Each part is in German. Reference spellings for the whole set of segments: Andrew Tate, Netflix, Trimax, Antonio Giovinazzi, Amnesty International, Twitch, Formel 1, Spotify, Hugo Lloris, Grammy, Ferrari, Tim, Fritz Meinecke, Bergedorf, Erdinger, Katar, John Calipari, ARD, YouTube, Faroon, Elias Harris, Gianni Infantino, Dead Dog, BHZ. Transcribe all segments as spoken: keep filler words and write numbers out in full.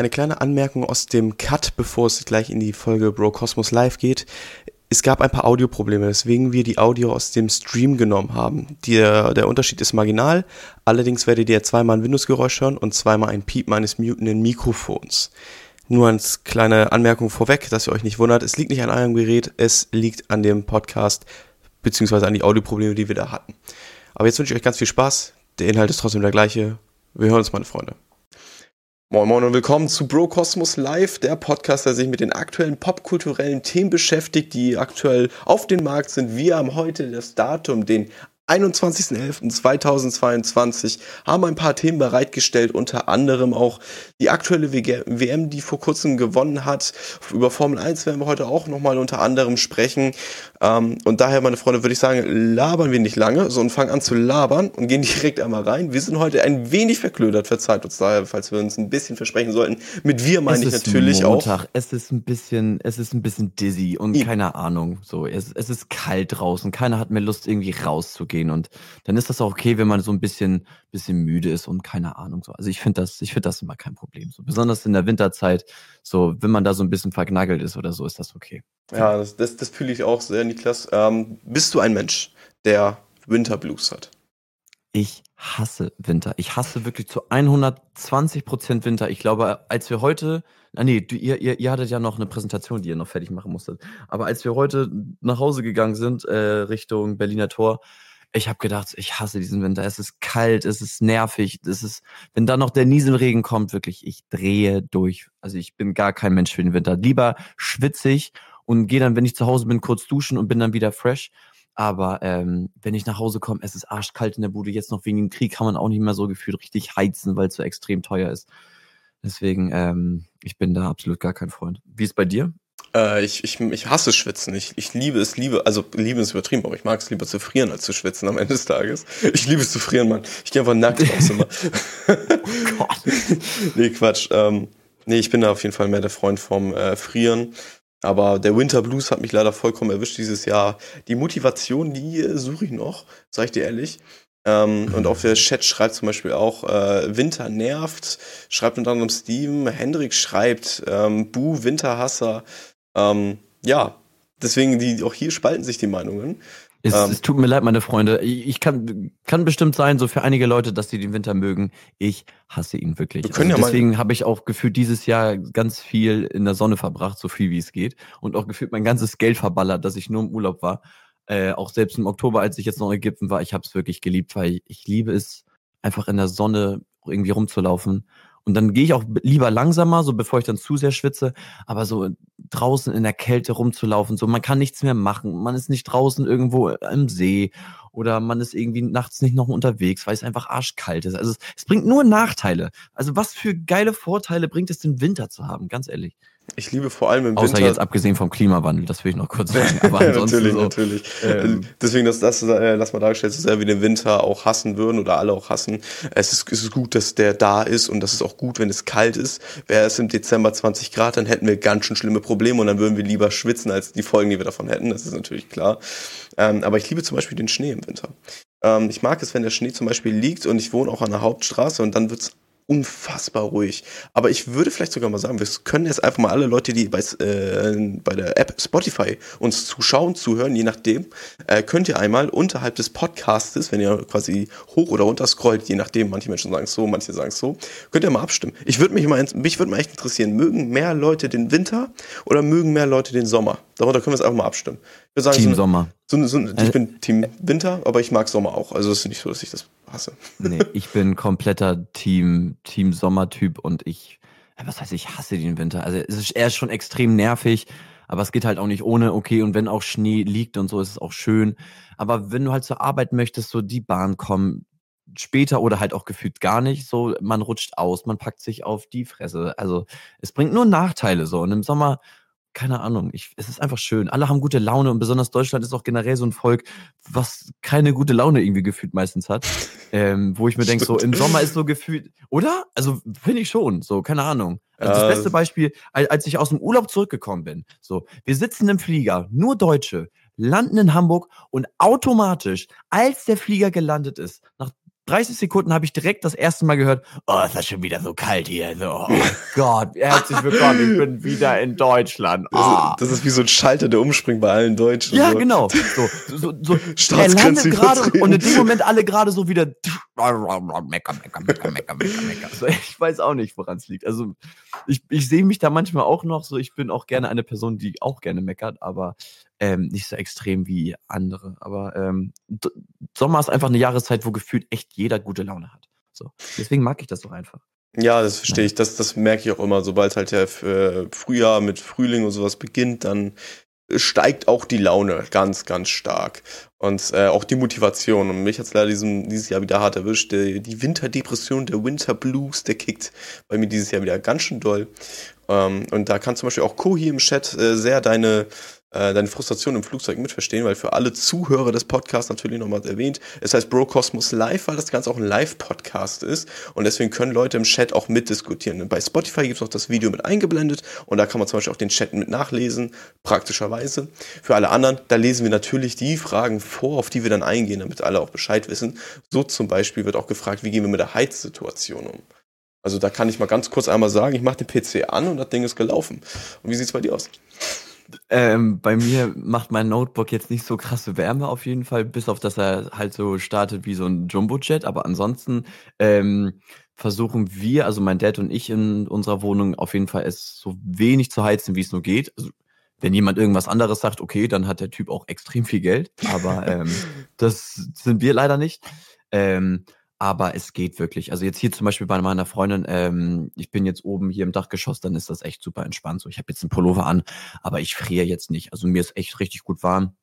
eine kleine Anmerkung aus dem Cut, bevor es gleich in die Folge Bro Cosmos Live geht. Es gab ein paar Audioprobleme, weswegen wir die Audio aus dem Stream genommen haben. Der, der Unterschied ist marginal, allerdings werdet ihr zweimal ein Windows-Geräusch hören und zweimal ein Piep meines mutenden Mikrofons. Nur als kleine Anmerkung vorweg, dass ihr euch nicht wundert, es liegt nicht an eurem Gerät, es liegt an dem Podcast, beziehungsweise an die Audioprobleme, die wir da hatten. Aber jetzt wünsche ich euch ganz viel Spaß, der Inhalt ist trotzdem der gleiche. Wir hören uns, meine Freunde. Moin Moin und willkommen zu Bro Cosmos Live, der Podcast, der sich mit den aktuellen popkulturellen Themen beschäftigt, die aktuell auf dem Markt sind. Wir haben heute das Datum, den einundzwanzigsten elften zweitausendzweiundzwanzig, haben ein paar Themen bereitgestellt, unter anderem auch die aktuelle W M, die vor kurzem gewonnen hat. Über Formel eins werden wir heute auch nochmal unter anderem sprechen. Und daher, meine Freunde, würde ich sagen, labern wir nicht lange, sondern fangen an zu labern und gehen direkt einmal rein. Wir sind heute ein wenig verklödert, verzeiht uns daher, falls wir uns ein bisschen versprechen sollten. Mit wir meine ich natürlich Montag. Auch. Es ist ein bisschen, es ist ein bisschen dizzy und I- keine Ahnung. So, es, es ist kalt draußen, keiner hat mehr Lust, irgendwie rauszugehen. Und dann ist das auch okay, wenn man so ein bisschen, bisschen müde ist und keine Ahnung. So. Also ich finde das, ich find das immer kein Problem. So. Besonders in der Winterzeit, so wenn man da so ein bisschen verknackelt ist oder so, ist das okay. Ja, das, das, das fühle ich auch sehr, Niklas. Ähm, bist du ein Mensch, der Winterblues hat? Ich hasse Winter. Ich hasse wirklich zu hundertzwanzig Prozent Winter. Ich glaube, als wir heute, ah nee, du, ihr, ihr, ihr hattet ja noch eine Präsentation, die ihr noch fertig machen musstet. Aber als wir heute nach Hause gegangen sind, äh, Richtung Berliner Tor, ich habe gedacht, ich hasse diesen Winter. Es ist kalt, es ist nervig, es ist, wenn dann noch der Nieselregen kommt, wirklich, ich drehe durch. Also ich bin gar kein Mensch für den Winter. Lieber schwitze ich und gehe dann, wenn ich zu Hause bin, kurz duschen und bin dann wieder fresh. Aber ähm, wenn ich nach Hause komme, es ist arschkalt in der Bude. Jetzt noch wegen dem Krieg kann man auch nicht mehr so gefühlt richtig heizen, weil es so extrem teuer ist. Deswegen, ähm, ich bin da absolut gar kein Freund. Wie ist bei dir? Äh, ich, ich, ich hasse Schwitzen. Ich, ich liebe es, liebe, also liebe ist übertrieben, aber ich mag es lieber zu frieren als zu schwitzen am Ende des Tages. Ich liebe es zu frieren, Mann. Ich gehe einfach nackt aufs Zimmer. Oh Gott. Nee, Quatsch. Ähm, nee, ich bin da auf jeden Fall mehr der Freund vom äh, Frieren. Aber der Winter Blues hat mich leider vollkommen erwischt dieses Jahr. Die Motivation, die äh, suche ich noch, sag ich dir ehrlich. Ähm, und auf der Chat schreibt zum Beispiel auch äh, Winter nervt, schreibt unter anderem Steven, Hendrik schreibt ähm, Buh, Winterhasser. Ähm, ja, deswegen, die auch hier spalten sich die Meinungen. Es, ähm, es tut mir leid, meine Freunde. Ich kann, kann bestimmt sein, so für einige Leute, dass sie den Winter mögen. Ich hasse ihn wirklich. Wir also ja deswegen habe ich auch gefühlt dieses Jahr ganz viel in der Sonne verbracht, so viel wie es geht. Und auch gefühlt mein ganzes Geld verballert, dass ich nur im Urlaub war. Äh, auch selbst im Oktober, als ich jetzt noch in Ägypten war, ich habe es wirklich geliebt, weil ich, ich liebe es, einfach in der Sonne irgendwie rumzulaufen. Und dann gehe ich auch lieber langsamer, so bevor ich dann zu sehr schwitze, aber so draußen in der Kälte rumzulaufen, so man kann nichts mehr machen, man ist nicht draußen irgendwo im See oder man ist irgendwie nachts nicht noch unterwegs, weil es einfach arschkalt ist. Also es, es bringt nur Nachteile. Also was für geile Vorteile bringt es den Winter zu haben, ganz ehrlich. Ich liebe vor allem im Außer Winter... Außer jetzt abgesehen vom Klimawandel, das will ich noch kurz sagen. Aber ansonsten natürlich, so, natürlich. Ähm, Deswegen, dass das, äh, lass mal dargestellt, so sehr wir den Winter auch hassen würden oder alle auch hassen. Es ist, es ist gut, dass der da ist und das ist auch gut, wenn es kalt ist. Wäre es im Dezember zwanzig Grad, dann hätten wir ganz schön schlimme Probleme und dann würden wir lieber schwitzen, als die Folgen, die wir davon hätten. Das ist natürlich klar. Ähm, aber ich liebe zum Beispiel den Schnee im Winter. Ähm, ich mag es, wenn der Schnee zum Beispiel liegt und ich wohne auch an der Hauptstraße und dann wird es unfassbar ruhig. Aber ich würde vielleicht sogar mal sagen, wir können jetzt einfach mal alle Leute, die bei, äh, bei der App Spotify uns zuschauen, zuhören, je nachdem, äh, könnt ihr einmal unterhalb des Podcastes, wenn ihr quasi hoch oder runter scrollt, je nachdem, manche Menschen sagen es so, manche sagen es so, könnt ihr mal abstimmen. Ich würde mich mal, mich würde mal echt interessieren, mögen mehr Leute den Winter oder mögen mehr Leute den Sommer? Darunter können wir es einfach mal abstimmen. Ich würde sagen, Team so eine, Sommer. So eine, so eine, ich äh, bin Team Winter, aber ich mag Sommer auch. Also es ist nicht so, dass ich das hasse. Nee, ich bin kompletter Team, Team Sommer-Typ und ich, was heißt, ich hasse den Winter. Also es ist, er ist schon extrem nervig, aber es geht halt auch nicht ohne, okay, und wenn auch Schnee liegt und so, ist es auch schön. Aber wenn du halt zur Arbeit möchtest, so die Bahn kommen, später oder halt auch gefühlt gar nicht, so man rutscht aus, man packt sich auf die Fresse. Also es bringt nur Nachteile so und im Sommer... Keine Ahnung, ich, es ist einfach schön. Alle haben gute Laune und besonders Deutschland ist auch generell so ein Volk, was keine gute Laune irgendwie gefühlt meistens hat. Ähm, wo ich mir denke, so im Sommer ist so gefühlt, oder? Also finde ich schon, so, keine Ahnung. Also das beste Beispiel, als ich aus dem Urlaub zurückgekommen bin, so, wir sitzen im Flieger, nur Deutsche, landen in Hamburg und automatisch, als der Flieger gelandet ist, nach dreißig Sekunden habe ich direkt das erste Mal gehört, oh, ist das schon wieder so kalt hier. So, oh Gott, herzlich willkommen, ich bin wieder in Deutschland. Oh. Das, ist, das ist wie so ein Schalter, der umspringt bei allen Deutschen. Ja, so. Genau. So, so, so, er landet gerade und in dem Moment alle gerade so wieder mecker, mecker, mecker, mecker, mecker. So, ich weiß auch nicht, woran es liegt. Also ich, ich sehe mich da manchmal auch noch so. Ich bin auch gerne eine Person, die auch gerne meckert, aber ähm, nicht so extrem wie andere. Aber ähm, d- Sommer ist einfach eine Jahreszeit, wo gefühlt echt jeder gute Laune hat. So. Deswegen mag ich das doch einfach. Ja, das verstehe ich. Das, das merke ich auch immer. Sobald halt der äh, Frühjahr mit Frühling und sowas beginnt, dann steigt auch die Laune ganz, ganz stark. Und äh, auch die Motivation. Und mich hat es leider diesem, dieses Jahr wieder hart erwischt. Die, die Winterdepression, der Winter Blues, der kickt bei mir dieses Jahr wieder ganz schön doll. Ähm, und da kann zum Beispiel auch Kohi im Chat äh, sehr deine, äh, deine Frustration im Flugzeug mitverstehen, weil für alle Zuhörer des Podcasts natürlich nochmal erwähnt, es heißt Bro Cosmos Live, weil das Ganze auch ein Live-Podcast ist. Und deswegen können Leute im Chat auch mitdiskutieren. Und bei Spotify gibt es noch das Video mit eingeblendet. Und da kann man zum Beispiel auch den Chat mit nachlesen, praktischerweise. Für alle anderen, da lesen wir natürlich die Fragen vor, auf die wir dann eingehen, damit alle auch Bescheid wissen. So zum Beispiel wird auch gefragt, wie gehen wir mit der Heizsituation um? Also da kann ich mal ganz kurz einmal sagen, ich mache den P C an und das Ding ist gelaufen. Und wie sieht es bei dir aus? Ähm, bei mir macht mein Notebook jetzt nicht so krasse Wärme auf jeden Fall, bis auf, dass er halt so startet wie so ein Jumbo-Jet. Aber ansonsten ähm, versuchen wir, also mein Dad und ich in unserer Wohnung auf jeden Fall, es so wenig zu heizen, wie es nur geht. Also wenn jemand irgendwas anderes sagt, okay, dann hat der Typ auch extrem viel Geld. Aber ähm, das sind wir leider nicht. Ähm, aber es geht wirklich. Also jetzt hier zum Beispiel bei meiner Freundin, ähm, ich bin jetzt oben hier im Dachgeschoss, dann ist das echt super entspannt. So, ich habe jetzt einen Pullover an, aber ich friere jetzt nicht. Also mir ist echt richtig gut warm.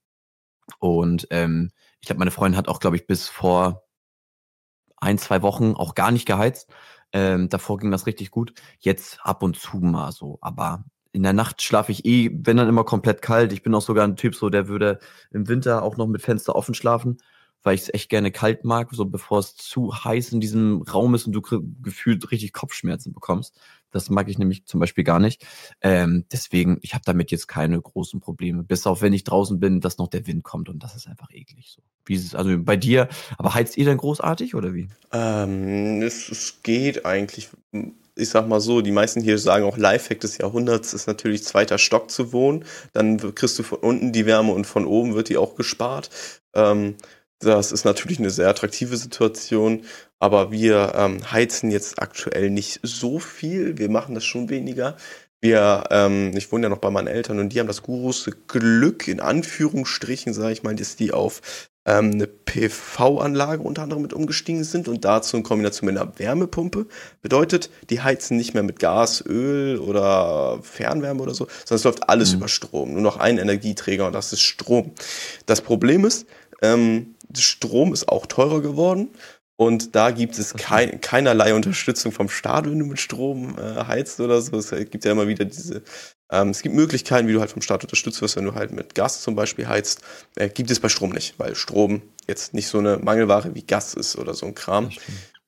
Und ähm, ich glaube, meine Freundin hat auch, glaube ich, bis vor ein, zwei Wochen auch gar nicht geheizt. Ähm, davor ging das richtig gut. Jetzt ab und zu mal so, aber in der Nacht schlafe ich eh, wenn dann immer komplett kalt. Ich bin auch sogar ein Typ, so der würde im Winter auch noch mit Fenster offen schlafen, weil ich es echt gerne kalt mag, so bevor es zu heiß in diesem Raum ist und du k- gefühlt richtig Kopfschmerzen bekommst. Das mag ich nämlich zum Beispiel gar nicht. Ähm, deswegen, ich habe damit jetzt keine großen Probleme, bis auf wenn ich draußen bin, dass noch der Wind kommt und das ist einfach eklig so. Wie ist es also bei dir? Aber heizt ihr denn großartig oder wie? Ähm, es, es geht eigentlich. Ich sag mal so, die meisten hier sagen auch, Lifehack des Jahrhunderts ist natürlich zweiter Stock zu wohnen. Dann kriegst du von unten die Wärme und von oben wird die auch gespart. Ähm, das ist natürlich eine sehr attraktive Situation, aber wir ähm, heizen jetzt aktuell nicht so viel. Wir machen das schon weniger. Wir, ähm, ich wohne ja noch bei meinen Eltern und die haben das große Glück, in Anführungsstrichen, sage ich mal, dass die auf ähm, eine P V-Anlage unter anderem mit umgestiegen sind und dazu in Kombination mit einer Wärmepumpe. Bedeutet, die heizen nicht mehr mit Gas, Öl oder Fernwärme oder so, sondern es läuft alles mhm. über Strom. Nur noch ein Energieträger und das ist Strom. Das Problem ist, ähm, Strom ist auch teurer geworden. Und da gibt es kein, keinerlei Unterstützung vom Staat, wenn du mit Strom äh, heizt oder so. Es gibt ja immer wieder diese, ähm, es gibt Möglichkeiten, wie du halt vom Staat unterstützt wirst, wenn du halt mit Gas zum Beispiel heizt. Äh, gibt es bei Strom nicht, weil Strom jetzt nicht so eine Mangelware wie Gas ist oder so ein Kram.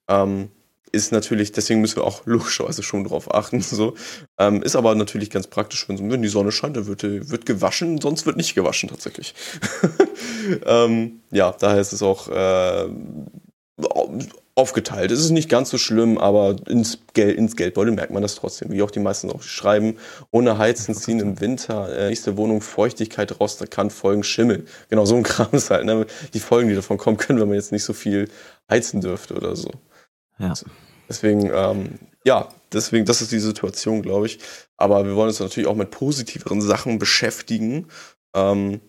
Ähm, ist natürlich, deswegen müssen wir auch logischerweise schon drauf achten. So. Ähm, ist aber natürlich ganz praktisch, wenn, wenn die Sonne scheint, dann wird, wird gewaschen, sonst wird nicht gewaschen tatsächlich. ähm, ja, daher ist es auch äh, aufgeteilt. Es ist nicht ganz so schlimm, aber ins, Geld, ins Geldbeutel merkt man das trotzdem. Wie auch die meisten auch schreiben, ohne Heizen ziehen im Winter, äh, nächste Wohnung, Feuchtigkeit raus, da kann folgen Schimmel. Genau, so ein Kram ist halt. Ne? Die Folgen, die davon kommen können, wenn man jetzt nicht so viel heizen dürfte oder so. Ja. Deswegen, ähm, ja, deswegen, das ist die Situation, glaube ich. Aber wir wollen uns natürlich auch mit positiveren Sachen beschäftigen. Ähm,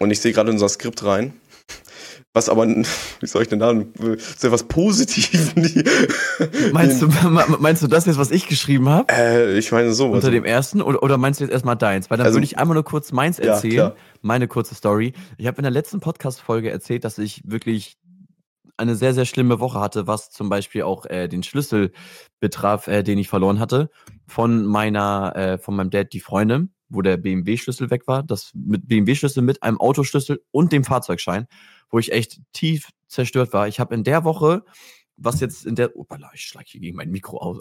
und ich sehe gerade in unser Skript rein, was aber, wie soll ich denn da, so etwas Positives. Meinst du, meinst du das jetzt, was ich geschrieben habe? Äh, ich meine so. Unter also, dem ersten? Oder, oder meinst du jetzt erstmal deins? Weil dann also, würde ich einmal nur kurz meins erzählen. Ja, meine kurze Story. Ich habe in der letzten Podcast-Folge erzählt, dass ich wirklich eine sehr, sehr schlimme Woche hatte, was zum Beispiel auch äh, den Schlüssel betraf, äh, den ich verloren hatte, von meiner, äh, von meinem Dad, die Freundin, wo der B M W-Schlüssel weg war, das mit B M W-Schlüssel, mit einem Autoschlüssel und dem Fahrzeugschein, wo ich echt tief zerstört war. Ich habe in der Woche, was jetzt in der, opala, ich schlage hier gegen mein Mikro aus.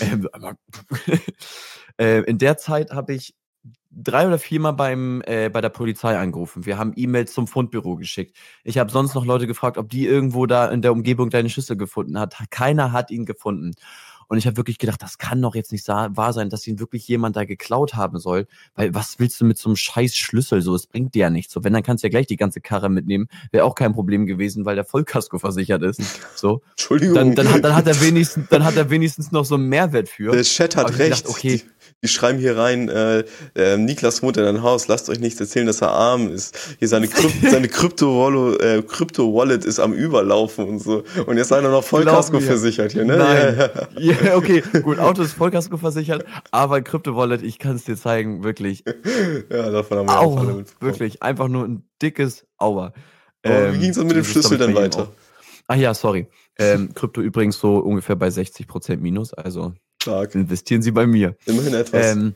ähm, äh, in der Zeit habe ich drei oder viermal beim, äh, bei der Polizei angerufen. Wir haben E-Mails zum Fundbüro geschickt. Ich habe sonst noch Leute gefragt, ob die irgendwo da in der Umgebung deine Schlüssel gefunden hat. Keiner hat ihn gefunden. Und ich habe wirklich gedacht, das kann doch jetzt nicht wahr sein, dass ihn wirklich jemand da geklaut haben soll. Weil was willst du mit so einem scheiß Schlüssel so? Es bringt dir ja nichts. So, wenn, dann kannst du ja gleich die ganze Karre mitnehmen. Wäre auch kein Problem gewesen, weil der Vollkasko versichert ist. So. Entschuldigung. Dann, dann, hat, dann, hat er wenigstens, dann hat er wenigstens noch so einen Mehrwert für. Der Chat hat recht. Gedacht, okay, die schreiben hier rein, äh, äh, Niklas Mutter in dein Haus, lasst euch nichts erzählen, dass er arm ist. Hier seine Krypt- seine Krypto-Wallet äh, Krypto-Wallet ist am Überlaufen und so. Und jetzt seid ihr noch Vollkasko versichert hier, ne? Nein. Ja, ja. Ja, okay, gut, Auto ist Vollkasko versichert, aber Krypto-Wallet, ich kann es dir zeigen, wirklich. Ja, davon haben wir auch alle mitbekommen. Wirklich, einfach nur ein dickes Aua. Ähm, wie ging es dann mit dem Schlüssel dann weiter? Ach ja, sorry. Ähm, Krypto übrigens so ungefähr bei sechzig Prozent minus, also... Stark. Investieren Sie bei mir. Immerhin etwas. Ähm,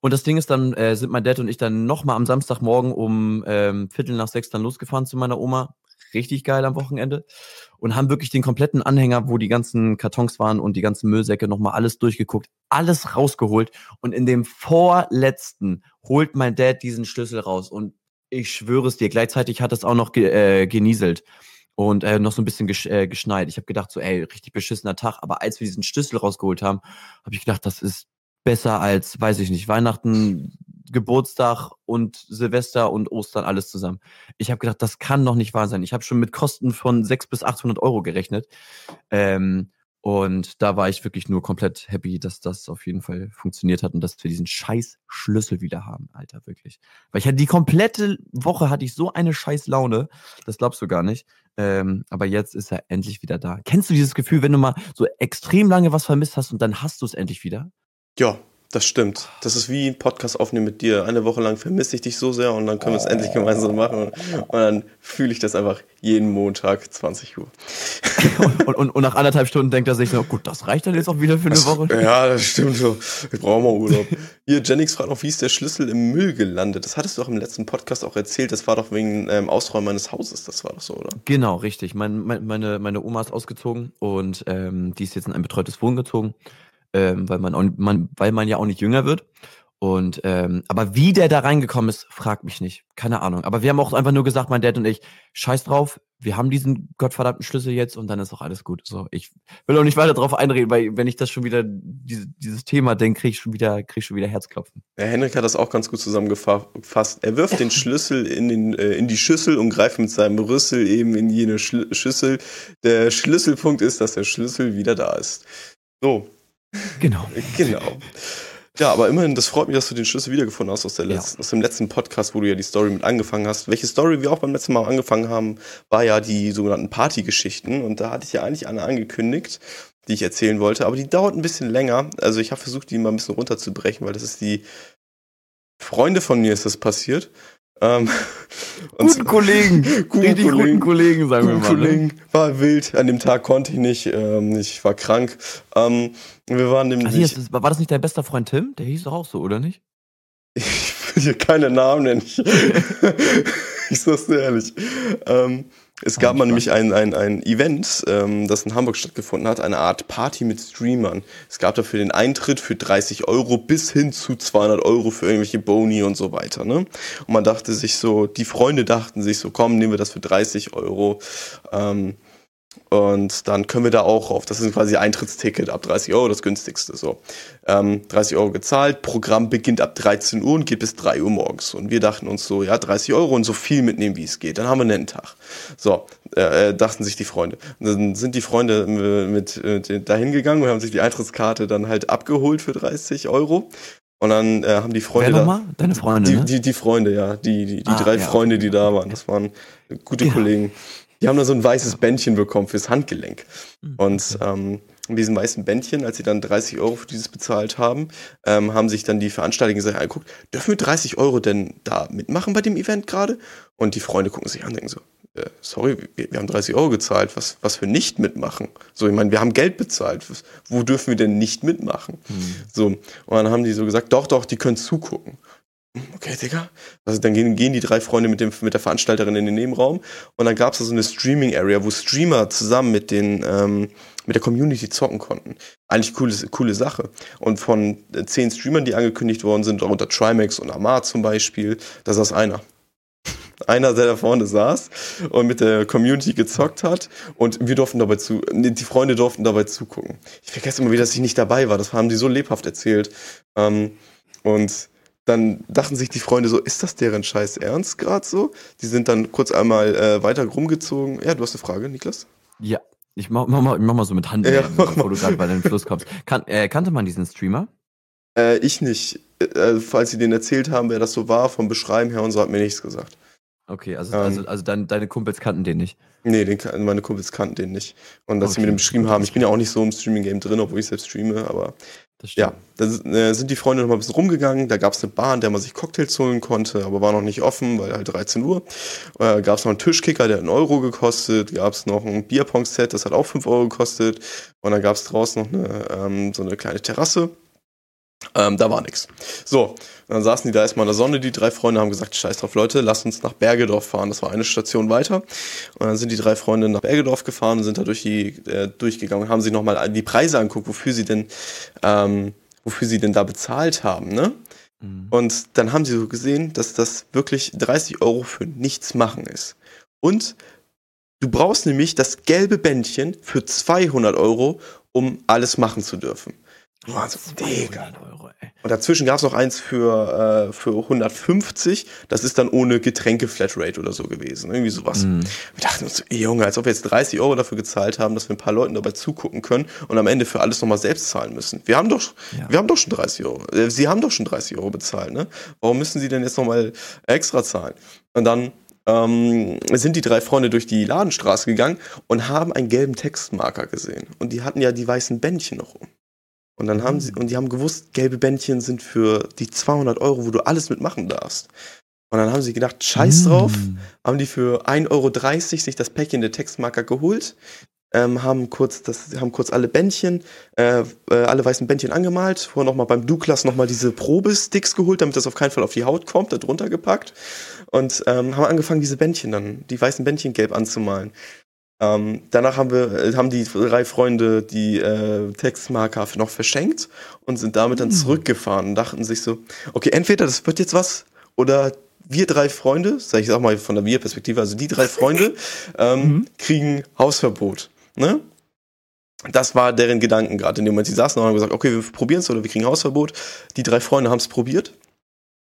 und das Ding ist dann, äh, sind mein Dad und ich dann nochmal am Samstagmorgen um ähm, Viertel nach sechs dann losgefahren zu meiner Oma. Richtig geil am Wochenende. Und haben wirklich den kompletten Anhänger, wo die ganzen Kartons waren und die ganzen Müllsäcke, nochmal alles durchgeguckt, alles rausgeholt. Und in dem vorletzten holt mein Dad diesen Schlüssel raus. Und ich schwöre es dir, gleichzeitig hat es auch noch ge- äh, genieselt. Und äh, noch so ein bisschen gesch- äh, geschneit. Ich habe gedacht so, ey, richtig beschissener Tag. Aber als wir diesen Schlüssel rausgeholt haben, habe ich gedacht, das ist besser als, weiß ich nicht, Weihnachten, Geburtstag und Silvester und Ostern, alles zusammen. Ich habe gedacht, das kann doch nicht wahr sein. Ich habe schon mit Kosten von sechshundert bis achthundert Euro gerechnet. Ähm, und da war ich wirklich nur komplett happy, dass das auf jeden Fall funktioniert hat und dass wir diesen scheiß Schlüssel wieder haben, Alter, wirklich. Weil ich hatte die komplette Woche, hatte ich so eine scheiß Laune, das glaubst du gar nicht. Ähm, aber jetzt ist er endlich wieder da. Kennst du dieses Gefühl, wenn du mal so extrem lange was vermisst hast und dann hast du es endlich wieder? Ja, das stimmt. Das ist wie ein Podcast aufnehmen mit dir. Eine Woche lang vermisse ich dich so sehr und dann können wir es endlich gemeinsam machen. Und dann fühle ich das einfach jeden Montag, zwanzig Uhr. und, und, und nach anderthalb Stunden denkt er sich so, gut, das reicht dann jetzt auch wieder für eine Woche. Ja, das stimmt so. Ich brauche mal Urlaub. Hier, Jennings fragt noch, wie ist der Schlüssel im Müll gelandet? Das hattest du auch im letzten Podcast auch erzählt. Das war doch wegen ähm, Ausräumen meines Hauses. Das war doch so, oder? Genau, richtig. Mein, mein, meine, meine Oma ist ausgezogen und ähm, die ist jetzt in ein betreutes Wohnen gezogen. Ähm, weil man, auch, man, weil man ja auch nicht jünger wird. Und, ähm, aber wie der da reingekommen ist, fragt mich nicht. Keine Ahnung. Aber wir haben auch einfach nur gesagt, mein Dad und ich, scheiß drauf, wir haben diesen gottverdammten Schlüssel jetzt und dann ist auch alles gut. So, ich will auch nicht weiter drauf einreden, weil wenn ich das schon wieder, diese, dieses Thema denke, kriege ich schon wieder, krieg ich schon wieder Herzklopfen. Herr Henrik hat das auch ganz gut zusammengefasst. Er wirft den Schlüssel in, den, äh, in die Schüssel und greift mit seinem Rüssel eben in jene Schl- Schüssel. Der Schlüsselpunkt ist, dass der Schlüssel wieder da ist. So. Genau. Genau. Ja, aber immerhin, das freut mich, dass du den Schlüssel wiedergefunden hast aus, der letzten, ja. aus dem letzten Podcast, wo du ja die Story mit angefangen hast. Welche Story wir auch beim letzten Mal angefangen haben, war ja die sogenannten Partygeschichten. Und da hatte ich ja eigentlich eine angekündigt, die ich erzählen wollte. Aber die dauert ein bisschen länger. Also ich habe versucht, die mal ein bisschen runterzubrechen, weil das ist die... Freunde von mir ist das passiert. Ähm, guten so, Kollegen, guten richtig Kollegen, guten Kollegen, sagen guten wir mal. Kollegen, ne? War wild, an dem Tag konnte ich nicht, ähm, ich war krank. Ähm, wir waren nämlich, also hier, war das nicht dein bester Freund Tim? Der hieß doch auch so, oder nicht? Ich will hier keine Namen nennen. Ich sag's dir ehrlich. Ähm, es gab mal nämlich ein, ein, ein Event, ähm, das in Hamburg stattgefunden hat, eine Art Party mit Streamern. Es gab dafür den Eintritt für dreißig Euro bis hin zu zweihundert Euro für irgendwelche Boni und so weiter. Ne? Und man dachte sich so, die Freunde dachten sich so, komm, nehmen wir das für dreißig Euro. Ähm, und dann können wir da auch auf. Das ist quasi Eintrittsticket ab dreißig Euro, das günstigste. So. Ähm, dreißig Euro gezahlt, Programm beginnt ab dreizehn Uhr und geht bis drei Uhr morgens. Und wir dachten uns so, ja, dreißig Euro und so viel mitnehmen, wie es geht. Dann haben wir einen netten Tag. So, äh, dachten sich die Freunde. Und dann sind die Freunde mit, mit, mit dahin gegangen und haben sich die Eintrittskarte dann halt abgeholt für dreißig Euro. Und dann äh, haben die Freunde. Wer nochmal? Deine Freunde? Die, ne? die, die Freunde, ja. Die, die, die ah, drei ja, Freunde, die da waren. Das waren gute ja. Kollegen. Die haben dann so ein weißes Bändchen bekommen fürs Handgelenk. Und ähm, mit diesem weißen Bändchen, als sie dann dreißig Euro für dieses bezahlt haben, ähm, haben sich dann die Veranstalter gesagt, angeguckt, dürfen wir dreißig Euro denn da mitmachen bei dem Event gerade? Und die Freunde gucken sich an und denken so, äh, sorry, wir, wir haben dreißig Euro gezahlt, was, was wir nicht mitmachen? So, ich meine, wir haben Geld bezahlt, was, wo dürfen wir denn nicht mitmachen? Mhm. So, und dann haben die so gesagt, doch, doch, die können zugucken. okay, Digga. Also dann gehen, gehen die drei Freunde mit, dem, mit der Veranstalterin in den Nebenraum und dann gab es da so eine Streaming-Area, wo Streamer zusammen mit den ähm, mit der Community zocken konnten. Eigentlich coole, coole Sache. Und von zehn Streamern, die angekündigt worden sind, darunter Trimax und Amar zum Beispiel, da saß einer. Einer, der da vorne saß und mit der Community gezockt hat und wir durften dabei zu, die Freunde durften dabei zugucken. Ich vergesse immer wieder, dass ich nicht dabei war, das haben die so lebhaft erzählt. Und dann dachten sich die Freunde so, ist das deren Scheiß Ernst gerade so? Die sind dann kurz einmal weiter rumgezogen. Ja, du hast eine Frage, Niklas? Ja, ich mach, mach, mal, ich mach mal so mit Hand, ja, also, bevor du gerade bei den Fluss kommst. Kan- äh, kannte man diesen Streamer? Äh, ich nicht. Äh, falls sie den erzählt haben, wer das so war, vom Beschreiben her und so, hat mir nichts gesagt. Okay, also, ähm, also, also dein, deine Kumpels kannten den nicht? Nee, den, meine Kumpels kannten den nicht. Und dass okay. sie mir den beschrieben haben, ich bin ja auch nicht so im Streaming-Game drin, obwohl ich selbst streame, aber das ja, da äh, sind die Freunde noch mal ein bisschen rumgegangen, da gab es eine Bar, in der man sich Cocktails holen konnte, aber war noch nicht offen, weil halt dreizehn Uhr. Äh, gab es noch einen Tischkicker, der hat einen Euro gekostet, gab es noch ein Bierpong-Set, das hat auch fünf Euro gekostet und dann gab es draußen noch eine, ähm, so eine kleine Terrasse. Ähm, da war nix. So, dann saßen die da erstmal in der Sonne, die drei Freunde haben gesagt, scheiß drauf, Leute, lasst uns nach Bergedorf fahren. Das war eine Station weiter. Und dann sind die drei Freunde nach Bergedorf gefahren und sind da durch die, äh, durchgegangen und haben sich nochmal die Preise angeguckt, wofür sie denn, ähm, wofür sie denn da bezahlt haben, ne? Mhm. Und dann haben sie so gesehen, dass das wirklich dreißig Euro für nichts machen ist. Und du brauchst nämlich das gelbe Bändchen für zweihundert Euro, um alles machen zu dürfen. Also, Digga. Und dazwischen gab es noch eins für, äh, für hundertfünfzig, das ist dann ohne Getränke-Flatrate oder so gewesen, irgendwie sowas. Mm. Wir dachten uns, ey, Junge, als ob wir jetzt dreißig Euro dafür gezahlt haben, dass wir ein paar Leuten dabei zugucken können und am Ende für alles nochmal selbst zahlen müssen. Wir haben doch, ja. wir haben doch schon dreißig Euro, äh, sie haben doch schon dreißig Euro bezahlt, ne? Warum müssen sie denn jetzt nochmal extra zahlen? Und dann ähm, sind die drei Freunde durch die Ladenstraße gegangen und haben einen gelben Textmarker gesehen. Und die hatten ja die weißen Bändchen noch um. Und dann haben sie, und die haben gewusst, gelbe Bändchen sind für die zweihundert Euro, wo du alles mitmachen darfst. Und dann haben sie gedacht, scheiß drauf, mm. haben die für ein Euro dreißig sich das Päckchen der Textmarker geholt, ähm, haben kurz das, haben kurz alle Bändchen, äh, äh, alle weißen Bändchen angemalt, vorher nochmal beim Douglas nochmal diese Probesticks geholt, damit das auf keinen Fall auf die Haut kommt, da drunter gepackt. Und ähm, haben angefangen, diese Bändchen dann, die weißen Bändchen gelb anzumalen. Ähm, danach haben wir haben die drei Freunde die äh, Textmarker noch verschenkt und sind damit dann mhm. zurückgefahren und dachten sich so, okay, entweder das wird jetzt was oder wir drei Freunde, sag ich auch mal von der Wir-Perspektive, also die drei Freunde ähm, mhm. kriegen Hausverbot, ne? Das war deren Gedanken gerade in dem Moment. Sie saßen und haben gesagt, okay, wir probieren es oder wir kriegen Hausverbot. Die drei Freunde haben es probiert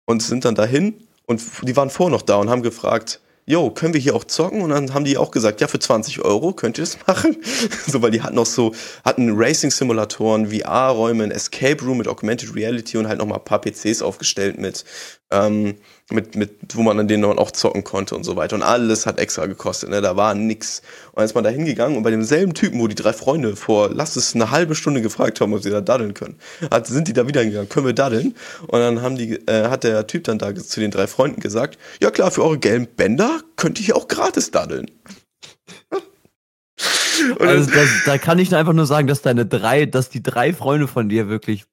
und sind dann dahin und die waren vorher noch da und haben gefragt, jo, können wir hier auch zocken? Und dann haben die auch gesagt, ja, für zwanzig Euro könnt ihr das machen. So, weil die hatten auch so, hatten Racing-Simulatoren, V R-Räume, ein Escape Room mit Augmented Reality und halt nochmal ein paar P Cs aufgestellt mit, ähm, mit, mit, wo man an denen man auch zocken konnte und so weiter. Und alles hat extra gekostet, ne, da war nix. Und dann ist man da hingegangen und bei demselben Typen, wo die drei Freunde vor, lass es eine halbe Stunde gefragt haben, ob sie da daddeln können, hat, sind die da wieder hingegangen, können wir daddeln? Und dann haben die, äh, hat der Typ dann da zu den drei Freunden gesagt, ja klar, für eure gelben Bänder könnte ich auch gratis daddeln. Also das, da kann ich einfach nur sagen, dass deine drei, dass die drei Freunde von dir wirklich,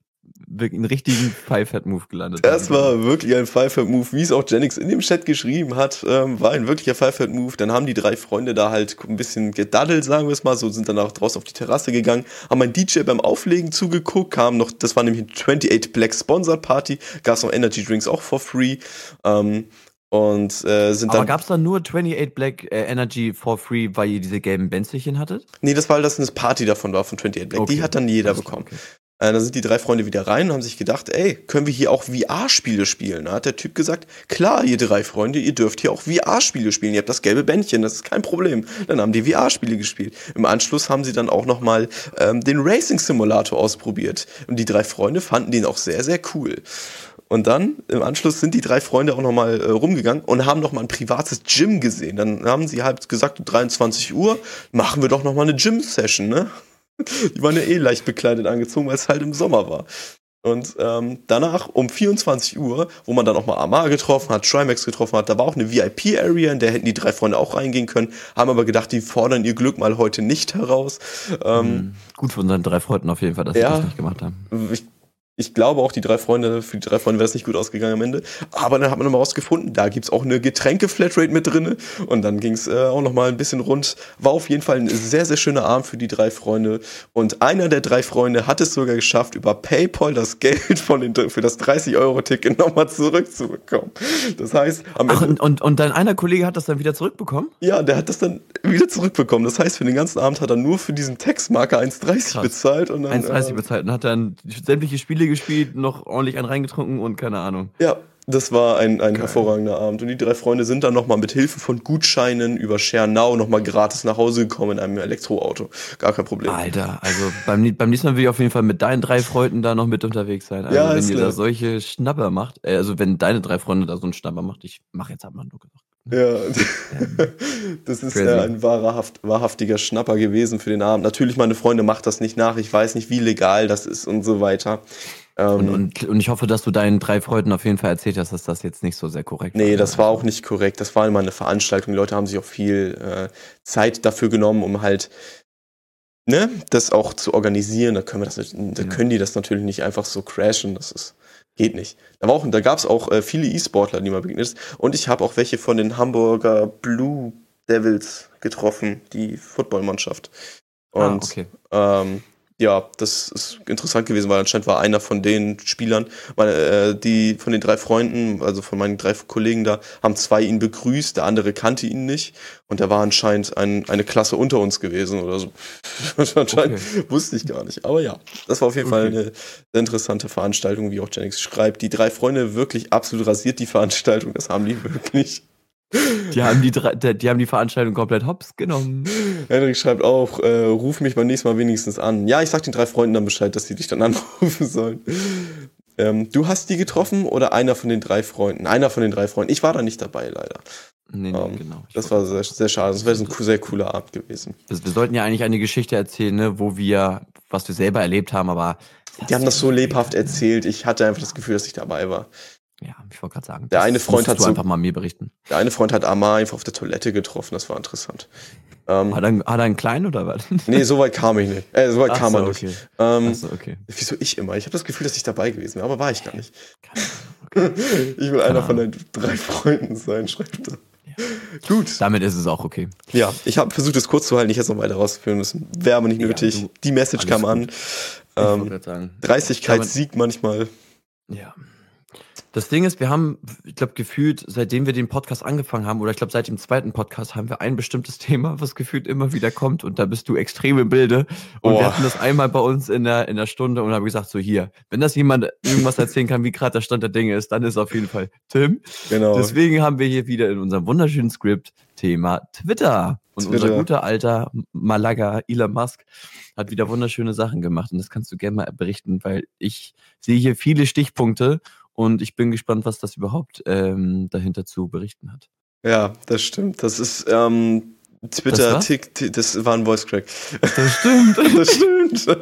wirklich einen richtigen Five-Hat-Move gelandet haben. Das war wirklich ein Five-Hat-Move, wie es auch Jennings in dem Chat geschrieben hat, ähm, war ein wirklicher Five-Hat-Move. Dann haben die drei Freunde da halt ein bisschen gedaddelt, sagen wir es mal, so sind dann auch draußen auf die Terrasse gegangen, haben einen D J beim Auflegen zugeguckt, kam noch, das war nämlich eine twenty-eight Black Sponsored Party, gab es noch Energy Drinks auch for free, ähm, und äh, sind dann. Aber gab's dann nur twenty-eight Black äh, Energy for free, weil ihr diese gelben Bänzchen hattet? Nee, das war das eine Party davon war von twenty-eight Black. Okay. Die hat dann jeder bekommen. Okay. Äh, dann sind die drei Freunde wieder rein und haben sich gedacht, ey, können wir hier auch V R-Spiele spielen? Da hat der Typ gesagt, klar, ihr drei Freunde, ihr dürft hier auch V R-Spiele spielen. Ihr habt das gelbe Bändchen, das ist kein Problem. Dann haben die V R-Spiele gespielt. Im Anschluss haben sie dann auch nochmal ähm, den Racing-Simulator ausprobiert. Und die drei Freunde fanden den auch sehr, sehr cool. Und dann, im Anschluss, sind die drei Freunde auch nochmal äh, rumgegangen und haben nochmal ein privates Gym gesehen. Dann haben sie halt gesagt, um dreiundzwanzig Uhr machen wir doch nochmal eine Gym-Session, ne? Die waren ja eh leicht bekleidet angezogen, weil es halt im Sommer war. Und ähm, danach um vierundzwanzig Uhr, wo man dann auch mal Amar getroffen hat, Trimax getroffen hat, da war auch eine V I P-Area, in der hätten die drei Freunde auch reingehen können, haben aber gedacht, die fordern ihr Glück mal heute nicht heraus. Ähm, Gut von unseren drei Freunden auf jeden Fall, dass sie ja, das nicht gemacht haben. Ich Ich glaube auch, die drei Freunde, für die drei Freunde wäre es nicht gut ausgegangen am Ende. Aber dann hat man nochmal rausgefunden, da gibt's auch eine Getränke-Flatrate mit drinne. Und dann ging's äh, auch nochmal ein bisschen rund. War auf jeden Fall ein sehr, sehr schöner Abend für die drei Freunde. Und einer der drei Freunde hat es sogar geschafft, über PayPal das Geld von den, für das dreißig-Euro-Ticket nochmal zurückzubekommen. Das heißt, am Ende. Ach, und, und, und dein einer Kollege hat das dann wieder zurückbekommen? Ja, der hat das dann wieder zurückbekommen. Das heißt, für den ganzen Abend hat er nur für diesen Textmarker eins dreißig bezahlt. Und dann, eins dreißig äh, bezahlt und hat dann sämtliche Spiele gespielt, noch ordentlich einen reingetrunken und keine Ahnung. Ja, das war ein, ein hervorragender Abend. Und die drei Freunde sind dann nochmal mit Hilfe von Gutscheinen über Share Now nochmal gratis nach Hause gekommen in einem Elektroauto. Gar kein Problem. Alter, also beim, beim nächsten Mal will ich auf jeden Fall mit deinen drei Freunden da noch mit unterwegs sein. Also ja, wenn ihr klar. da solche Schnapper macht, äh, also wenn deine drei Freunde da so einen Schnapper macht, ich mach jetzt halt mal einen Druck. Ja, das ist ja ein wahrhaft, wahrhaftiger Schnapper gewesen für den Abend. Natürlich, meine Freunde, macht das nicht nach. Ich weiß nicht, wie legal das ist und so weiter. Und, und, und ich hoffe, dass du deinen drei Freunden auf jeden Fall erzählt hast, dass das jetzt nicht so sehr korrekt war. Nee, das war auch nicht korrekt. Das war immer eine Veranstaltung. Die Leute haben sich auch viel äh, Zeit dafür genommen, um halt ne, das auch zu organisieren. Da können, wir das, da können die das natürlich nicht einfach so crashen. Das ist... Geht nicht. Da, da gab es auch äh, viele E-Sportler, die man begegnet ist. Und ich habe auch welche von den Hamburger Blue Devils getroffen, die Footballmannschaft. Und ah, okay. ähm, ja, das ist interessant gewesen, weil anscheinend war einer von den Spielern, meine, äh, die von den drei Freunden, also von meinen drei Kollegen da, haben zwei ihn begrüßt, der andere kannte ihn nicht. Und da war anscheinend ein, eine Klasse unter uns gewesen oder so. Anscheinend okay. wusste ich gar nicht. Aber ja, das war auf jeden okay. Fall eine interessante Veranstaltung, wie auch Janix schreibt. Die drei Freunde wirklich absolut rasiert, die Veranstaltung. Das haben die wirklich. Die haben die, die haben die Veranstaltung komplett hops genommen. Henrik schreibt auch, äh, ruf mich beim nächsten Mal wenigstens an. Ja, ich sag den drei Freunden dann Bescheid, dass die dich dann anrufen sollen. Ähm, du hast die getroffen oder einer von den drei Freunden? Einer von den drei Freunden. Ich war da nicht dabei, leider. Nee, nee um, genau. Ich das war sehr, sehr schade. Das wäre so ein sehr cooler Abend gewesen. Wir, wir sollten ja eigentlich eine Geschichte erzählen, ne, wo wir, was wir selber erlebt haben, aber... Die haben das so lebhaft erzählt. Ich hatte einfach das Gefühl, dass ich dabei war. Ja, ich wollte gerade sagen. Der eine Freund hat so, einfach mal mir berichten. Der eine Freund hat Amar einfach auf der Toilette getroffen, das war interessant. Ähm, hat, er, hat er einen kleinen oder was? Nee, so weit kam ich nicht. Äh, so weit Ach kam so, er okay. nicht. Ähm, Ach so, okay. Wieso ich immer? Ich habe das Gefühl, dass ich dabei gewesen bin, aber war ich gar nicht. Okay. Ich will einer von den drei Freunden sein, schreibt er. Gut. Damit ist es auch okay. Ja, ich habe versucht, es kurz zu halten. Ich hätte es noch weiter rausführen müssen. Wäre aber nicht ja, nötig. Du, Die Message kam gut. an. Ähm, Dreistigkeit siegt manchmal. Ja. Das Ding ist, wir haben, ich glaube, gefühlt, seitdem wir den Podcast angefangen haben, oder ich glaube, seit dem zweiten Podcast, haben wir ein bestimmtes Thema, was gefühlt immer wieder kommt. Und da bist du extreme Bilde. Und oh. wir hatten das einmal bei uns in der, in der Stunde und haben gesagt, so hier, wenn das jemand irgendwas erzählen kann, wie gerade der Stand der Dinge ist, dann ist auf jeden Fall Tim. Genau. Deswegen haben wir hier wieder in unserem wunderschönen Skript Thema Twitter. Und Twitter. Unser guter alter Malaga Elon Musk hat wieder wunderschöne Sachen gemacht. Und das kannst du gerne mal berichten, weil ich sehe hier viele Stichpunkte. Und ich bin gespannt, was das überhaupt ähm, dahinter zu berichten hat. Ja, das stimmt. Das ist ähm, Twitter, das Tick, Tick, das war ein Voice Crack. Das stimmt. Das stimmt.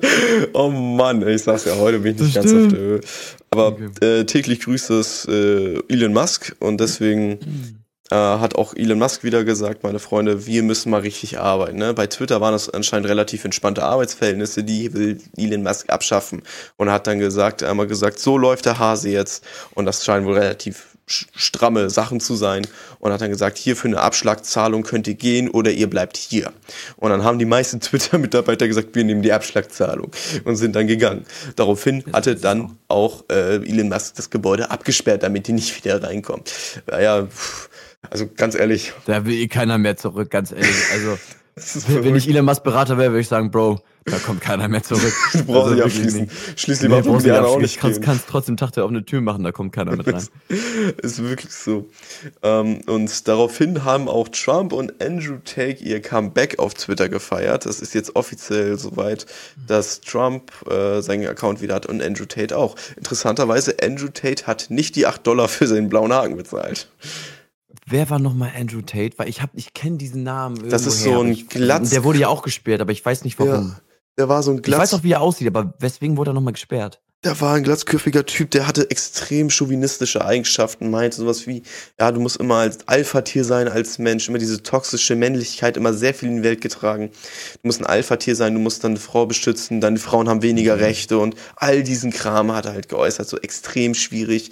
Oh Mann, ich sag's ja, heute bin ich nicht das ganz stimmt. auf der Höhe. Aber okay. äh, täglich grüßt es äh, Elon Musk und deswegen... Mhm. Äh, hat auch Elon Musk wieder gesagt, meine Freunde, wir müssen mal richtig arbeiten. Ne? Bei Twitter waren das anscheinend relativ entspannte Arbeitsverhältnisse, die will Elon Musk abschaffen. Und hat dann gesagt, einmal gesagt, so läuft der Hase jetzt. Und das scheinen wohl relativ stramme Sachen zu sein. Und hat dann gesagt, hier für eine Abschlagzahlung könnt ihr gehen oder ihr bleibt hier. Und dann haben die meisten Twitter-Mitarbeiter gesagt, wir nehmen die Abschlagzahlung und sind dann gegangen. Daraufhin hatte dann auch äh, Elon Musk das Gebäude abgesperrt, damit die nicht wieder reinkommen. Naja, pff. Also ganz ehrlich. Da will eh keiner mehr zurück, ganz ehrlich. Also wenn ich Elon Musk Berater wäre, würde ich sagen, Bro, da kommt keiner mehr zurück. Du brauchst also, nicht abschließen. Schließ lieber nee, die anderen auch nicht kannst, kannst trotzdem Tag der offene Tür machen, da kommt keiner mit rein. Ist wirklich so. Ähm, und daraufhin haben auch Trump und Andrew Tate ihr Comeback auf Twitter gefeiert. Das ist jetzt offiziell soweit, dass Trump äh, seinen Account wieder hat und Andrew Tate auch. Interessanterweise, Andrew Tate hat nicht die acht Dollar für seinen blauen Haken bezahlt. Wer war nochmal Andrew Tate? Weil ich hab, ich kenne diesen Namen irgendwoher. Das ist so ein Glatz. Der wurde ja auch gesperrt, aber ich weiß nicht warum. Ja, der war so ein Glatz. Ich weiß auch, wie er aussieht, aber weswegen wurde er nochmal gesperrt? Da war ein glatzköpfiger Typ, der hatte extrem chauvinistische Eigenschaften, meinte sowas wie, ja, du musst immer als Alpha-Tier sein, als Mensch, immer diese toxische Männlichkeit, immer sehr viel in die Welt getragen. Du musst ein Alpha-Tier sein, du musst deine Frau beschützen, deine Frauen haben weniger Rechte und all diesen Kram hat er halt geäußert, so extrem schwierig.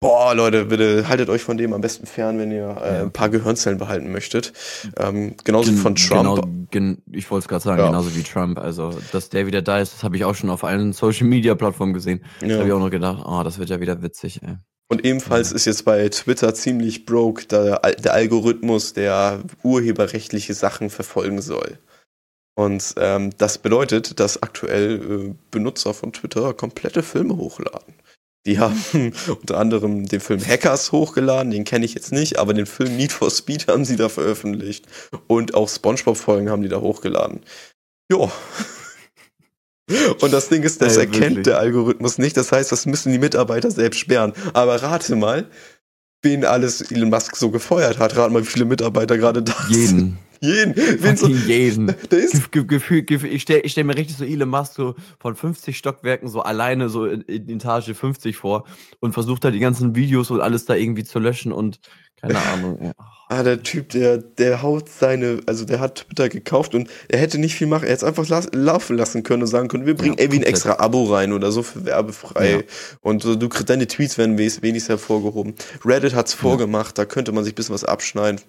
Boah, Leute, bitte haltet euch von dem am besten fern, wenn ihr äh, ein paar Gehirnzellen behalten möchtet. Ähm, genauso gen, von Trump. Genau, gen, ich wollte es gerade sagen, ja. Genauso wie Trump. Also, dass der wieder da ist, das habe ich auch schon auf allen Social-Media-Plattformen gesehen. Ja. Da habe ich auch noch gedacht, oh, das wird ja wieder witzig, ey. Und ebenfalls ja. ist jetzt bei Twitter ziemlich broke der, der Algorithmus, der urheberrechtliche Sachen verfolgen soll. Und ähm, das bedeutet, dass aktuell äh, Benutzer von Twitter komplette Filme hochladen. Die haben unter anderem den Film Hackers hochgeladen, den kenne ich jetzt nicht, aber den Film Need for Speed haben sie da veröffentlicht. Und auch SpongeBob-Folgen haben die da hochgeladen. Jo. Und das Ding ist, das Ey, erkennt wirklich. Der Algorithmus nicht. Das heißt, das müssen die Mitarbeiter selbst sperren. Aber rate mal, wen alles Elon Musk so gefeuert hat. Rate mal, wie viele Mitarbeiter gerade da sind. Jeden. Jeden. Wen so, jeden. Da ist ge- ge- ge- ich stelle stell mir richtig so Elon Musk so von fünfzig Stockwerken so alleine so in, in Etage fünfzig vor und versucht da die ganzen Videos und alles da irgendwie zu löschen und keine Ahnung. Ja. Ah, der Typ, der, der haut seine, also der hat Twitter gekauft und er hätte nicht viel machen, er hätte es einfach las- laufen lassen können und sagen können, wir bringen ja, irgendwie ein extra Abo rein oder so für werbefrei ja. und so, du kriegst deine Tweets werden wenigstens hervorgehoben. Reddit hat's vorgemacht, ja. Da könnte man sich ein bisschen was abschneiden,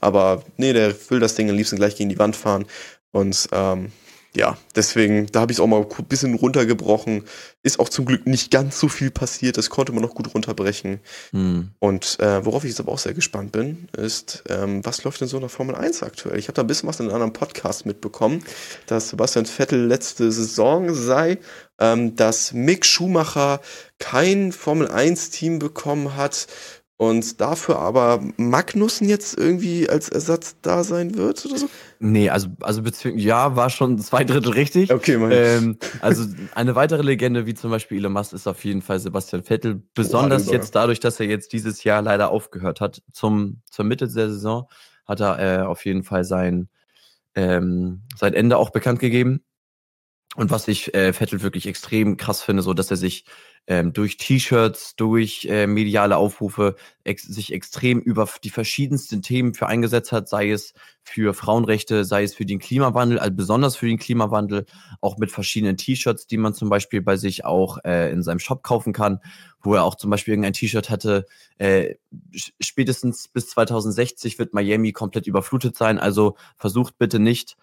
aber nee, der will das Ding am liebsten gleich gegen die Wand fahren und ähm, ja, deswegen, da habe ich es auch mal ein bisschen runtergebrochen. Ist auch zum Glück nicht ganz so viel passiert. Das konnte man noch gut runterbrechen. Hm. Und äh, worauf ich jetzt aber auch sehr gespannt bin, ist, ähm, was läuft denn so in der Formel eins aktuell? Ich habe da ein bisschen was in einem anderen Podcast mitbekommen, dass Sebastian Vettel letzte Saison sei, ähm, dass Mick Schumacher kein Formel eins-Team bekommen hat, und dafür aber Magnussen jetzt irgendwie als Ersatz da sein wird oder so? Nee, also, also bezüglich, ja, war schon zwei Drittel richtig. Okay, mein ähm, also eine weitere Legende, wie zum Beispiel Elon Musk, ist auf jeden Fall Sebastian Vettel. Besonders Boah, jetzt dadurch, dass er jetzt dieses Jahr leider aufgehört hat. Zum, zur Mitte der Saison hat er äh, auf jeden Fall sein, ähm, sein Ende auch bekannt gegeben. Und was ich äh, Vettel wirklich extrem krass finde, so dass er sich ähm, durch T-Shirts, durch äh, mediale Aufrufe ex- sich extrem über die verschiedensten Themen für eingesetzt hat, sei es für Frauenrechte, sei es für den Klimawandel, also besonders für den Klimawandel, auch mit verschiedenen T-Shirts, die man zum Beispiel bei sich auch äh, in seinem Shop kaufen kann, wo er auch zum Beispiel irgendein T-Shirt hatte, äh, spätestens bis zweitausendsechzig wird Miami komplett überflutet sein, also versucht bitte nicht,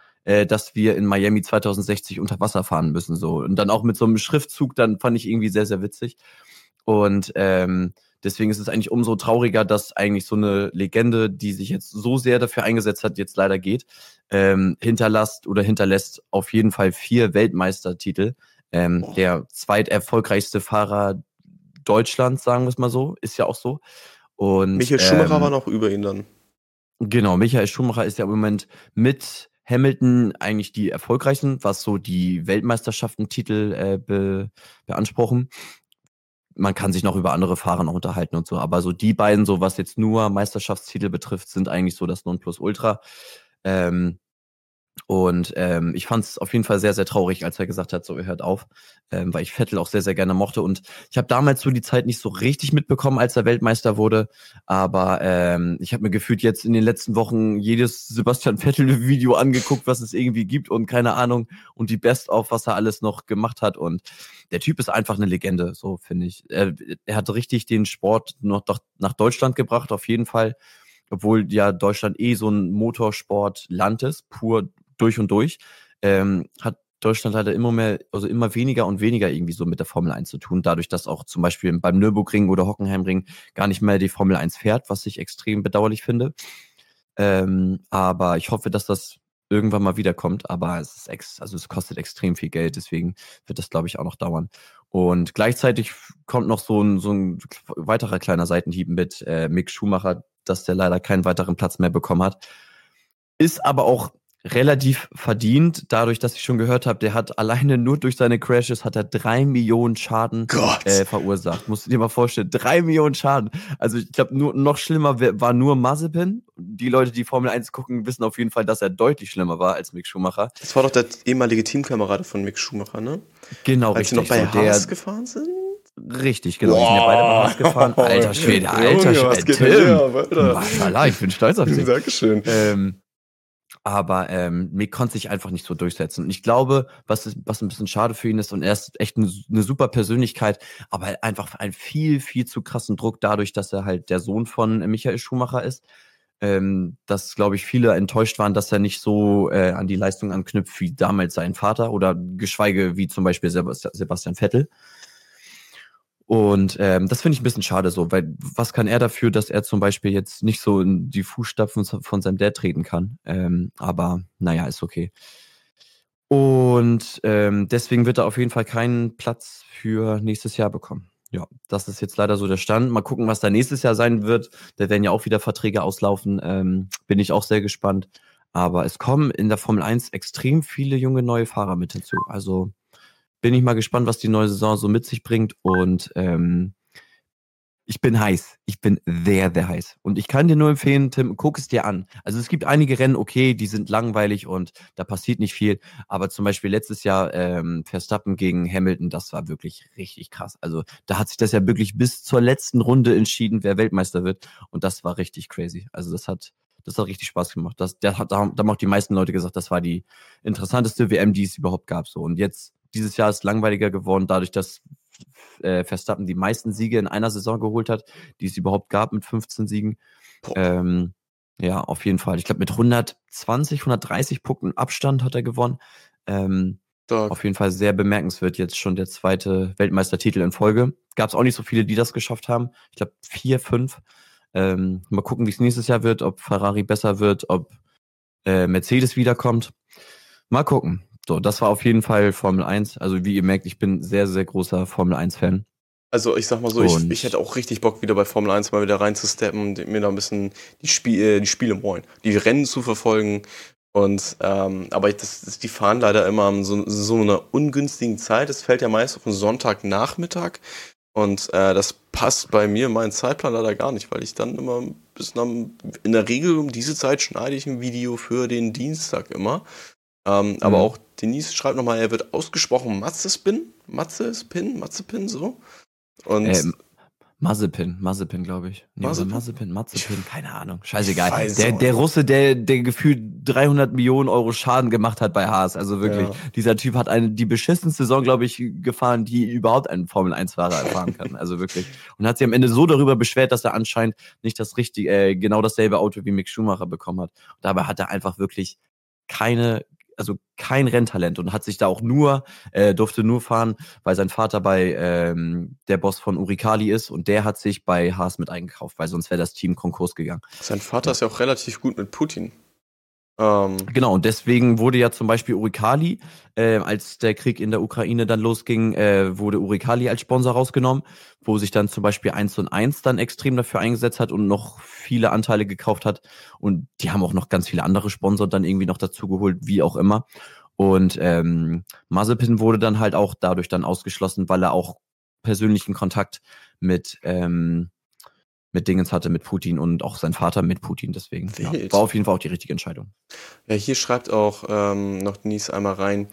dass wir in Miami zweitausendsechzig unter Wasser fahren müssen. So. Und dann auch mit so einem Schriftzug, dann fand ich irgendwie sehr, sehr witzig. Und ähm, deswegen ist es eigentlich umso trauriger, dass eigentlich so eine Legende, die sich jetzt so sehr dafür eingesetzt hat, jetzt leider geht, ähm, hinterlässt oder hinterlässt auf jeden Fall vier Weltmeistertitel. Ähm, der zweiterfolgreichste Fahrer Deutschlands, sagen wir es mal so, ist ja auch so. Und Michael Schumacher ähm, war noch über ihn dann. Genau, Michael Schumacher ist ja im Moment mit Hamilton eigentlich die erfolgreichsten, was so die Weltmeisterschaftentitel äh, be, beanspruchen. Man kann sich noch über andere Fahrer noch unterhalten und so, aber so die beiden, so was jetzt nur Meisterschaftstitel betrifft, sind eigentlich so das Nonplusultra. Ähm, und ähm, ich fand es auf jeden Fall sehr, sehr traurig, als er gesagt hat, so, er hört auf, ähm, weil ich Vettel auch sehr, sehr gerne mochte. Und ich habe damals so die Zeit nicht so richtig mitbekommen, als er Weltmeister wurde, aber ähm, ich habe mir gefühlt jetzt in den letzten Wochen jedes Sebastian Vettel-Video angeguckt, was es irgendwie gibt und keine Ahnung, und die Best-of, was er alles noch gemacht hat. Und der Typ ist einfach eine Legende, so finde ich. Er, er hat richtig den Sport noch doch nach Deutschland gebracht, auf jeden Fall, obwohl ja Deutschland eh so ein Motorsportland ist, pur durch und durch, ähm, hat Deutschland leider immer mehr, also immer weniger und weniger irgendwie so mit der Formel eins zu tun, dadurch, dass auch zum Beispiel beim Nürburgring oder Hockenheimring gar nicht mehr die Formel eins fährt, was ich extrem bedauerlich finde. Ähm, aber ich hoffe, dass das irgendwann mal wiederkommt, aber es ist ex- also es kostet extrem viel Geld, deswegen wird das, glaube ich, auch noch dauern. Und gleichzeitig kommt noch so ein, so ein weiterer kleiner Seitenhieb mit äh, Mick Schumacher, dass der leider keinen weiteren Platz mehr bekommen hat. Ist aber auch relativ verdient, dadurch, dass ich schon gehört habe, der hat alleine nur durch seine Crashes hat er drei Millionen Schaden äh, verursacht. Musst du dir mal vorstellen, drei Millionen Schaden. Also ich glaube, nur noch schlimmer war nur Mazepin, die Leute, die Formel eins gucken, wissen auf jeden Fall, dass er deutlich schlimmer war als Mick Schumacher. Das war doch der ehemalige Teamkamerad von Mick Schumacher, ne? Genau, als richtig. Als sie noch bei so Haas gefahren sind? Richtig, genau. Wow. Sind ja beide bei Haas gefahren. Alter Schwede, alter Schwede. Tim. Maschallah, ich bin stolz auf dich. Dankeschön. Ähm, aber ähm, Mick konnte sich einfach nicht so durchsetzen. Und ich glaube, was, ist, was ein bisschen schade für ihn ist, und er ist echt eine, eine super Persönlichkeit, aber einfach einen viel, viel zu krassen Druck dadurch, dass er halt der Sohn von Michael Schumacher ist. Ähm, dass, glaube ich, viele enttäuscht waren, dass er nicht so äh, an die Leistung anknüpft wie damals sein Vater oder geschweige wie zum Beispiel Sebastian Vettel. Und ähm, das finde ich ein bisschen schade so, weil was kann er dafür, dass er zum Beispiel jetzt nicht so in die Fußstapfen von seinem Dad treten kann. Ähm, aber naja, ist okay. Und ähm, deswegen wird er auf jeden Fall keinen Platz für nächstes Jahr bekommen. Ja, das ist jetzt leider so der Stand. Mal gucken, was da nächstes Jahr sein wird. Da werden ja auch wieder Verträge auslaufen. Ähm, bin ich auch sehr gespannt. Aber es kommen in der Formel eins extrem viele junge neue Fahrer mit hinzu. Also bin ich mal gespannt, was die neue Saison so mit sich bringt. Und ähm, ich bin heiß. Ich bin sehr, sehr heiß. Und ich kann dir nur empfehlen, Tim, guck es dir an. Also es gibt einige Rennen, okay, die sind langweilig und da passiert nicht viel. Aber zum Beispiel letztes Jahr ähm, Verstappen gegen Hamilton, das war wirklich richtig krass. Also da hat sich das ja wirklich bis zur letzten Runde entschieden, wer Weltmeister wird. Und das war richtig crazy. Also das hat, das hat richtig Spaß gemacht. Das, der, da haben auch die meisten Leute gesagt, das war die interessanteste W M, die es überhaupt gab. So. Und jetzt, dieses Jahr ist langweiliger geworden, dadurch, dass äh, Verstappen die meisten Siege in einer Saison geholt hat, die es überhaupt gab mit fünfzehn Siegen. Ähm, ja, auf jeden Fall. Ich glaube, mit hundertzwanzig, hundertdreißig Punkten Abstand hat er gewonnen. Ähm, auf jeden Fall sehr bemerkenswert. Jetzt schon der zweite Weltmeistertitel in Folge. Gab es auch nicht so viele, die das geschafft haben. Ich glaube, vier, fünf. Ähm, mal gucken, wie es nächstes Jahr wird, ob Ferrari besser wird, ob äh, Mercedes wiederkommt. Mal gucken. So, das war auf jeden Fall Formel eins. Also wie ihr merkt, ich bin sehr, sehr großer Formel eins-Fan. Also ich sag mal so, ich, ich hätte auch richtig Bock, wieder bei Formel eins mal wieder reinzusteppen und mir da ein bisschen die, Spie- die Spiele moin, die Rennen zu verfolgen. Und ähm, aber das, das, die fahren leider immer in so, so einer ungünstigen Zeit. Das fällt ja meist auf den Sonntagnachmittag. Und äh, das passt bei mir, meinen Zeitplan leider gar nicht, weil ich dann immer bis in der Regel um diese Zeit schneide ich ein Video für den Dienstag immer. Ähm, aber mhm. auch Denise schreibt nochmal, er wird ausgesprochen Mazepin, Mazepin, Mazepin, so. Und ähm, Mazepin, Mazepin, glaube ich. Nee, Mazepin? Mazepin, Mazepin, keine Ahnung, scheißegal. Der, der Russe, der, der gefühlt dreihundert Millionen Euro Schaden gemacht hat bei Haas, also wirklich. Ja. Dieser Typ hat eine, die beschissenste Saison, glaube ich, gefahren, die überhaupt ein Formel eins Fahrer fahren kann, also wirklich. Und hat sich am Ende so darüber beschwert, dass er anscheinend nicht das richtige, äh, genau dasselbe Auto wie Mick Schumacher bekommen hat. Und dabei hat er einfach wirklich keine... also kein Renntalent und hat sich da auch nur, äh, durfte nur fahren, weil sein Vater bei ähm, der Boss von Uralkali ist und der hat sich bei Haas mit eingekauft, weil sonst wäre das Team Konkurs gegangen. Sein Vater ja. ist ja auch relativ gut mit Putin. Ähm. Genau, und deswegen wurde ja zum Beispiel Uralkali, äh, als der Krieg in der Ukraine dann losging, äh, wurde Uralkali als Sponsor rausgenommen, wo sich dann zum Beispiel eins und eins dann extrem dafür eingesetzt hat und noch viele Anteile gekauft hat. Und die haben auch noch ganz viele andere Sponsoren dann irgendwie noch dazu geholt, wie auch immer. Und ähm, Mazepin wurde dann halt auch dadurch dann ausgeschlossen, weil er auch persönlichen Kontakt mit... Ähm, mit Dingens hatte, mit Putin und auch sein Vater mit Putin, deswegen ja, war auf jeden Fall auch die richtige Entscheidung. Ja, hier schreibt auch ähm, noch Denise einmal rein,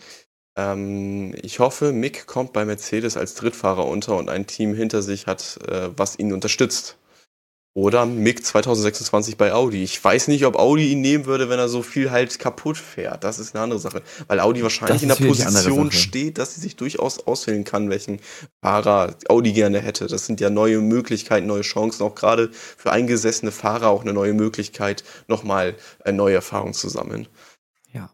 ähm, ich hoffe, Mick kommt bei Mercedes als Drittfahrer unter und ein Team hinter sich hat, äh, was ihn unterstützt. Oder Mick zwanzig sechsundzwanzig bei Audi. Ich weiß nicht, ob Audi ihn nehmen würde, wenn er so viel halt kaputt fährt. Das ist eine andere Sache. Weil Audi wahrscheinlich in der Position steht, dass sie sich durchaus auswählen kann, welchen Fahrer Audi gerne hätte. Das sind ja neue Möglichkeiten, neue Chancen. Auch gerade für eingesessene Fahrer auch eine neue Möglichkeit, nochmal eine neue Erfahrung zu sammeln. Ja,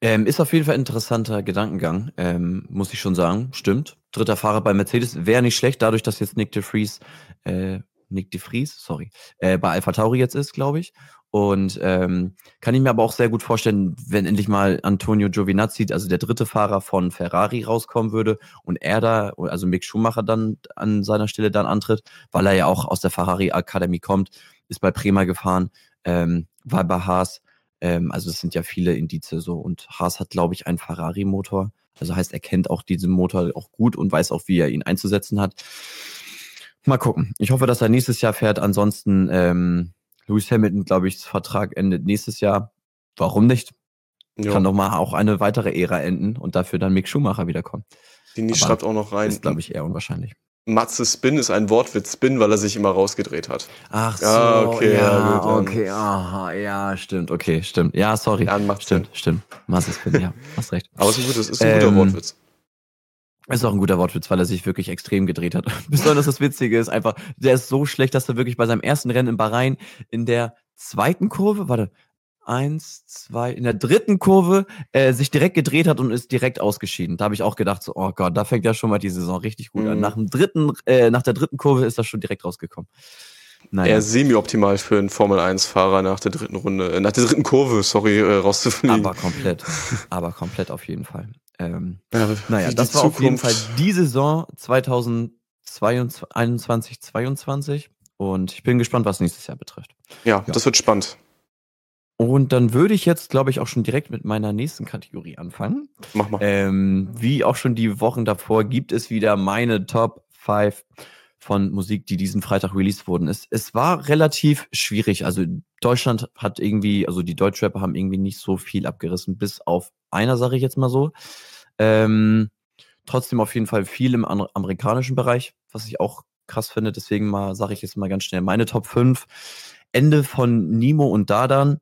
ähm, ist auf jeden Fall ein interessanter Gedankengang, ähm, muss ich schon sagen. Stimmt. Dritter Fahrer bei Mercedes wäre nicht schlecht, dadurch, dass jetzt Nick de Vries äh, Nick de Vries, sorry, äh, bei AlphaTauri jetzt ist, glaube ich. Und ähm, kann ich mir aber auch sehr gut vorstellen, wenn endlich mal Antonio Giovinazzi, also der dritte Fahrer von Ferrari, rauskommen würde und er da, also Mick Schumacher dann an seiner Stelle dann antritt, weil er ja auch aus der Ferrari-Akademie kommt, ist bei Prema gefahren, ähm, war bei Haas. Ähm, also es sind ja viele Indize so. Und Haas hat, glaube ich, einen Ferrari-Motor. Also heißt, er kennt auch diesen Motor auch gut und weiß auch, wie er ihn einzusetzen hat. Mal gucken. Ich hoffe, dass er nächstes Jahr fährt. Ansonsten ähm, Lewis Hamilton, glaube ich, Vertrag endet nächstes Jahr. Warum nicht? Jo. Kann nochmal auch eine weitere Ära enden und dafür dann Mick Schumacher wiederkommen. Dini schreibt auch noch rein. Ist, glaube ich, eher unwahrscheinlich. Matze Spin ist ein Wort für Spin, weil er sich immer rausgedreht hat. Ach so, ah, okay, ja, ja okay, aha, ja, stimmt, okay, stimmt. Ja, sorry, ja, macht stimmt, Sinn. stimmt. Matze Spin, ja, hast recht. Aber es ist, ist ein guter ähm, Wortwitz. Ist auch ein guter Wortwitz, weil er sich wirklich extrem gedreht hat. Besonders das Witzige ist einfach, der ist so schlecht, dass er wirklich bei seinem ersten Rennen in Bahrain in der zweiten Kurve, warte, eins, zwei, in der dritten Kurve äh, sich direkt gedreht hat und ist direkt ausgeschieden. Da habe ich auch gedacht, so, oh Gott, da fängt ja schon mal die Saison richtig gut mhm. an. Nach dem dritten, äh, nach der dritten Kurve ist das schon direkt rausgekommen. Naja. Eher semi-optimal für einen Formel eins Fahrer nach der dritten Runde, äh, nach der dritten Kurve, sorry, äh, rauszufliegen. Aber komplett, aber komplett auf jeden Fall. Ähm, ja, naja, das war Zukunft. Auf jeden Fall die Saison zweitausendeinundzwanzig, zweitausendzweiundzwanzig und ich bin gespannt, was nächstes Jahr betrifft. Ja, ja. Das wird spannend. Und dann würde ich jetzt, glaube ich, auch schon direkt mit meiner nächsten Kategorie anfangen. Mach mal. Ähm, wie auch schon die Wochen davor gibt es wieder meine Top fünf von Musik, die diesen Freitag released wurden. Es, es war relativ schwierig. Also Deutschland hat irgendwie, also die Deutschrapper haben irgendwie nicht so viel abgerissen, bis auf einer, sage ich jetzt mal so. Ähm, trotzdem auf jeden Fall viel im amer- amerikanischen Bereich, was ich auch krass finde. Deswegen mal sage ich jetzt mal ganz schnell meine Top fünf. Ende von Nimo und Dadan.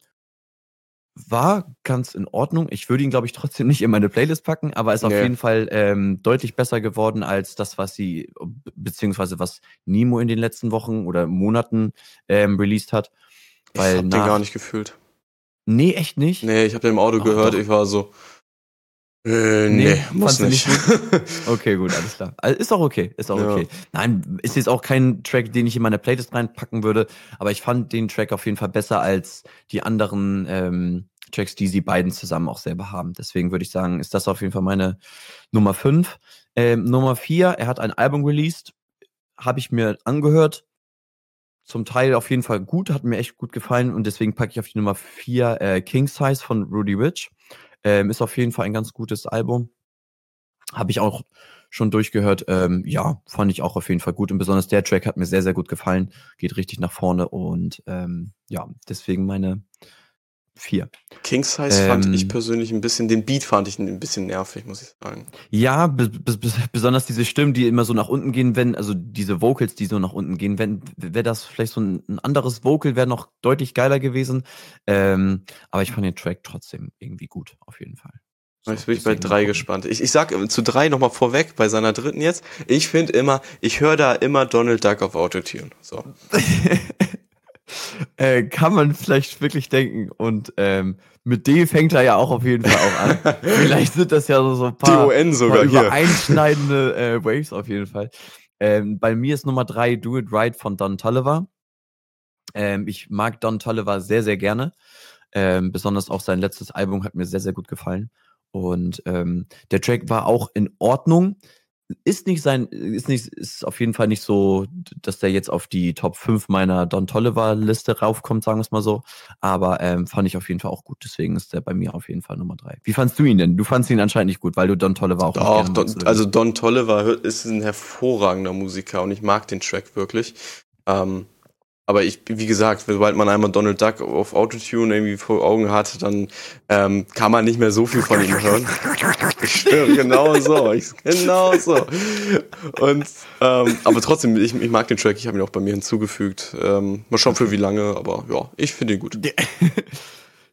War ganz in Ordnung. Ich würde ihn, glaube ich, trotzdem nicht in meine Playlist packen, aber ist nee. auf jeden Fall ähm, deutlich besser geworden als das, was sie, beziehungsweise was Nimo in den letzten Wochen oder Monaten ähm, released hat. Weil ich hab nach... den gar nicht gefühlt. Nee, echt nicht? Nee, ich hab den im Auto Ach, gehört, doch. Ich war so, äh, nee, nee muss nicht. Gut? Okay, gut, alles klar. Ist auch okay, ist auch ja. okay. Nein, ist jetzt auch kein Track, den ich in meine Playlist reinpacken würde, aber ich fand den Track auf jeden Fall besser als die anderen ähm, Tracks, die sie beiden zusammen auch selber haben. Deswegen würde ich sagen, ist das auf jeden Fall meine Nummer fünf. Ähm, Nummer vier, er hat ein Album released, habe ich mir angehört. Zum Teil auf jeden Fall gut, hat mir echt gut gefallen und deswegen packe ich auf die Nummer vier äh, King Size von Rudy Rich. Ähm, ist auf jeden Fall ein ganz gutes Album. Habe ich auch schon durchgehört. Ähm, ja, fand ich auch auf jeden Fall gut und besonders der Track hat mir sehr, sehr gut gefallen. Geht richtig nach vorne und ähm, ja, deswegen meine vier. King Size ähm, fand ich persönlich ein bisschen, den Beat fand ich ein bisschen nervig, muss ich sagen. Ja, b- b- besonders diese Stimmen, die immer so nach unten gehen, wenn, also diese Vocals, die so nach unten gehen, wenn, wäre das vielleicht so ein, ein anderes Vocal, wäre noch deutlich geiler gewesen. Ähm, aber ich fand den Track trotzdem irgendwie gut, auf jeden Fall. So, jetzt bin ich bei drei gespannt. Ich, ich sag zu drei nochmal vorweg, bei seiner dritten jetzt, ich finde immer, ich höre da immer Donald Duck auf Autotune. So. Äh, kann man vielleicht wirklich denken und ähm, mit dem fängt er ja auch auf jeden Fall auch an. Vielleicht sind das ja so, so ein paar, paar übereinschneidende äh, Waves auf jeden Fall. Ähm, bei mir ist Nummer drei Do It Right von Don Toliver. Ähm, ich mag Don Toliver sehr, sehr gerne. Ähm, besonders auch sein letztes Album hat mir sehr, sehr gut gefallen. Und ähm, der Track war auch in Ordnung. Ist nicht sein, ist nicht, ist auf jeden Fall nicht so, dass der jetzt auf die Top fünf meiner Don Toliver-Liste raufkommt, sagen wir es mal so. Aber ähm, fand ich auf jeden Fall auch gut. Deswegen ist der bei mir auf jeden Fall Nummer drei. Wie fandst du ihn denn? Du fandst ihn anscheinend nicht gut, weil du Don Toliver auch Doch, nicht Don, also Don Toliver ist ein hervorragender Musiker und ich mag den Track wirklich. Ähm, aber ich, wie gesagt, sobald man einmal Donald Duck auf Autotune irgendwie vor Augen hat, dann ähm, kann man nicht mehr so viel von ihm hören. Ich schwöre, genau so. Ich, genau so. Und, ähm, aber trotzdem, ich, ich mag den Track. Ich habe ihn auch bei mir hinzugefügt. Ähm, mal schauen für wie lange, aber ja, ich finde ihn gut.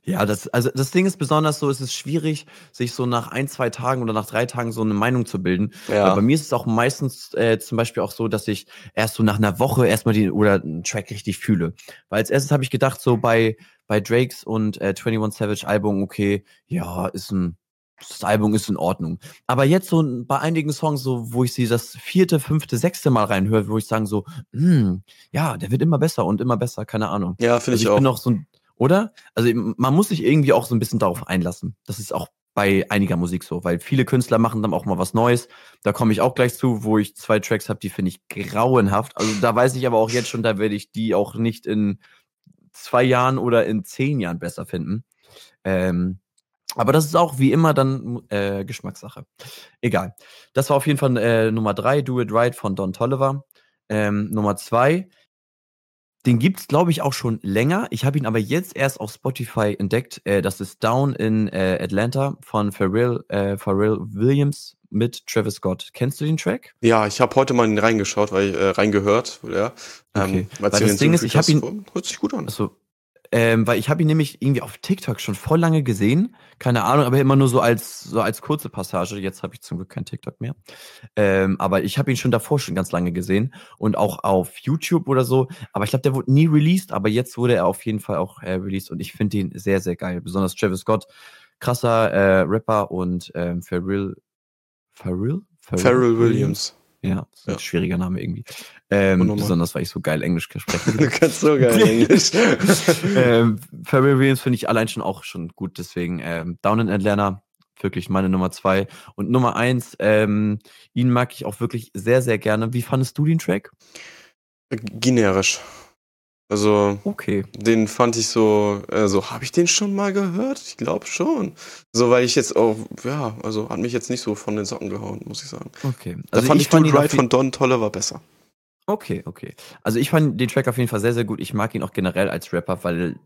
Ja, das, also das Ding ist besonders so, es ist schwierig, sich so nach ein, zwei Tagen oder nach drei Tagen so eine Meinung zu bilden. Ja. Bei mir ist es auch meistens äh, zum Beispiel auch so, dass ich erst so nach einer Woche erstmal den oder einen Track richtig fühle. Weil als erstes habe ich gedacht, so bei, bei Drakes und äh, einundzwanzig Savage Album, okay, ja, ist ein. Das Album ist in Ordnung. Aber jetzt so bei einigen Songs, so wo ich sie das vierte, fünfte, sechste Mal reinhöre, wo ich sagen so, hm, ja, der wird immer besser und immer besser, keine Ahnung. Ja, finde also ich, ich auch. Bin auch so, oder? Also man muss sich irgendwie auch so ein bisschen darauf einlassen. Das ist auch bei einiger Musik so, weil viele Künstler machen dann auch mal was Neues. Da komme ich auch gleich zu, wo ich zwei Tracks habe, die finde ich grauenhaft. Also da weiß ich aber auch jetzt schon, da werde ich die auch nicht in zwei Jahren oder in zehn Jahren besser finden. Ähm, Aber das ist auch wie immer dann äh, Geschmackssache. Egal. Das war auf jeden Fall äh, Nummer drei, Do It Right von Don Toliver. Ähm, Nummer zwei, Den gibt es, glaube ich, auch schon länger. Ich habe ihn aber jetzt erst auf Spotify entdeckt. Äh, das ist Down in äh, Atlanta von Pharrell, äh, Pharrell Williams mit Travis Scott. Kennst du den Track? Ja, ich habe heute mal reingeschaut, weil äh, reingehört. Ja. Ähm, okay. Weil das Ding ist, ich habe ihn... Hört sich gut an. Achso. Ähm, weil ich habe ihn nämlich irgendwie auf TikTok schon voll lange gesehen. Keine Ahnung, aber immer nur so als, so als kurze Passage. Jetzt habe ich zum Glück kein TikTok mehr. Ähm, aber ich habe ihn schon davor schon ganz lange gesehen. Und auch auf YouTube oder so. Aber ich glaube, der wurde nie released. Aber jetzt wurde er auf jeden Fall auch äh, released. Und ich finde den sehr, sehr geil. Besonders Travis Scott. Krasser äh, Rapper. Und ähm, Pharrell... Pharrell? Pharrell Williams. Ja, das ist ein ja. schwieriger Name irgendwie. Ähm, besonders, weil ich so geil Englisch spreche. Du kannst so geil Englisch. ähm, Pharrell Williams finde ich allein schon auch schon gut, deswegen ähm, Down in Atlanta, wirklich meine Nummer zwei. Und Nummer eins, ähm, ihn mag ich auch wirklich sehr, sehr gerne. Wie fandest du den Track? Generisch. Also, okay. Den fand ich so, äh, so, habe ich den schon mal gehört? Ich glaube schon. So, weil ich jetzt auch, ja, also hat mich jetzt nicht so von den Socken gehauen, muss ich sagen. Okay. Also da fand ich, ich fand Do It Right von Don Toliver besser. Okay, okay. Also ich fand den Track auf jeden Fall sehr, sehr gut. Ich mag ihn auch generell als Rapper, weil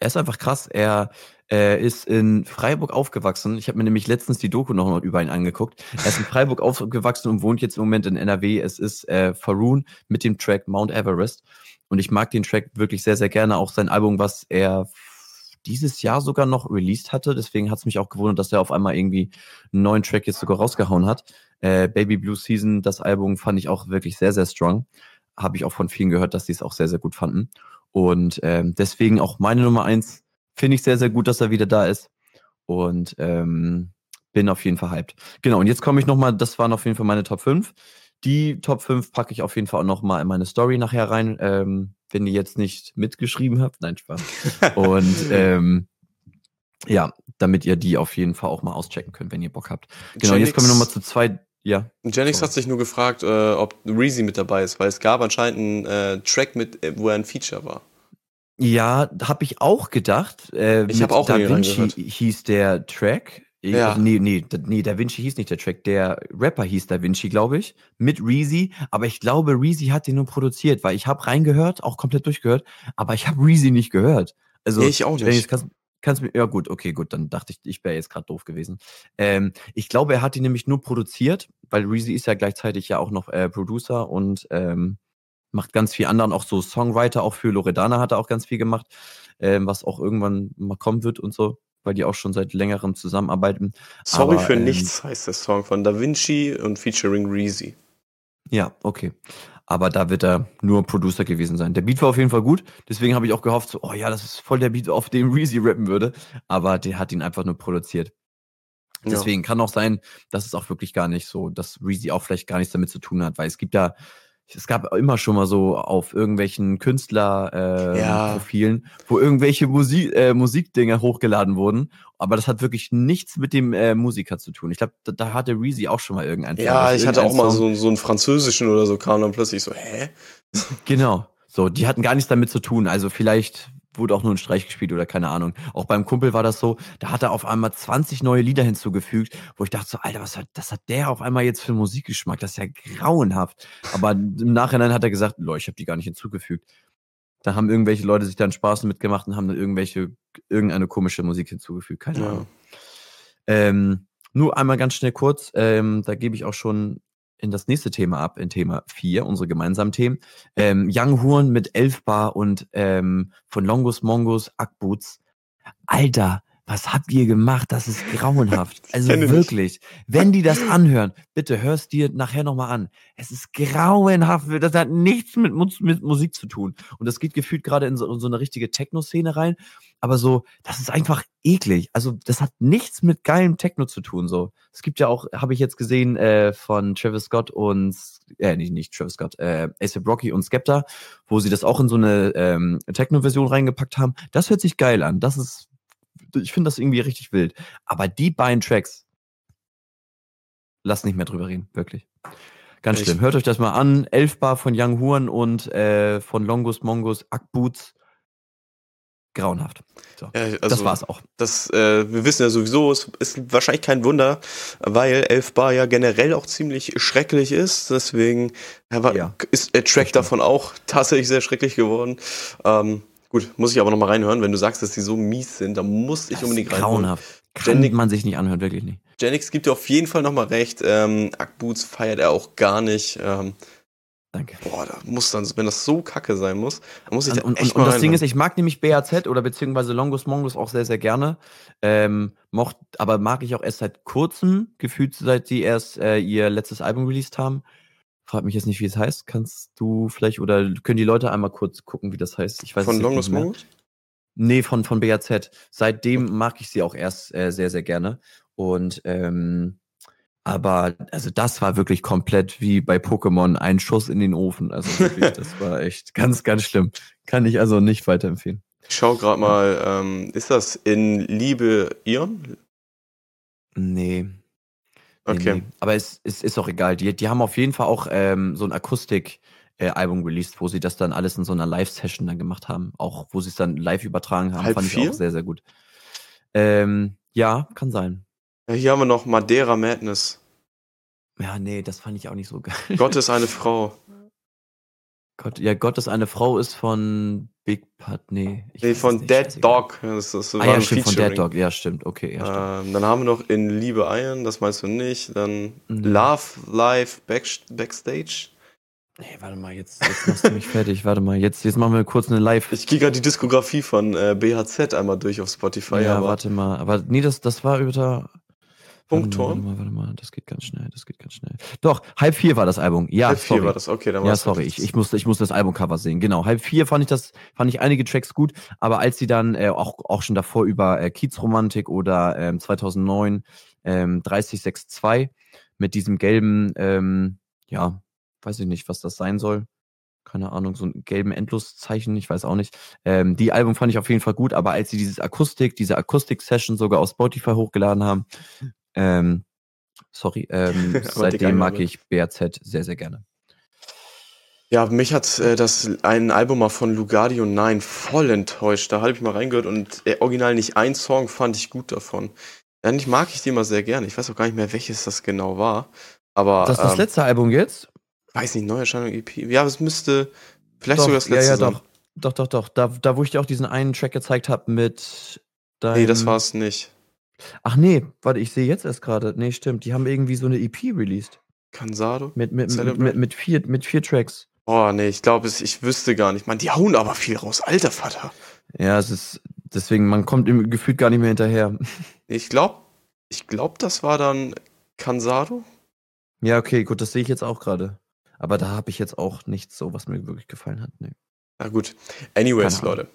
er ist einfach krass. Er äh, ist in Freiburg aufgewachsen. Ich habe mir nämlich letztens die Doku noch über ihn angeguckt. Er ist in Freiburg aufgewachsen und wohnt jetzt im Moment in N R W. Es ist äh, Faroon mit dem Track Mount Everest. Und ich mag den Track wirklich sehr, sehr gerne. Auch sein Album, was er dieses Jahr sogar noch released hatte. Deswegen hat es mich auch gewundert, dass er auf einmal irgendwie einen neuen Track jetzt sogar rausgehauen hat. Äh, Baby Blue Season, das Album fand ich auch wirklich sehr, sehr strong. Habe ich auch von vielen gehört, dass die es auch sehr, sehr gut fanden. Und ähm, deswegen auch meine Nummer eins. Finde ich sehr, sehr gut, dass er wieder da ist. Und ähm, bin auf jeden Fall hyped. Genau, und jetzt komme ich nochmal, das waren auf jeden Fall meine Top fünf. Die Top fünf packe ich auf jeden Fall auch nochmal in meine Story nachher rein, ähm, wenn ihr jetzt nicht mitgeschrieben habt. Nein, Spaß. Und ähm, ja, damit ihr die auf jeden Fall auch mal auschecken könnt, wenn ihr Bock habt. Genau, Genix, jetzt kommen wir nochmal zu zwei. Ja. Genix hat sich nur gefragt, äh, ob Reezy mit dabei ist, weil es gab anscheinend einen äh, Track, mit, wo er ein Feature war. Ja, habe ich auch gedacht. Äh, ich habe auch Da Vinci hieß der Track. Ja. Also, nee, nee, nee, Da Vinci hieß nicht der Track. Der Rapper hieß Da Vinci, glaube ich, mit Reezy. Aber ich glaube, Reezy hat den nur produziert, weil ich habe reingehört, auch komplett durchgehört, aber ich habe Reezy nicht gehört. Also, nee, ich auch nicht. Kannst, kannst mir, ja gut, okay, gut, dann dachte ich, ich wäre jetzt gerade doof gewesen. Ähm, ich glaube, er hat ihn nämlich nur produziert, weil Reezy ist ja gleichzeitig ja auch noch äh, Producer und ähm, macht ganz viel anderen, auch so Songwriter, auch für Loredana hat er auch ganz viel gemacht, ähm, was auch irgendwann mal kommen wird und so, weil die auch schon seit längerem zusammenarbeiten. Sorry aber, für ähm, nichts heißt der Song von Da Vinci und featuring Reezy. Ja, okay. Aber da wird er nur Producer gewesen sein. Der Beat war auf jeden Fall gut, deswegen habe ich auch gehofft, so, oh ja, das ist voll der Beat, auf dem Reezy rappen würde, aber der hat ihn einfach nur produziert. Deswegen ja. Kann auch sein, dass es auch wirklich gar nicht so, dass Reezy auch vielleicht gar nichts damit zu tun hat, weil es gibt ja Es gab immer schon mal so auf irgendwelchen Künstler-Profilen, äh, ja. wo irgendwelche Musi- äh, Musikdinger hochgeladen wurden. Aber das hat wirklich nichts mit dem äh, Musiker zu tun. Ich glaube, da, da hatte Reezy auch schon mal irgendeinen. Ja, ich hatte auch Song. mal so, so einen französischen oder so, kam dann plötzlich so, hä? Genau, so, die hatten gar nichts damit zu tun. Also vielleicht wurde auch nur ein Streich gespielt oder keine Ahnung. Auch beim Kumpel war das so, da hat er auf einmal zwanzig neue Lieder hinzugefügt, wo ich dachte so, Alter, was hat, das hat der auf einmal jetzt für Musikgeschmack? Das ist ja grauenhaft. Aber im Nachhinein hat er gesagt, Leute, ich habe die gar nicht hinzugefügt. Da haben irgendwelche Leute sich dann Spaß mitgemacht und haben dann irgendwelche, irgendeine komische Musik hinzugefügt. Keine ja. Ahnung. Ähm, nur einmal ganz schnell kurz, ähm, da gebe ich auch schon in das nächste Thema ab, in Thema vier, unsere gemeinsamen Themen. Ähm, Young Horn mit elf Bar und ähm, von Longus Mongus, Ackboots. Alter, was habt ihr gemacht? Das ist grauenhaft. Also wirklich, wenn die das anhören, bitte hörst dir nachher nochmal an. Es ist grauenhaft. Das hat nichts mit, mit Musik zu tun. Und das geht gefühlt gerade in so, in so eine richtige Techno-Szene rein. Aber so, das ist einfach eklig. Also das hat nichts mit geilem Techno zu tun. So, es gibt ja auch, habe ich jetzt gesehen, äh, von Travis Scott und, äh, nicht, nicht Travis Scott, äh, A$A P Rocky und Skepta, wo sie das auch in so eine ähm, Techno-Version reingepackt haben. Das hört sich geil an. Das ist, ich finde das irgendwie richtig wild. Aber die beiden Tracks, lass nicht mehr drüber reden, wirklich. Ganz schlimm. Ich Hört euch das mal an. elf Bar von Young Horn und äh, von Longus Mongus, Ackboots. grauenhaft. So, ja, also das war's auch. Das, äh, wir wissen ja sowieso, es ist wahrscheinlich kein Wunder, weil elf Bar ja generell auch ziemlich schrecklich ist. Deswegen ja, ist der Track davon auch tatsächlich sehr schrecklich geworden. Ähm, gut, muss ich aber nochmal reinhören. Wenn du sagst, dass die so mies sind, dann muss ich das unbedingt reinhören. Grauenhaft. Kann Gen- man sich nicht anhören, wirklich nicht. Genix gibt dir auf jeden Fall nochmal recht. Ähm, Akboots feiert er auch gar nicht. Ähm, Danke. Boah, da muss dann, wenn das so kacke sein muss, dann muss ich da und, echt und, mal und das Ding ist, ich mag nämlich B A Z oder beziehungsweise Longus Mongus auch sehr, sehr gerne. Ähm, mocht, aber mag ich auch erst seit kurzem, gefühlt seit die erst äh, ihr letztes Album released haben. Frag mich jetzt nicht, wie es heißt. Kannst du vielleicht, oder können die Leute einmal kurz gucken, wie das heißt? Ich weiß Von Longus Mongus? Nee, von, von B A Z. Seitdem mag ich sie auch erst äh, sehr, sehr gerne. Und, ähm, aber, also das war wirklich komplett wie bei Pokémon, ein Schuss in den Ofen. Also wirklich, das war echt ganz, ganz schlimm. Kann ich also nicht weiterempfehlen. Ich schau gerade mal, ähm, ist das in Liebe Ion? Nee. Okay. Nee, nee. Aber es, es ist auch egal. Die, die haben auf jeden Fall auch ähm, so ein Akustik- Äh, Album released, wo sie das dann alles in so einer Live-Session dann gemacht haben, auch wo sie es dann live übertragen haben, Halb fand vier? Ich auch sehr, sehr gut. Ähm, ja, kann sein. Ja, hier haben wir noch Madeira Madness. Ja, nee, das fand ich auch nicht so geil. Gott ist eine Frau. Gott, ja, Gott ist eine Frau ist von Big Pat, nee. Nee, von Dead Dog. Das, das war ah, ja, stimmt, Featuring. Von Dead Dog, ja, stimmt, okay. Ja, stimmt. Ähm, dann haben wir noch In Liebe Eiern, das meinst du nicht, dann mhm. Love Live Back- Backstage. Nee, warte mal, jetzt, jetzt machst du mich fertig. Warte mal, jetzt, jetzt machen wir kurz eine Live. Ich gehe gerade die Diskografie von äh, B H Z einmal durch auf Spotify. Ja, aber warte mal. Aber nee, das, das war über der... Punkturm. Warte mal, warte mal, warte mal, das geht ganz schnell, das geht ganz schnell. Doch, halb vier war das Album. Ja, halb sorry. vier war das, okay. Dann ja, sorry, ich, ich, musste, ich musste das Albumcover sehen. Genau, halb vier fand ich das, fand ich einige Tracks gut, aber als sie dann äh, auch, auch schon davor über äh, Kiezromantik oder ähm, zweitausendneun ähm, dreißig sechs zwei mit diesem gelben, ähm, ja... weiß ich nicht, was das sein soll. Keine Ahnung, so ein gelben Endloszeichen, ich weiß auch nicht. Ähm, die Album fand ich auf jeden Fall gut, aber als sie dieses Akustik, diese Akustik-Session sogar auf Spotify hochgeladen haben, ähm, sorry, ähm, seitdem mag ich B A Z sehr, sehr gerne. Ja, mich hat äh, das ein Album mal von Lugardio neun voll enttäuscht. Da habe ich mal reingehört und äh, original nicht ein Song fand ich gut davon. Eigentlich mag ich die immer sehr gerne. Ich weiß auch gar nicht mehr, welches das genau war. Aber, das ist das ähm, letzte Album jetzt? Weiß nicht, Neuerscheinung, E P. Ja, es müsste vielleicht doch, sogar das letzte ja, ja, sein. Doch, doch, doch. doch. Da, da, wo ich dir auch diesen einen Track gezeigt habe mit deinem... Nee, das war's nicht. Ach nee, warte, ich sehe jetzt erst gerade. Nee, stimmt. Die haben irgendwie so eine E P released. Cansado? Mit, mit, mit, mit, mit, vier, mit vier Tracks. Oh nee, ich glaube, ich wüsste gar nicht. Man, die hauen aber viel raus. Alter Vater. Ja, es ist... Deswegen, man kommt im Gefühl gar nicht mehr hinterher. Ich glaube, ich glaub, das war dann Cansado. Ja, okay, gut, das sehe ich jetzt auch gerade. Aber da habe ich jetzt auch nichts so, was mir wirklich gefallen hat. Nee. Na gut. Anyways, Leute.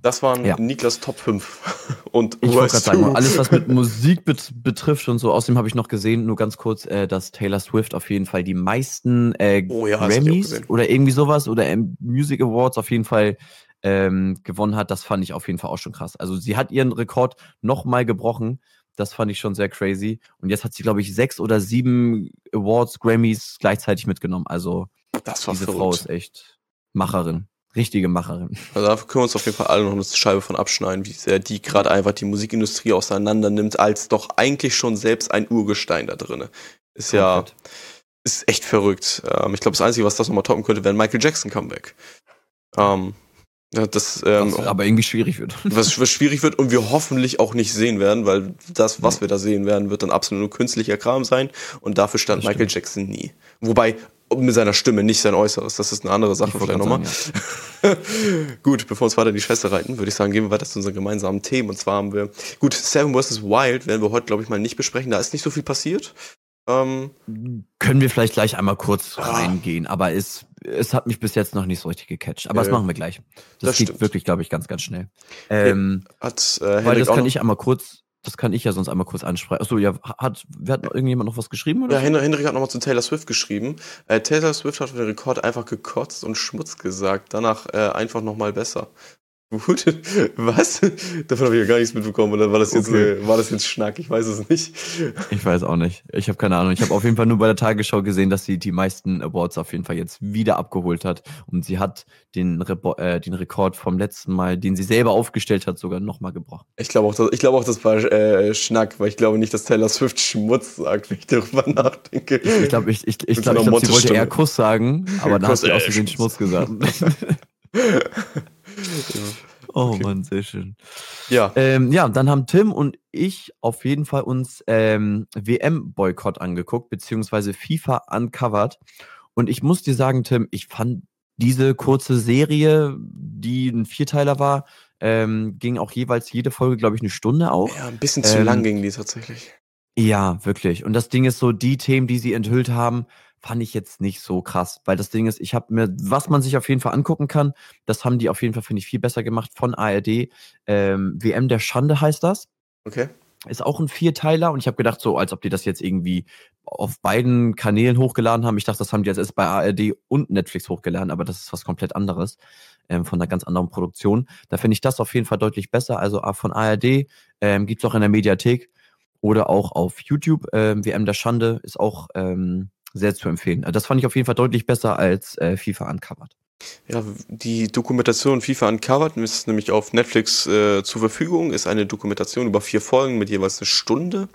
Das waren ja. Niklas Top fünf. Und ich wollte gerade sagen, alles, was mit Musik bet- betrifft und so. Außerdem habe ich noch gesehen, nur ganz kurz, äh, dass Taylor Swift auf jeden Fall die meisten äh, oh, ja, Grammys oder irgendwie sowas oder äh, Music Awards auf jeden Fall ähm, gewonnen hat. Das fand ich auf jeden Fall auch schon krass. Also sie hat ihren Rekord nochmal gebrochen. Das fand ich schon sehr crazy. Und jetzt hat sie, glaube ich, sechs oder sieben Awards, Grammys gleichzeitig mitgenommen. Also das war diese verrückt. Frau ist echt Macherin. Richtige Macherin. Also da können wir uns auf jeden Fall alle noch eine Scheibe von abschneiden, wie sehr die gerade einfach die Musikindustrie auseinander nimmt, als doch eigentlich schon selbst ein Urgestein da drin. Ist ja, ist echt verrückt. Ähm, ich glaube, das Einzige, was das nochmal toppen könnte, wäre ein Michael Jackson Comeback. Ähm, Ja, das, ähm, was aber irgendwie schwierig wird. Was, was schwierig wird und wir hoffentlich auch nicht sehen werden, weil das, was wir da sehen werden, wird dann absolut nur künstlicher Kram sein und dafür stand das Michael stimmt. Jackson nie. Wobei, mit seiner Stimme, nicht sein Äußeres, das ist eine andere Sache vielleicht nochmal. Ja. Gut, bevor wir uns weiter in die Scheiße reiten, würde ich sagen, gehen wir weiter zu unseren gemeinsamen Themen und zwar haben wir, gut, Seven versus. Wild werden wir heute, glaube ich, mal nicht besprechen, da ist nicht so viel passiert. Ähm, Können wir vielleicht gleich einmal kurz ah. reingehen, aber es, es hat mich bis jetzt noch nicht so richtig gecatcht. Aber ja, das machen wir gleich. Das, das geht stimmt. wirklich, glaube ich, ganz, ganz schnell. Ähm, hat, äh, weil das kann ich einmal kurz, das kann ich ja sonst einmal kurz ansprechen. Achso, ja, hat, hat irgendjemand noch was geschrieben? Oder? Ja, Henrik, Henrik hat nochmal zu Taylor Swift geschrieben. Äh, Taylor Swift hat für den Rekord einfach gekotzt und Schmutz gesagt. Danach äh, einfach nochmal besser. Gut, was? Davon habe ich ja gar nichts mitbekommen. Oder war das jetzt, okay. eine, war das jetzt Schnack? Ich weiß es nicht. Ich weiß auch nicht. Ich habe keine Ahnung. Ich habe auf jeden Fall nur bei der Tagesschau gesehen, dass sie die meisten Awards auf jeden Fall jetzt wieder abgeholt hat. Und sie hat den, Re- äh, den Rekord vom letzten Mal, den sie selber aufgestellt hat, sogar nochmal gebrochen. Ich glaube auch, ich glaube auch, das war äh, Schnack, weil ich glaube nicht, dass Taylor Swift Schmutz sagt, wenn ich darüber nachdenke. Ich glaube, ich, ich, ich glaub, ich glaub, sie wollte eher Kuss sagen, aber dann hat sie aus dem Schmutz gesagt. Oh okay. Mann, sehr schön. Ja. Ähm, ja, dann haben Tim und ich auf jeden Fall uns ähm, W M-Boykott angeguckt, beziehungsweise FIFA Uncovered. Und ich muss dir sagen, Tim, ich fand diese kurze Serie, die ein Vierteiler war, ähm, ging auch jeweils jede Folge, glaube ich, eine Stunde auch. Ja, ein bisschen ähm, zu lang ging die tatsächlich. Ja, wirklich. Und das Ding ist so, die Themen, die sie enthüllt haben, fand ich jetzt nicht so krass, weil das Ding ist, ich habe mir, was man sich auf jeden Fall angucken kann, das haben die auf jeden Fall, finde ich, viel besser gemacht von A R D. Ähm, W M der Schande heißt das. Okay. Ist auch ein Vierteiler und ich habe gedacht, so als ob die das jetzt irgendwie auf beiden Kanälen hochgeladen haben. Ich dachte, das haben die jetzt erst bei A R D und Netflix hochgeladen, aber das ist was komplett anderes, ähm, von einer ganz anderen Produktion. Da finde ich das auf jeden Fall deutlich besser. Also von A R D ähm, gibt es auch in der Mediathek oder auch auf YouTube. Ähm, W M der Schande ist auch... Ähm, sehr zu empfehlen. Das fand ich auf jeden Fall deutlich besser als äh, FIFA Uncovered. Ja, die Dokumentation FIFA Uncovered ist nämlich auf Netflix äh, zur Verfügung, ist eine Dokumentation über vier Folgen mit jeweils eine Stunde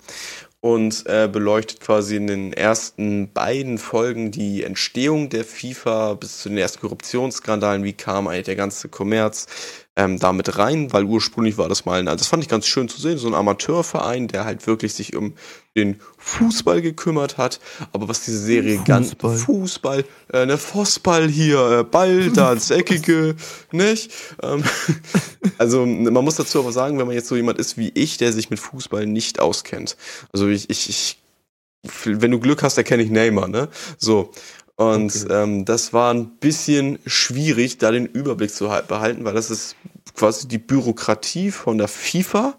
und äh, beleuchtet quasi in den ersten beiden Folgen die Entstehung der FIFA bis zu den ersten Korruptionsskandalen, wie kam eigentlich der ganze Kommerz ähm, damit rein, weil ursprünglich war das mal, ein, das fand ich ganz schön zu sehen, so ein Amateurverein, der halt wirklich sich um den Fußball gekümmert hat, aber was diese Serie ganz, Fußball, Fußball äh, ne, Fußball hier, äh, Ball, da ins Eckige, nicht? Ähm, also man muss dazu aber sagen, wenn man jetzt so jemand ist wie ich, der sich mit Fußball nicht auskennt, also ich, ich, ich wenn du Glück hast, erkenne ich Neymar, ne? So. Und okay. ähm, das war ein bisschen schwierig, da den Überblick zu behalten, weil das ist quasi die Bürokratie von der FIFA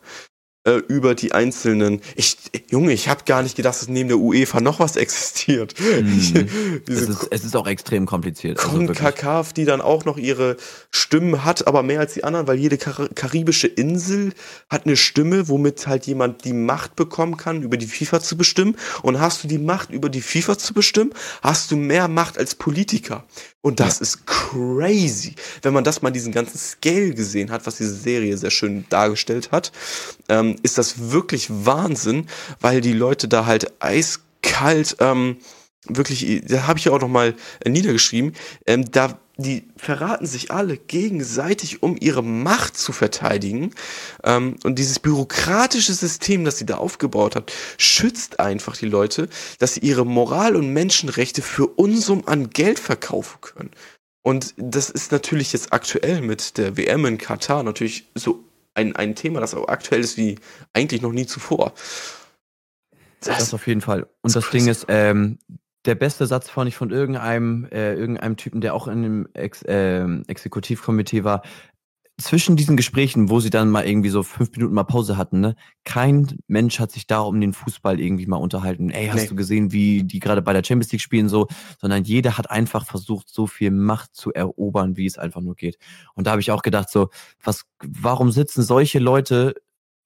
äh, über die einzelnen... Ich, Junge, ich habe gar nicht gedacht, dass neben der UEFA noch was existiert. Mm. Ich, es, ist, es ist auch extrem kompliziert. CONCACAF, also die dann auch noch ihre Stimmen hat, aber mehr als die anderen, weil jede Kar- karibische Insel hat eine Stimme, womit halt jemand die Macht bekommen kann, über die FIFA zu bestimmen. Und hast du die Macht, über die FIFA zu bestimmen, hast du mehr Macht als Politiker. Und das ja. ist crazy. Wenn man das mal diesen ganzen Scale gesehen hat, was diese Serie sehr schön dargestellt hat, ähm, ist das wirklich Wahnsinn, weil die Leute da halt eiskalt, ähm, wirklich, da habe ich ja auch nochmal äh, niedergeschrieben, ähm, da die verraten sich alle gegenseitig, um ihre Macht zu verteidigen. Ähm, und dieses bürokratische System, das sie da aufgebaut hat, schützt einfach die Leute, dass sie ihre Moral und Menschenrechte für Unsummen an Geld verkaufen können. Und das ist natürlich jetzt aktuell mit der W M in Katar natürlich so ein, ein Thema, das auch aktuell ist wie eigentlich noch nie zuvor. Das, das auf jeden Fall. Und das, das Ding ist, ähm, der beste Satz fand ich von irgendeinem, äh, irgendeinem Typen, der auch in dem Ex- äh, Exekutivkomitee war. Zwischen diesen Gesprächen, wo sie dann mal irgendwie so fünf Minuten mal Pause hatten, ne? Kein Mensch hat sich da um den Fußball irgendwie mal unterhalten. Ey, hast nee. du gesehen, wie die gerade bei der Champions League spielen, so? Sondern jeder hat einfach versucht, so viel Macht zu erobern, wie es einfach nur geht. Und da habe ich auch gedacht, so, was, warum sitzen solche Leute?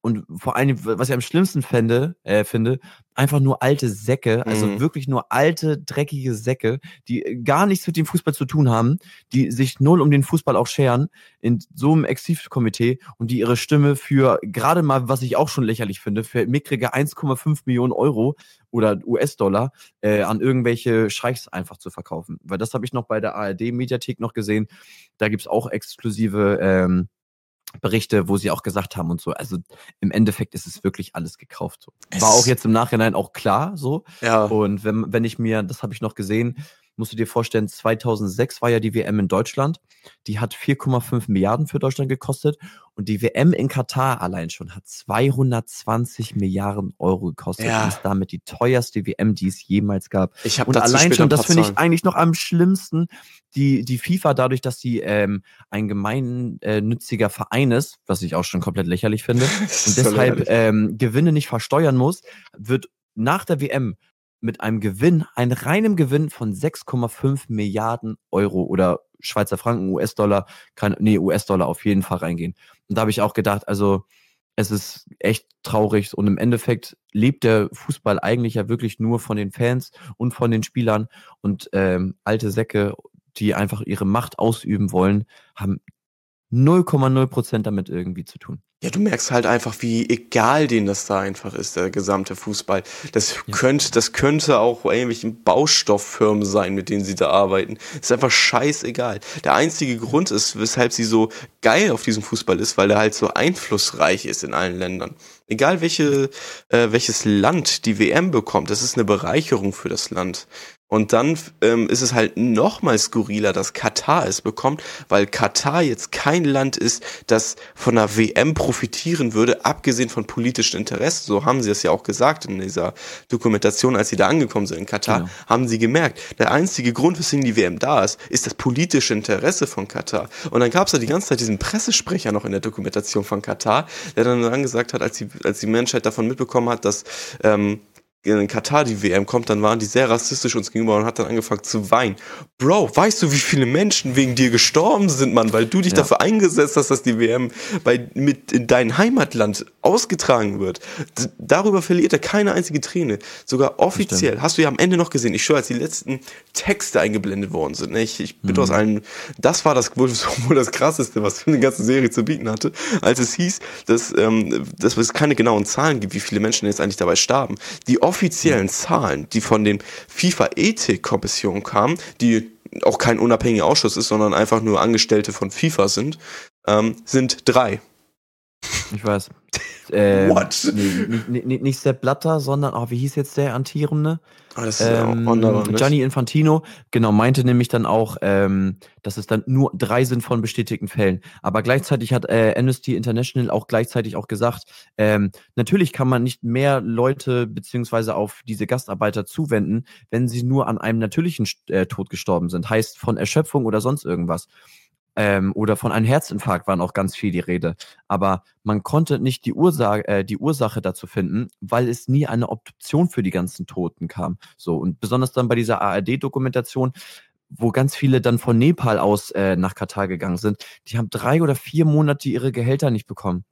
Und vor allem, was ich am schlimmsten fände, äh, finde, einfach nur alte Säcke, also mhm. wirklich nur alte, dreckige Säcke, die gar nichts mit dem Fußball zu tun haben, die sich null um den Fußball auch scheren, in so einem Exekutivkomitee und die ihre Stimme für, gerade mal, was ich auch schon lächerlich finde, für mickrige eins Komma fünf Millionen Euro oder U S-Dollar äh, an irgendwelche Scheichs einfach zu verkaufen. Weil das habe ich noch bei der A R D-Mediathek noch gesehen, da gibt's auch exklusive... Ähm, Berichte, wo sie auch gesagt haben und so. Also im Endeffekt ist es wirklich alles gekauft. So. War auch jetzt im Nachhinein auch klar so. Ja. Und wenn, wenn ich mir, das habe ich noch gesehen, musst du dir vorstellen, zweitausendsechs war ja die W M in Deutschland. Die hat vier Komma fünf Milliarden für Deutschland gekostet. Und die W M in Katar allein schon hat zweihundertzwanzig Milliarden Euro gekostet. Ja. Und ist damit die teuerste W M, die es jemals gab. Ich hab und allein schon, das finde ich eigentlich noch am schlimmsten, die, die FIFA, dadurch, dass sie ähm, ein gemeinnütziger Verein ist, was ich auch schon komplett lächerlich finde, und deshalb ähm, Gewinne nicht versteuern muss, wird nach der W M mit einem Gewinn, einem reinen Gewinn von sechs Komma fünf Milliarden Euro oder Schweizer Franken, U S-Dollar, kann, nee, U S-Dollar auf jeden Fall reingehen. Und da habe ich auch gedacht, also es ist echt traurig und im Endeffekt lebt der Fußball eigentlich ja wirklich nur von den Fans und von den Spielern und ähm, alte Säcke, die einfach ihre Macht ausüben wollen, haben null Komma null Prozent damit irgendwie zu tun. Ja, du merkst halt einfach, wie egal denen das da einfach ist, der gesamte Fußball. Das ja. könnte, das könnte auch irgendwelchen Baustofffirmen sein, mit denen sie da arbeiten. Das ist einfach scheißegal. Der einzige Grund ist, weshalb sie so geil auf diesem Fußball ist, weil er halt so einflussreich ist in allen Ländern. Egal welche, äh, welches Land die W M bekommt, das ist eine Bereicherung für das Land. Und dann ähm, ist es halt nochmal skurriler, dass Katar es bekommt, weil Katar jetzt kein Land ist, das von einer W M profitieren würde, abgesehen von politischen Interessen. So haben sie es ja auch gesagt in dieser Dokumentation, als sie da angekommen sind in Katar, genau. Haben sie gemerkt, der einzige Grund, weswegen die W M da ist, ist das politische Interesse von Katar. Und dann gab es ja die ganze Zeit diesen Pressesprecher noch in der Dokumentation von Katar, der dann angesagt hat, als die, als die Menschheit davon mitbekommen hat, dass ähm, in Katar die W M kommt, dann waren die sehr rassistisch uns gegenüber und hat dann angefangen zu weinen. Bro, weißt du, wie viele Menschen wegen dir gestorben sind, Mann, weil du dich ja. dafür eingesetzt hast, dass die W M bei, mit in dein Heimatland ausgetragen wird. D- darüber verliert er keine einzige Träne. Sogar offiziell, hast du ja am Ende noch gesehen, ich schwöre, als die letzten Texte eingeblendet worden sind, ne? ich, ich bitte mhm. aus allen, das war das wohl, wohl das Krasseste, was die ganze Serie zu bieten hatte, als es hieß, dass, ähm, dass es keine genauen Zahlen gibt, wie viele Menschen jetzt eigentlich dabei starben. Die offiziellen Zahlen, die von den FIFA-Ethik-Kommission kamen, die auch kein unabhängiger Ausschuss ist, sondern einfach nur Angestellte von FIFA sind, ähm, sind drei. Ich weiß. äh, What? Nee, nicht, nicht Sepp Blatter, sondern, oh, wie hieß jetzt der Antierende? Oh, das ist ähm, ja auch wunderbar, Gianni nicht? Infantino, genau, meinte nämlich dann auch, ähm, dass es dann nur drei sind von bestätigten Fällen. Aber gleichzeitig hat äh, Amnesty International auch gleichzeitig auch gesagt, ähm, natürlich kann man nicht mehr Leute beziehungsweise auf diese Gastarbeiter zuwenden, wenn sie nur an einem natürlichen äh, Tod gestorben sind. Heißt von Erschöpfung oder sonst irgendwas. Ähm, oder von einem Herzinfarkt waren auch ganz viel die Rede. Aber man konnte nicht die Ursache, äh, die Ursache dazu finden, weil es nie eine Obduktion für die ganzen Toten kam. So, und besonders dann bei dieser A R D-Dokumentation, wo ganz viele dann von Nepal aus äh, nach Katar gegangen sind, die haben drei oder vier Monate ihre Gehälter nicht bekommen.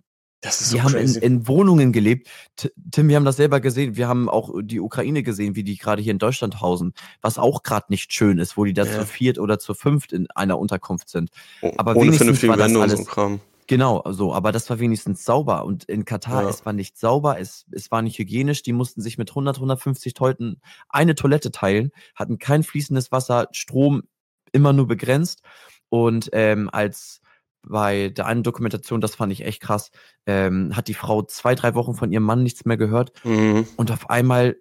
Das ist so die haben in, in Wohnungen gelebt. T- Tim, wir haben das selber gesehen. Wir haben auch die Ukraine gesehen, wie die gerade hier in Deutschland hausen, was auch gerade nicht schön ist, wo die da ja. zu viert oder zu fünft in einer Unterkunft sind. Oh, aber ohne wenigstens war das alles, Kram. Genau, so. Aber das war wenigstens sauber. Und in Katar, ja. es war nicht sauber, es, es war nicht hygienisch. Die mussten sich mit hundert, hundertfünfzig Leuten eine Toilette teilen, hatten kein fließendes Wasser, Strom immer nur begrenzt. Und ähm, als bei der einen Dokumentation, das fand ich echt krass, ähm, hat die Frau zwei, drei Wochen von ihrem Mann nichts mehr gehört mhm. und auf einmal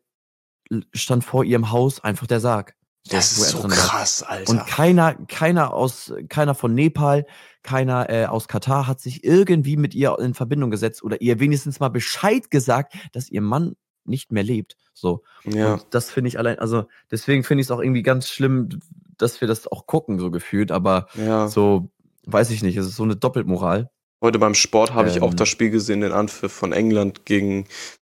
stand vor ihrem Haus einfach der Sarg. Das ist so krass, Alter. Und keiner, keiner aus, keiner von Nepal, keiner äh, aus Katar hat sich irgendwie mit ihr in Verbindung gesetzt oder ihr wenigstens mal Bescheid gesagt, dass ihr Mann nicht mehr lebt. So. Ja. Und das finde ich allein, also deswegen finde ich es auch irgendwie ganz schlimm, dass wir das auch gucken, so gefühlt, aber ja. so weiß ich nicht, es ist so eine Doppelmoral. Heute beim Sport habe ähm. ich auch das Spiel gesehen, den Anpfiff von England gegen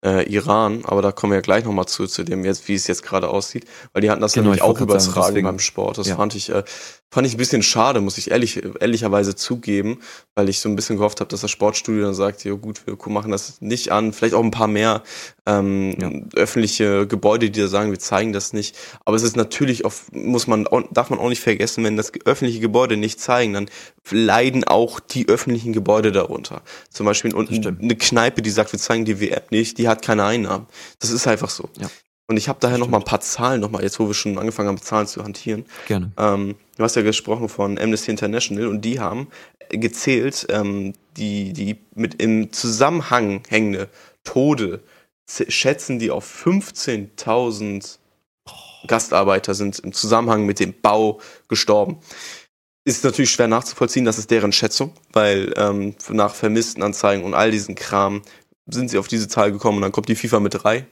äh, Iran, aber da kommen wir ja gleich nochmal zu, zu dem jetzt, wie es jetzt gerade aussieht, weil die hatten das genau, nämlich auch übertragen sagen, beim Sport. Das ja. fand ich äh, fand ich ein bisschen schade, muss ich ehrlich ehrlicherweise zugeben, weil ich so ein bisschen gehofft habe, dass das Sportstudio dann sagt, ja gut, wir machen das nicht an, vielleicht auch ein paar mehr ähm, ja. öffentliche Gebäude, die da sagen, wir zeigen das nicht. Aber es ist natürlich, oft, muss man, darf man auch nicht vergessen, wenn das öffentliche Gebäude nicht zeigen, dann leiden auch die öffentlichen Gebäude darunter. Zum Beispiel unten eine Kneipe, die sagt, wir zeigen die W M nicht, die hat keine Einnahmen. Das ist einfach so. Ja. Und ich habe daher nochmal ein paar Zahlen, noch mal, jetzt wo wir schon angefangen haben, Zahlen zu hantieren. Gerne. Ähm, du hast ja gesprochen von Amnesty International und die haben gezählt, ähm, die, die mit im Zusammenhang hängende Tode z- schätzen die auf fünfzehntausend Gastarbeiter sind im Zusammenhang mit dem Bau gestorben. Ist natürlich schwer nachzuvollziehen, das ist deren Schätzung, weil ähm, nach Vermisstenanzeigen und all diesen Kram sind sie auf diese Zahl gekommen und dann kommt die FIFA mit drei.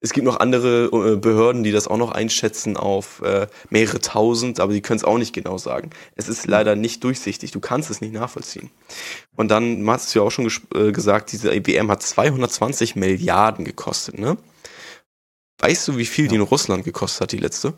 Es gibt noch andere äh, Behörden, die das auch noch einschätzen auf äh, mehrere tausend, aber die können es auch nicht genau sagen. Es ist leider nicht durchsichtig, du kannst es nicht nachvollziehen. Und dann hast du ja auch schon ges- äh, gesagt, diese W M hat zweihundertzwanzig Milliarden gekostet, ne? Weißt du, wie viel ja. die in Russland gekostet hat, die letzte?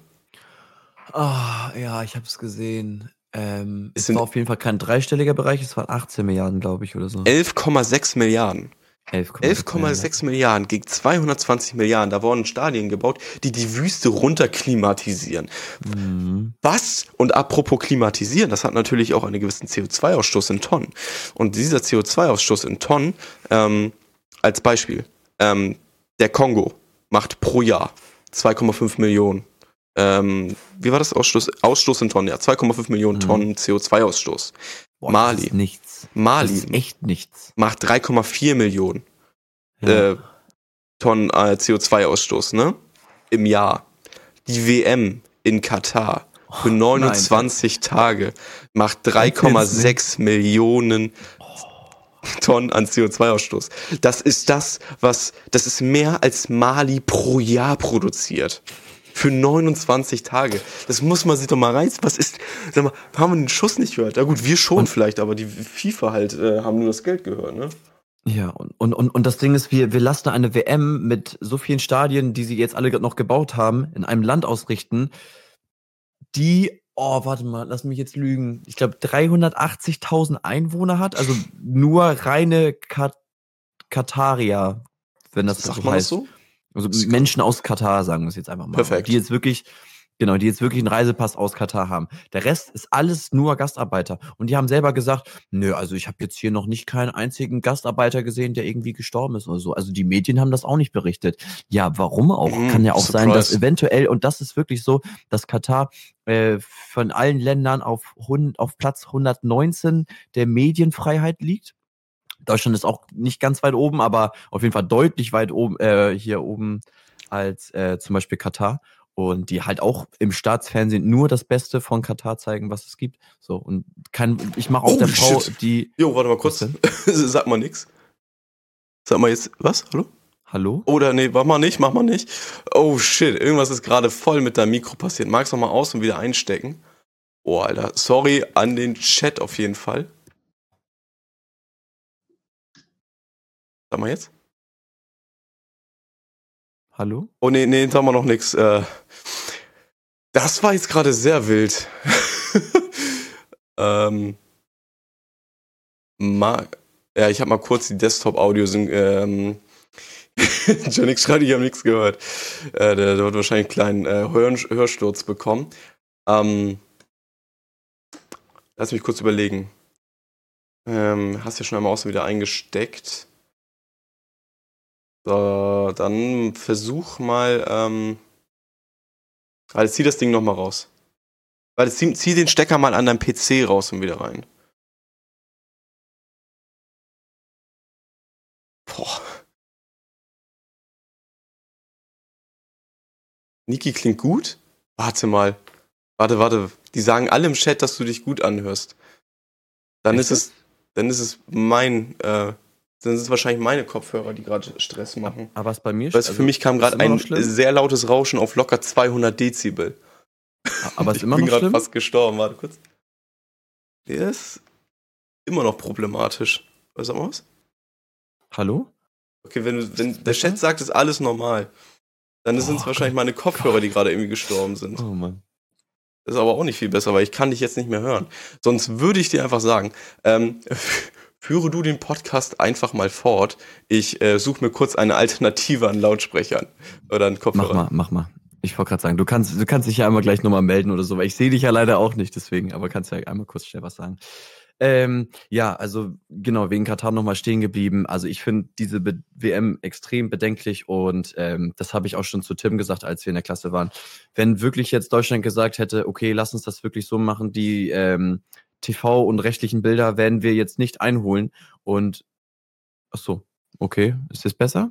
Ah, oh, ja, ich hab's gesehen. Ähm, es, es war auf jeden Fall kein dreistelliger Bereich, es waren achtzehn Milliarden, glaube ich, oder so. elf Komma sechs Milliarden. elf Komma sechs Milliarden gegen zweihundertzwanzig Milliarden. Da wurden Stadien gebaut, die die Wüste runterklimatisieren. Mhm. Was? Und apropos klimatisieren, das hat natürlich auch einen gewissen C O zwei Ausstoß in Tonnen. Und dieser C O zwei Ausstoß in Tonnen, ähm, als Beispiel, ähm, der Kongo macht pro Jahr zwei Komma fünf Millionen. Ähm, wie war das? Ausstoß, Ausstoß in Tonnen, ja. zwei Komma fünf Millionen mhm. Tonnen C O zwei Ausstoß. Boah, Mali. Das ist nichts. Mali. Das ist echt nichts. Macht drei Komma vier Millionen ja. äh, Tonnen äh, C O zwei Ausstoß, ne? Im Jahr. Die W M in Katar für oh, neunundzwanzig Tage macht drei Komma sechs Millionen oh. Tonnen an C O zwei Ausstoß. Das ist das, was, das ist mehr als Mali pro Jahr produziert. Für neunundzwanzig Tage. Das muss man sich doch mal reizen. Was ist, sag mal, haben wir den Schuss nicht gehört? Ja gut, wir schon und vielleicht, aber die FIFA halt äh, haben nur das Geld gehört, ne? Ja, und, und, und, und das Ding ist, wir, wir lassen eine W M mit so vielen Stadien, die sie jetzt alle noch gebaut haben, in einem Land ausrichten, die, oh, warte mal, lass mich jetzt lügen, ich glaube dreihundertachtzigtausend Einwohner hat, also nur reine Kat- Katarier, wenn das so heißt. Sagt man das so? Also Menschen aus Katar, sagen wir es jetzt einfach mal. Perfekt. Die jetzt wirklich, genau, die jetzt wirklich einen Reisepass aus Katar haben. Der Rest ist alles nur Gastarbeiter. Und die haben selber gesagt, nö, also ich habe jetzt hier noch nicht keinen einzigen Gastarbeiter gesehen, der irgendwie gestorben ist oder so. Also die Medien haben das auch nicht berichtet. Ja, warum auch? Mhm, kann ja auch surprise. Sein, dass eventuell, und das ist wirklich so, dass Katar äh, von allen Ländern auf, auf Platz hundertneunzehn der Medienfreiheit liegt. Deutschland ist auch nicht ganz weit oben, aber auf jeden Fall deutlich weit oben äh, hier oben als äh, zum Beispiel Katar. Und die halt auch im Staatsfernsehen nur das Beste von Katar zeigen, was es gibt. So, und kann, ich mache auch oh, der Frau, shit. die. Jo, warte mal kurz. Sag mal nix. Sag mal jetzt, was? Hallo? Hallo? Oder nee, mach mal nicht, mach mal nicht. Oh shit, irgendwas ist gerade voll mit deinem Mikro passiert. Magst du nochmal aus und wieder einstecken? Oh, Alter. Sorry an den Chat auf jeden Fall. Sag mal jetzt. Hallo? Oh, nee, nee, sagen wir noch nichts. Äh, das war jetzt gerade sehr wild. ähm, ma- ja, ich habe mal kurz die Desktop-Audio... Ähm, Janix schreit, ich habe nichts gehört. Äh, der, der wird wahrscheinlich einen kleinen äh, Hör- Hörsturz bekommen. Ähm, lass mich kurz überlegen. Ähm, hast ja schon einmal außen wieder eingesteckt. So, dann versuch mal, ähm, also zieh das Ding nochmal raus. Also zieh, zieh den Stecker mal an deinem P C raus und wieder rein. Boah. Niki klingt gut? Warte mal. Warte, warte. Die sagen alle im Chat, dass du dich gut anhörst. Dann Echt? ist es, dann ist es mein, äh, Dann sind es wahrscheinlich meine Kopfhörer, die gerade Stress machen. Aber was bei mir... Weißt, also, für mich kam gerade ein sehr lautes Rauschen auf locker zweihundert Dezibel. Aber es ist immer noch schlimm? Ich bin gerade fast gestorben. Warte kurz. Der ist immer noch problematisch. Weißt du mal was? Hallo? Okay, wenn, wenn der Chat sagt, ist alles normal, dann sind es oh, wahrscheinlich Gott. meine Kopfhörer, Gott. die gerade irgendwie gestorben sind. Oh Mann. Das ist aber auch nicht viel besser, weil ich kann dich jetzt nicht mehr hören. Sonst würde ich dir einfach sagen, ähm... führe du den Podcast einfach mal fort. Ich äh, suche mir kurz eine Alternative an Lautsprechern oder an Kopfhörern. Mach mal, mach mal. Ich wollte gerade sagen, du kannst, du kannst dich ja einmal gleich nochmal melden oder so, weil ich sehe dich ja leider auch nicht, deswegen, aber kannst ja einmal kurz schnell was sagen. Ähm, ja, also genau, wegen Katar nochmal stehen geblieben. Also ich finde diese Be- W M extrem bedenklich und ähm, das habe ich auch schon zu Tim gesagt, als wir in der Klasse waren. Wenn wirklich jetzt Deutschland gesagt hätte, okay, lass uns das wirklich so machen, die... Ähm, T V und rechtlichen Bilder werden wir jetzt nicht einholen und ach so, okay, ist es besser?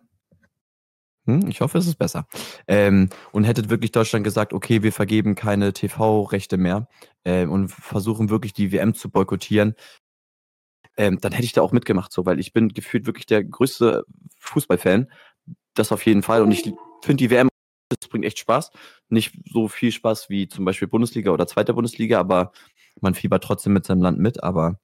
Hm, ich hoffe, es ist besser. Ähm, und hätte wirklich Deutschland gesagt, okay, wir vergeben keine T V-Rechte mehr ähm, und versuchen wirklich die W M zu boykottieren, ähm, dann hätte ich da auch mitgemacht, so, weil ich bin gefühlt wirklich der größte Fußballfan, das auf jeden Fall, und ich finde die W M, das bringt echt Spaß, nicht so viel Spaß wie zum Beispiel Bundesliga oder zweite Bundesliga, aber man fiebert trotzdem mit seinem Land mit, aber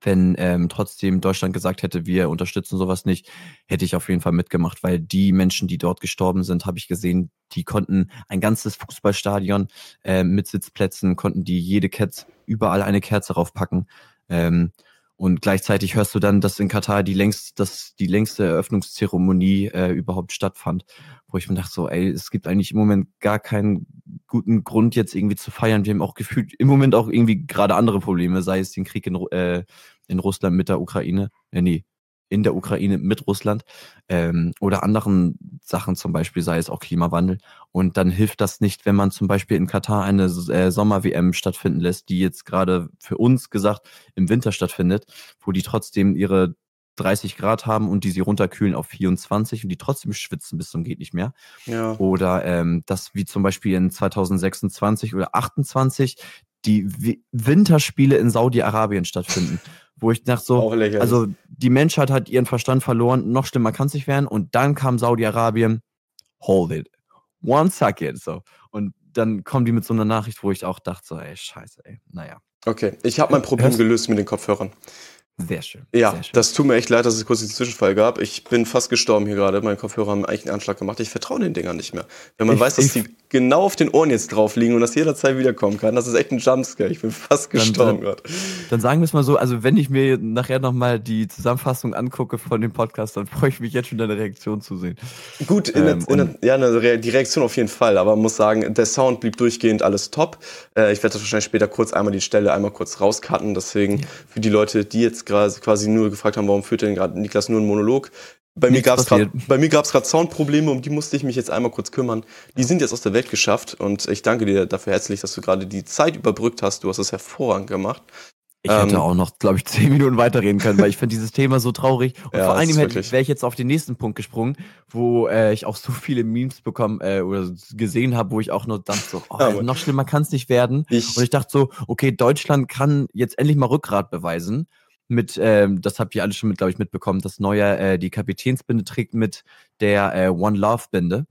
wenn ähm, trotzdem Deutschland gesagt hätte, wir unterstützen sowas nicht, hätte ich auf jeden Fall mitgemacht, weil die Menschen, die dort gestorben sind, habe ich gesehen, die konnten ein ganzes Fußballstadion äh, mit Sitzplätzen, konnten die jede Kerze, überall eine Kerze raufpacken. Ähm, und gleichzeitig hörst du dann, dass in Katar die, längst, dass die längste Eröffnungszeremonie äh, überhaupt stattfand, wo ich mir dachte so, ey, es gibt eigentlich im Moment gar keinen guten Grund jetzt irgendwie zu feiern. Wir haben auch gefühlt im Moment auch irgendwie gerade andere Probleme, sei es den Krieg in, äh, in Russland mit der Ukraine, äh, nee, in der Ukraine mit Russland ähm, oder anderen Sachen zum Beispiel, sei es auch Klimawandel. Und dann hilft das nicht, wenn man zum Beispiel in Katar eine äh, Sommer-W M stattfinden lässt, die jetzt gerade für uns gesagt im Winter stattfindet, wo die trotzdem ihre dreißig Grad haben und die sie runterkühlen auf vierundzwanzig und die trotzdem schwitzen bis zum geht nicht mehr. Ja. Oder ähm, das wie zum Beispiel in zweitausendsechsundzwanzig oder achtundzwanzig die w- Winterspiele in Saudi-Arabien stattfinden. Wo ich dachte so, also die Menschheit hat ihren Verstand verloren, noch schlimmer kann es nicht werden. Und dann kam Saudi-Arabien, hold it, one second. So. Und dann kommen die mit so einer Nachricht, wo ich auch dachte so, ey, scheiße, ey, naja. Okay, ich habe mein Problem Hörst? gelöst mit den Kopfhörern. Sehr schön. Ja, sehr schön. Das tut mir echt leid, dass es kurz den Zwischenfall gab. Ich bin fast gestorben hier gerade. Meine Kopfhörer haben eigentlich einen Anschlag gemacht. Ich vertraue den Dingern nicht mehr. Wenn man ich, weiß, dass ich, die genau auf den Ohren jetzt drauf liegen und das jederzeit wiederkommen kann, das ist echt ein Jumpscare. Ich bin fast gestorben gerade. Dann sagen wir es mal so, also wenn ich mir nachher nochmal die Zusammenfassung angucke von dem Podcast, dann freue ich mich jetzt schon, deine Reaktion zu sehen. Gut, in ähm, der, in der, ja, eine Re- die Reaktion auf jeden Fall. Aber man muss sagen, der Sound blieb durchgehend alles top. Äh, ich werde das wahrscheinlich später kurz einmal die Stelle einmal kurz rauscutten. Deswegen ja. Für die Leute, die jetzt quasi nur gefragt haben, warum führt denn gerade Niklas nur einen Monolog? Bei mir gab es gerade Soundprobleme, um die musste ich mich jetzt einmal kurz kümmern. Die sind jetzt aus der Welt geschafft und ich danke dir dafür herzlich, dass du gerade die Zeit überbrückt hast. Du hast es hervorragend gemacht. Ich ähm, hätte auch noch, glaube ich, zehn Minuten weiterreden können, weil ich finde dieses Thema so traurig. Und ja, vor allem wäre ich jetzt auf den nächsten Punkt gesprungen, wo äh, ich auch so viele Memes bekommen äh, oder gesehen habe, wo ich auch nur dachte, so, oh, ja, also noch schlimmer kann es nicht werden. Ich, und ich dachte so, okay, Deutschland kann jetzt endlich mal Rückgrat beweisen. Mit, ähm, das habt ihr alle schon, mit, glaube ich, mitbekommen, dass Neuer äh, die Kapitänsbinde trägt mit der äh, One-Love-Binde.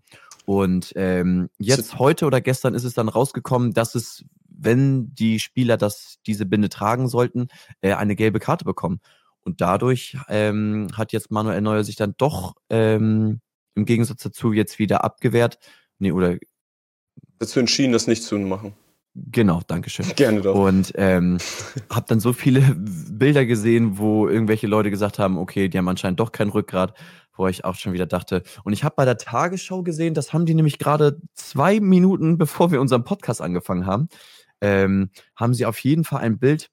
Und ähm, jetzt, heute oder gestern ist es dann rausgekommen, dass es, wenn die Spieler das, diese Binde tragen sollten, äh, eine gelbe Karte bekommen. Und dadurch ähm, hat jetzt Manuel Neuer sich dann doch ähm, im Gegensatz dazu jetzt wieder abgewehrt. Nee, oder... Dazu entschieden, das nicht zu machen. Genau, dankeschön. Gerne doch. Und ähm, habe dann so viele Bilder gesehen, wo irgendwelche Leute gesagt haben, okay, die haben anscheinend doch kein Rückgrat, wo ich auch schon wieder dachte. Und ich habe bei der Tagesschau gesehen, das haben die nämlich gerade zwei Minuten, bevor wir unseren Podcast angefangen haben, ähm, haben sie auf jeden Fall ein Bild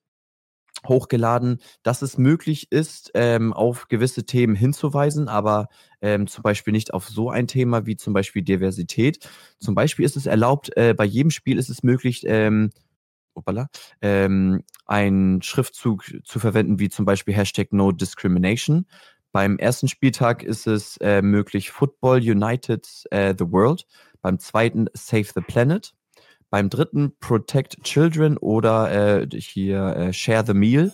hochgeladen, dass es möglich ist, ähm, auf gewisse Themen hinzuweisen, aber ähm, zum Beispiel nicht auf so ein Thema wie zum Beispiel Diversität. Zum Beispiel ist es erlaubt, äh, bei jedem Spiel ist es möglich, ähm, opala, ähm, einen Schriftzug zu verwenden, wie zum Beispiel Hashtag No Discrimination. Beim ersten Spieltag ist es äh, möglich, Football United äh, the World. Beim zweiten Save the Planet. Beim dritten Protect Children oder äh, hier äh, Share the Meal.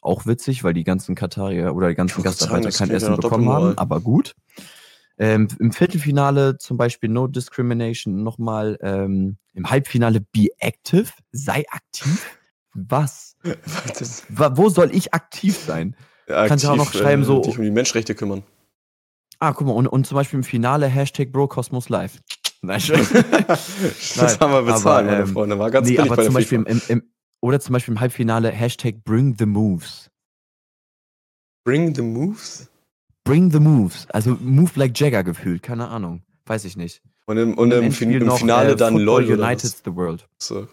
Auch witzig, weil die ganzen Katarier oder die ganzen Gastarbeiter kein Essen bekommen haben, aber gut. Ähm, im Viertelfinale zum Beispiel No Discrimination nochmal. Ähm, im Halbfinale Be Active, sei aktiv. Was? Was Wo soll ich aktiv sein? Ja, kannst du auch noch schreiben, äh, so. Dich um die Menschenrechte kümmern. Ah, guck mal, und, und zum Beispiel im Finale Hashtag Bro Cosmos Live. Nein, schon. Das haben wir bezahlt, aber, meine ähm, Freunde. War ganz nee, billig bei der FIFA. Im, im, oder zum Beispiel im Halbfinale Hashtag Bring the Moves. Bring the Moves? Bring the Moves. Also Move like Jagger gefühlt. Keine Ahnung. Weiß ich nicht. Und im, und und im, im, fin- im noch, Finale äh, dann LOL United the World. So.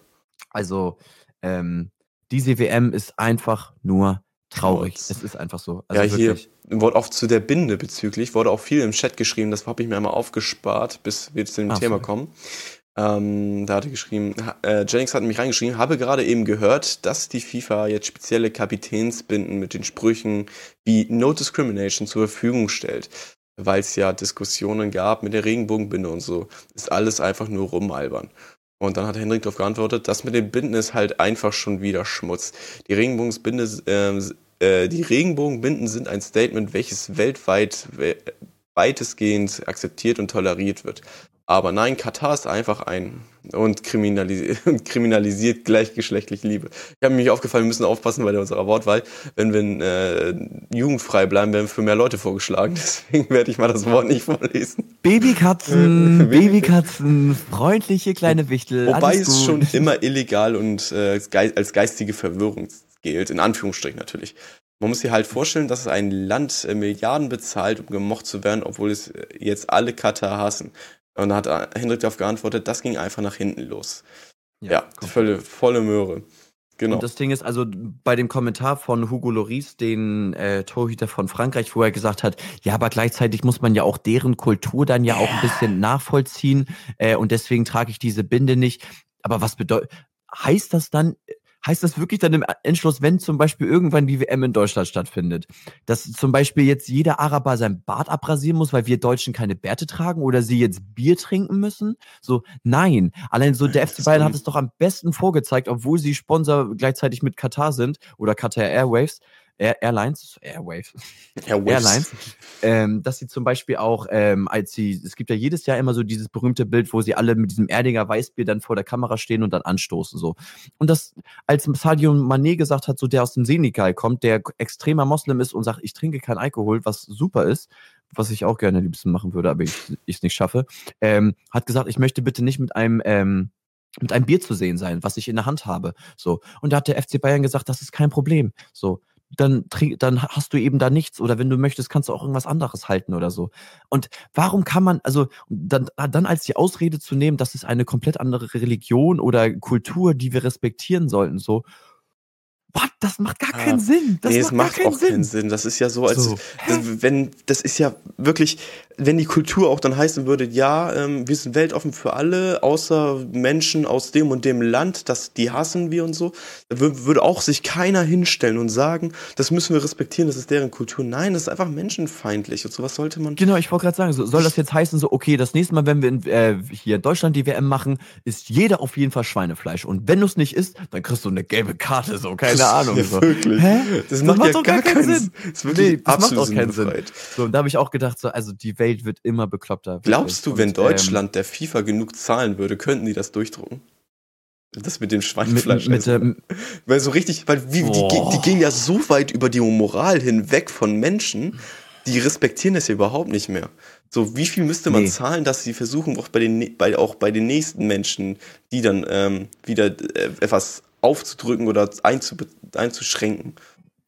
Also ähm, diese W M ist einfach nur traurig. Trotz. Es ist einfach so. Also ja, hier wurde auch zu der Binde bezüglich, wurde auch viel im Chat geschrieben, das habe ich mir einmal aufgespart, bis wir zu dem Ach, Thema sorry. kommen. Ähm, da hatte geschrieben, äh, Jennings hat mich reingeschrieben, habe gerade eben gehört, dass die FIFA jetzt spezielle Kapitänsbinden mit den Sprüchen wie No Discrimination zur Verfügung stellt, weil es ja Diskussionen gab mit der Regenbogenbinde und so. Ist alles einfach nur rumalbern. Und dann hat Hendrik darauf geantwortet, das mit den Binden ist halt einfach schon wieder Schmutz. Die Regenbogenbinde, äh, äh, die Regenbogenbinden sind ein Statement, welches weltweit we- weitestgehend akzeptiert und toleriert wird. Aber nein, Katar ist einfach ein und kriminalis- und kriminalisiert gleichgeschlechtliche Liebe. Ich habe mich aufgefallen, wir müssen aufpassen bei unserer Wortwahl. Wenn wir äh, jugendfrei bleiben, werden wir für mehr Leute vorgeschlagen. Deswegen werde ich mal das Wort nicht vorlesen. Babykatzen, Babykatzen, freundliche kleine Wichtel. Wobei es schon immer illegal und äh, als geistige Verwirrung gilt, in Anführungsstrichen natürlich. Man muss sich halt vorstellen, dass es ein Land Milliarden bezahlt, um gemocht zu werden, obwohl es jetzt alle Katar hassen. Und da hat Hendrik darauf geantwortet, das ging einfach nach hinten los. Ja, ja volle, volle Möhre. Genau. Und das Ding ist, also bei dem Kommentar von Hugo Lloris, den äh, Torhüter von Frankreich, wo er gesagt hat, ja, aber gleichzeitig muss man ja auch deren Kultur dann ja auch ein bisschen nachvollziehen äh, und deswegen trage ich diese Binde nicht. Aber was bedeutet, heißt das dann, heißt das wirklich dann im Anschluss, wenn zum Beispiel irgendwann die W M in Deutschland stattfindet, dass zum Beispiel jetzt jeder Araber seinen Bart abrasieren muss, weil wir Deutschen keine Bärte tragen oder sie jetzt Bier trinken müssen? So, nein. Allein so der F C Bayern hat es doch am besten vorgezeigt, obwohl sie Sponsor gleichzeitig mit Katar sind oder Qatar Airwaves, Air, Airlines, Airwaves, Airwaves. Airlines, ähm, dass sie zum Beispiel auch, ähm, als sie, es gibt ja jedes Jahr immer so dieses berühmte Bild, wo sie alle mit diesem Erdinger Weißbier dann vor der Kamera stehen und dann anstoßen, so. Und das, als Sadio Mané gesagt hat, so der aus dem Senegal kommt, der extremer Moslem ist und sagt, ich trinke keinen Alkohol, was super ist, was ich auch gerne am liebsten machen würde, aber ich es nicht schaffe, ähm, hat gesagt, ich möchte bitte nicht mit einem, ähm, mit einem Bier zu sehen sein, was ich in der Hand habe, so. Und da hat der F C Bayern gesagt, das ist kein Problem, so. Dann, dann hast du eben da nichts. Oder wenn du möchtest, kannst du auch irgendwas anderes halten oder so. Und warum kann man, also dann, dann als die Ausrede zu nehmen, das ist eine komplett andere Religion oder Kultur, die wir respektieren sollten, so, what? Das macht gar ah, keinen Sinn. Das nee, macht es macht gar keinen auch Sinn. keinen Sinn. Das ist ja so, als so. wenn, das ist ja wirklich, wenn die Kultur auch dann heißen würde, ja, ähm, wir sind weltoffen für alle, außer Menschen aus dem und dem Land, das, die hassen wir und so, da w- würde auch sich keiner hinstellen und sagen, das müssen wir respektieren, das ist deren Kultur. Nein, das ist einfach menschenfeindlich und sowas sollte man... Genau, ich wollte gerade sagen, so, soll das jetzt heißen, so, okay, das nächste Mal, wenn wir in, äh, hier in Deutschland die W M machen, ist jeder auf jeden Fall Schweinefleisch und wenn du es nicht isst, dann kriegst du eine gelbe Karte, so, keine Ahnung. Ahnung, ja, so. Wirklich. Hä? Das, das macht, macht ja doch gar keinen Sinn. Sinn. Das, nee, das macht auch keinen Sinn. So, und da habe ich auch gedacht, so, also die Welt wird immer bekloppter. Glaubst du, und, wenn Deutschland ähm, der FIFA genug zahlen würde, könnten die das durchdrucken? Das mit dem Schweinefleisch. Mit, mit, ähm, weil so richtig, weil wie, oh. die, die gehen ja so weit über die Moral hinweg von Menschen, die respektieren das ja überhaupt nicht mehr. So, wie viel müsste man nee. zahlen, dass sie versuchen, auch bei den, bei, auch bei den nächsten Menschen, die dann ähm, wieder äh, etwas aufzudrücken oder einzube- einzuschränken.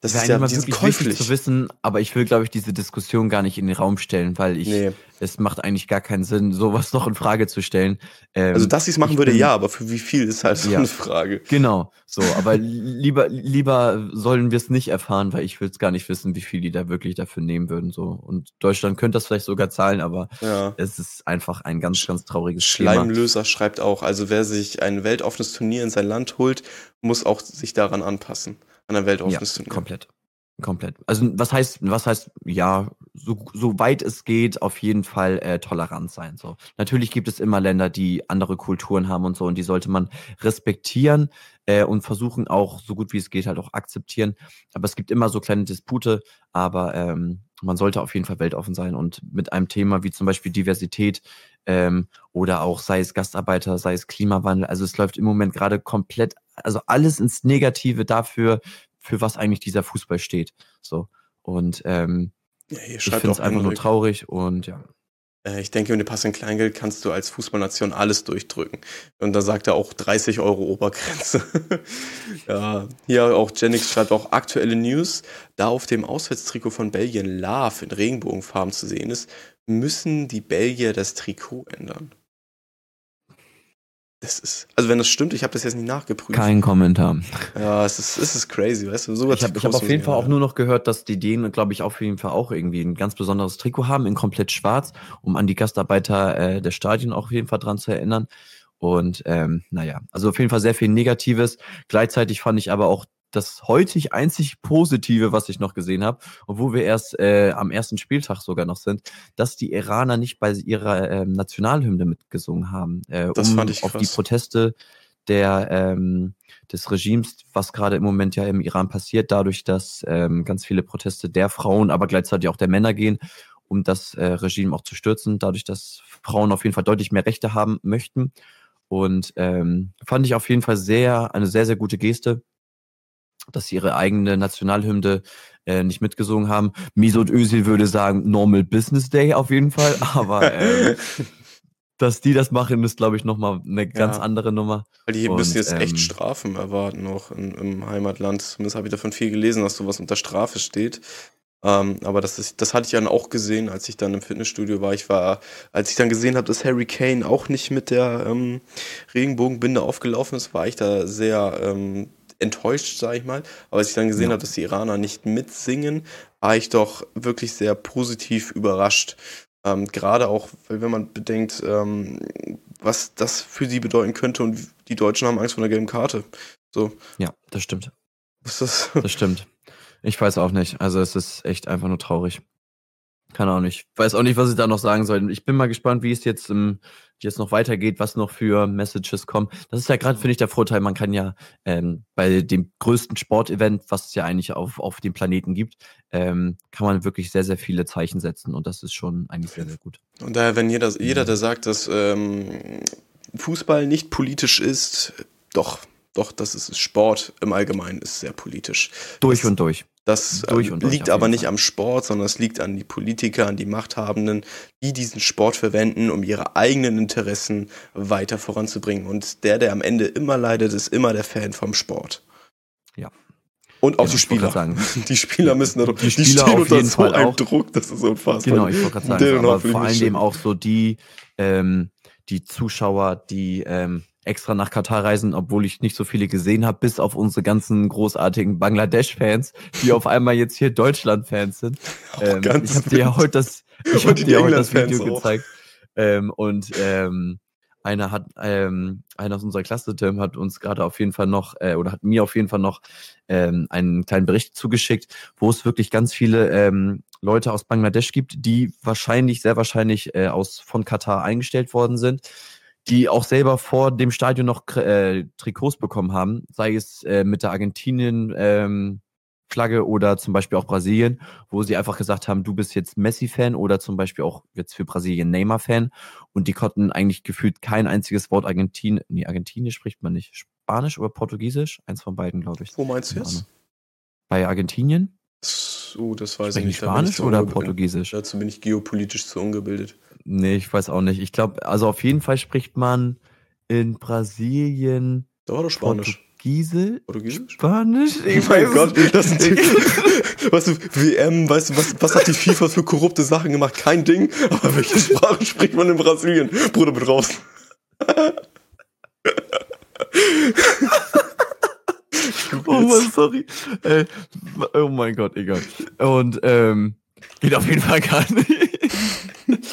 Das Wäre ist ja wirklich käuflich. Wichtig zu wissen, aber ich will, glaube ich, diese Diskussion gar nicht in den Raum stellen, weil ich nee. es macht eigentlich gar keinen Sinn, sowas noch in Frage zu stellen. Ähm, also, dass ich es machen würde, bin, ja, aber für wie viel ist halt so ja. eine Frage. Genau, so, aber lieber, lieber sollen wir es nicht erfahren, weil ich will es gar nicht wissen, wie viel die da wirklich dafür nehmen würden. So. Und Deutschland könnte das vielleicht sogar zahlen, aber ja. es ist einfach ein ganz, ganz trauriges Thema. Schleimlöser schreibt auch, also wer sich ein weltoffenes Turnier in sein Land holt, muss auch sich daran anpassen. An der Welt ja, komplett. Komplett. Also was heißt, was heißt, ja, so, so weit es geht, auf jeden Fall äh, tolerant sein. So. Natürlich gibt es immer Länder, die andere Kulturen haben und so und die sollte man respektieren äh, und versuchen auch, so gut wie es geht, halt auch akzeptieren. Aber es gibt immer so kleine Dispute, aber ähm, man sollte auf jeden Fall weltoffen sein und mit einem Thema wie zum Beispiel Diversität ähm, oder auch sei es Gastarbeiter, sei es Klimawandel, also es läuft im Moment gerade komplett also alles ins Negative dafür, für was eigentlich dieser Fußball steht. So. Und ähm, ja, ich finde es einfach nur traurig und ja. Äh, ich denke, mit dem passenden Kleingeld kannst du als Fußballnation alles durchdrücken. Und da sagt er auch dreißig Euro Obergrenze. Ja, hier auch Jennings schreibt auch aktuelle News. Da auf dem Auswärtstrikot von Belgien Love in Regenbogenfarben zu sehen ist, müssen die Belgier das Trikot ändern. Das ist, also wenn das stimmt, ich habe das jetzt nicht nachgeprüft. Kein Kommentar. Ja, es ist, es ist crazy, weißt du. So ich habe hab auf jeden Fall auch nur noch gehört, dass die Dänen, glaube ich, auf jeden Fall auch irgendwie ein ganz besonderes Trikot haben, in komplett schwarz, um an die Gastarbeiter äh, der Stadien auch auf jeden Fall dran zu erinnern. Und ähm, naja, also auf jeden Fall sehr viel Negatives. Gleichzeitig fand ich aber auch das heutig einzig Positive, was ich noch gesehen habe, obwohl wir erst äh, am ersten Spieltag sogar noch sind, dass die Iraner nicht bei ihrer ähm, Nationalhymne mitgesungen haben, äh, das um fand ich auf krass. Die Proteste der, ähm, des Regimes, was gerade im Moment ja im Iran passiert, dadurch, dass ähm, ganz viele Proteste der Frauen, aber gleichzeitig auch der Männer gehen um das äh, Regime auch zu stürzen, dadurch, dass Frauen auf jeden Fall deutlich mehr Rechte haben möchten. Und ähm, fand ich auf jeden Fall sehr eine sehr, sehr gute Geste, dass sie ihre eigene Nationalhymne äh, nicht mitgesungen haben. Mesut Özil würde sagen, Normal Business Day auf jeden Fall, aber ähm, dass die das machen, ist, glaube ich, nochmal eine ganz ja. andere Nummer. Weil die müssen jetzt ähm, echt Strafen erwarten, auch in, im Heimatland. Zumindest habe ich davon viel gelesen, dass sowas unter Strafe steht. Ähm, aber das, ist, das hatte ich dann auch gesehen, als ich dann im Fitnessstudio war. Ich war, als ich dann gesehen habe, dass Harry Kane auch nicht mit der ähm, Regenbogenbinde aufgelaufen ist, war ich da sehr ähm, enttäuscht, sage ich mal. Aber als ich dann gesehen ja. habe, dass die Iraner nicht mitsingen, war ich doch wirklich sehr positiv überrascht. Ähm, gerade auch, wenn man bedenkt, ähm, was das für sie bedeuten könnte, und die Deutschen haben Angst vor einer gelben Karte. So. Ja, das stimmt. Was ist das? Das stimmt. Ich weiß auch nicht. Also es ist echt einfach nur traurig. Kann auch nicht. Weiß auch nicht, was ich da noch sagen soll. Ich bin mal gespannt, wie es jetzt, um, jetzt noch weitergeht, was noch für Messages kommen. Das ist ja gerade, finde ich, der Vorteil. Man kann ja ähm, bei dem größten Sportevent, was es ja eigentlich auf, auf dem Planeten gibt, ähm, kann man wirklich sehr, sehr viele Zeichen setzen. Und das ist schon eigentlich sehr, sehr gut. Und daher, wenn jeder, jeder der sagt, dass ähm, Fußball nicht politisch ist, doch, doch, das ist Sport im Allgemeinen, ist sehr politisch. Durch das, und durch. Das durch und liegt durch, aber nicht Fall. am Sport, sondern es liegt an die Politiker, an die Machthabenden, die diesen Sport verwenden, um ihre eigenen Interessen weiter voranzubringen. Und der, der am Ende immer leidet, ist immer der Fan vom Sport. Ja. Und auch genau, die Spieler. Sagen. Die Spieler müssen da, die, die Spieler stehen unter so Fall einem auch. Druck, das ist unfassbar. Genau, ich wollte gerade sagen, den aber vor allem auch so die, ähm, die Zuschauer, die ähm, extra nach Katar reisen, obwohl ich nicht so viele gesehen habe, bis auf unsere ganzen großartigen Bangladesch-Fans, die auf einmal jetzt hier Deutschland-Fans sind. Ähm, ich habe dir heute das, ich hab dir heute das Video auch. gezeigt. Ähm, und ähm, einer hat, ähm, einer aus unserer Klasse, Tim, hat uns gerade auf jeden Fall noch, äh, oder hat mir auf jeden Fall noch ähm, einen kleinen Bericht zugeschickt, wo es wirklich ganz viele ähm, Leute aus Bangladesch gibt, die wahrscheinlich, sehr wahrscheinlich äh, aus von Katar eingestellt worden sind, die auch selber vor dem Stadion noch äh, Trikots bekommen haben, sei es äh, mit der Argentinien-Flagge ähm, oder zum Beispiel auch Brasilien, wo sie einfach gesagt haben, du bist jetzt Messi-Fan oder zum Beispiel auch jetzt für Brasilien Neymar-Fan, und die konnten eigentlich gefühlt kein einziges Wort Argentin, nee, Argentinisch spricht man nicht, Spanisch oder Portugiesisch, eins von beiden, glaube ich. Wo meinst du jetzt? Bei Argentinien? So, das weiß ich nicht. Spanisch ich oder Portugiesisch? Dazu bin ich geopolitisch zu ungebildet. Nee, ich weiß auch nicht. Ich glaube, also auf jeden Fall spricht man in Brasilien da war doch Spanisch. Portugiesisch? Portugiesisch? Spanisch? Ich oh mein weiß Gott, nicht. Das ist weißt du, W M, weißt du, was, was hat die FIFA für korrupte Sachen gemacht? Kein Ding, aber welche Sprache spricht man in Brasilien? Bruder, mit raus. Oh Mann, sorry. Äh, oh mein Gott, egal. Und ähm, geht auf jeden Fall gar nicht.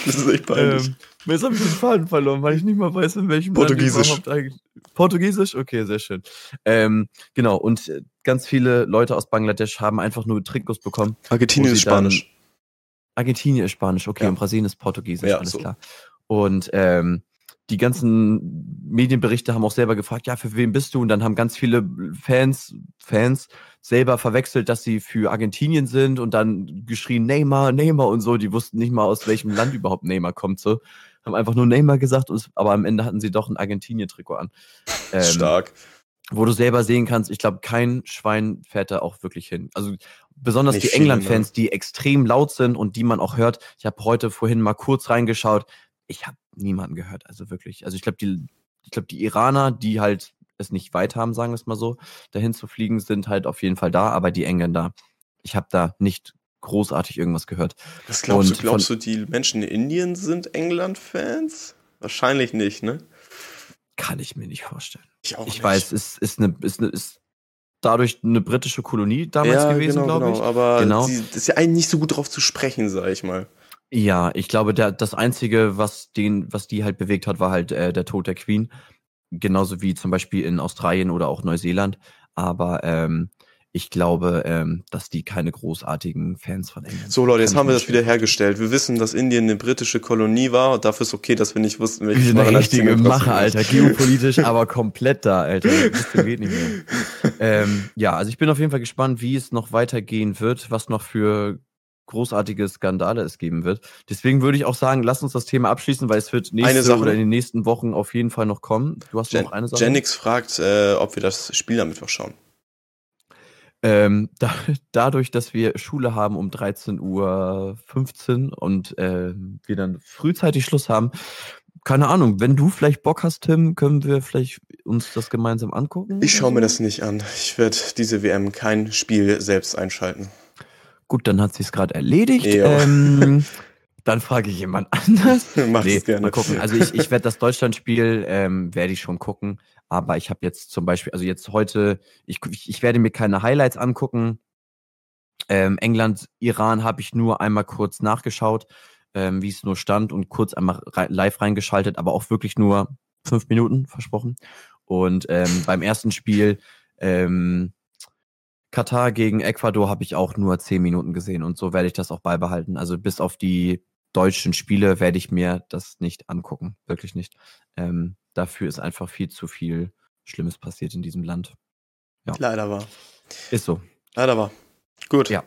Das ist echt peinlich. Ähm, jetzt habe ich den Faden verloren, weil ich nicht mal weiß, in welchem Portugiesisch. Land eigentlich... Portugiesisch? Okay, sehr schön. Ähm, genau, und ganz viele Leute aus Bangladesch haben einfach nur Trikots bekommen. Argentinien ist Spanisch. Argentinien ist Spanisch, okay, ja. Und Brasilien ist Portugiesisch, ja, alles so. Klar. Und ähm, die ganzen Medienberichte haben auch selber gefragt, ja, für wen bist du? Und dann haben ganz viele Fans, Fans selber verwechselt, dass sie für Argentinien sind, und dann geschrien Neymar, Neymar und so. Die wussten nicht mal, aus welchem Land überhaupt Neymar kommt. So. Haben einfach nur Neymar gesagt, und, aber am Ende hatten sie doch ein Argentinien-Trikot an. Ähm, Stark. Wo du selber sehen kannst, ich glaube, kein Schwein fährt da auch wirklich hin. Also besonders nicht die viel, England-Fans, ne? Die extrem laut sind und die man auch hört. Ich habe heute vorhin mal kurz reingeschaut. Ich habe niemanden gehört, also wirklich. Also ich glaube, die, ich glaube, die Iraner, die halt es nicht weit haben, sagen wir es mal so, dahin zu fliegen, sind halt auf jeden Fall da, aber die Engländer, ich habe da nicht großartig irgendwas gehört. Was glaubst Und du, glaubst von, du, die Menschen in Indien sind England-Fans? Wahrscheinlich nicht, ne? Kann ich mir nicht vorstellen. Ich auch ich nicht. Ich weiß, es ist eine, ist eine, ist dadurch eine britische Kolonie damals ja, gewesen, genau, glaube ich. Genau, aber genau. Sie, das ist ja eigentlich nicht so gut drauf zu sprechen, sage ich mal. Ja, ich glaube, der, das Einzige, was, den, was die halt bewegt hat, war halt äh, der Tod der Queen. Genauso wie zum Beispiel in Australien oder auch Neuseeland. Aber ähm, ich glaube, ähm, dass die keine großartigen Fans von England sind. So Leute, jetzt haben wir das wieder hergestellt. Wir wissen, dass Indien eine britische Kolonie war. Und dafür ist okay, dass wir nicht wussten, welche Sprache das ist. Wir sind eine richtige Mache, Alter. Geopolitisch, aber komplett da, Alter. Das geht nicht mehr. ähm, ja, also ich bin auf jeden Fall gespannt, wie es noch weitergehen wird. Was noch für großartige Skandale es geben wird. Deswegen würde ich auch sagen, lass uns das Thema abschließen, weil es wird nächste oder in den nächsten Wochen auf jeden Fall noch kommen. Du hast Gen- noch eine Sache. Jennix fragt, äh, ob wir das Spiel am Mittwoch schauen. Ähm, da, dadurch, dass wir Schule haben um dreizehn Uhr fünfzehn und äh, wir dann frühzeitig Schluss haben, keine Ahnung, wenn du vielleicht Bock hast, Tim, können wir vielleicht uns das gemeinsam angucken? Ich schaue mir das nicht an. Ich werde diese W M kein Spiel selbst einschalten. Gut, dann hat sie es gerade erledigt. Ähm, dann frage ich jemand anders. Mach nee, es gerne. Mal gucken. Also ich, ich werde das Deutschland-Spiel, ähm, werde ich schon gucken. Aber ich habe jetzt zum Beispiel, also jetzt heute, ich, ich werde mir keine Highlights angucken. Ähm, England, Iran habe ich nur einmal kurz nachgeschaut, ähm, wie es nur stand und kurz einmal re- live reingeschaltet, aber auch wirklich nur fünf Minuten, versprochen. Und ähm, beim ersten Spiel, ähm, Katar gegen Ecuador, habe ich auch nur zehn Minuten gesehen und so werde ich das auch beibehalten. Also bis auf die deutschen Spiele werde ich mir das nicht angucken, wirklich nicht. Ähm, dafür ist einfach viel zu viel Schlimmes passiert in diesem Land. Ja. Leider war. Ist so. Leider war. Gut. Ja.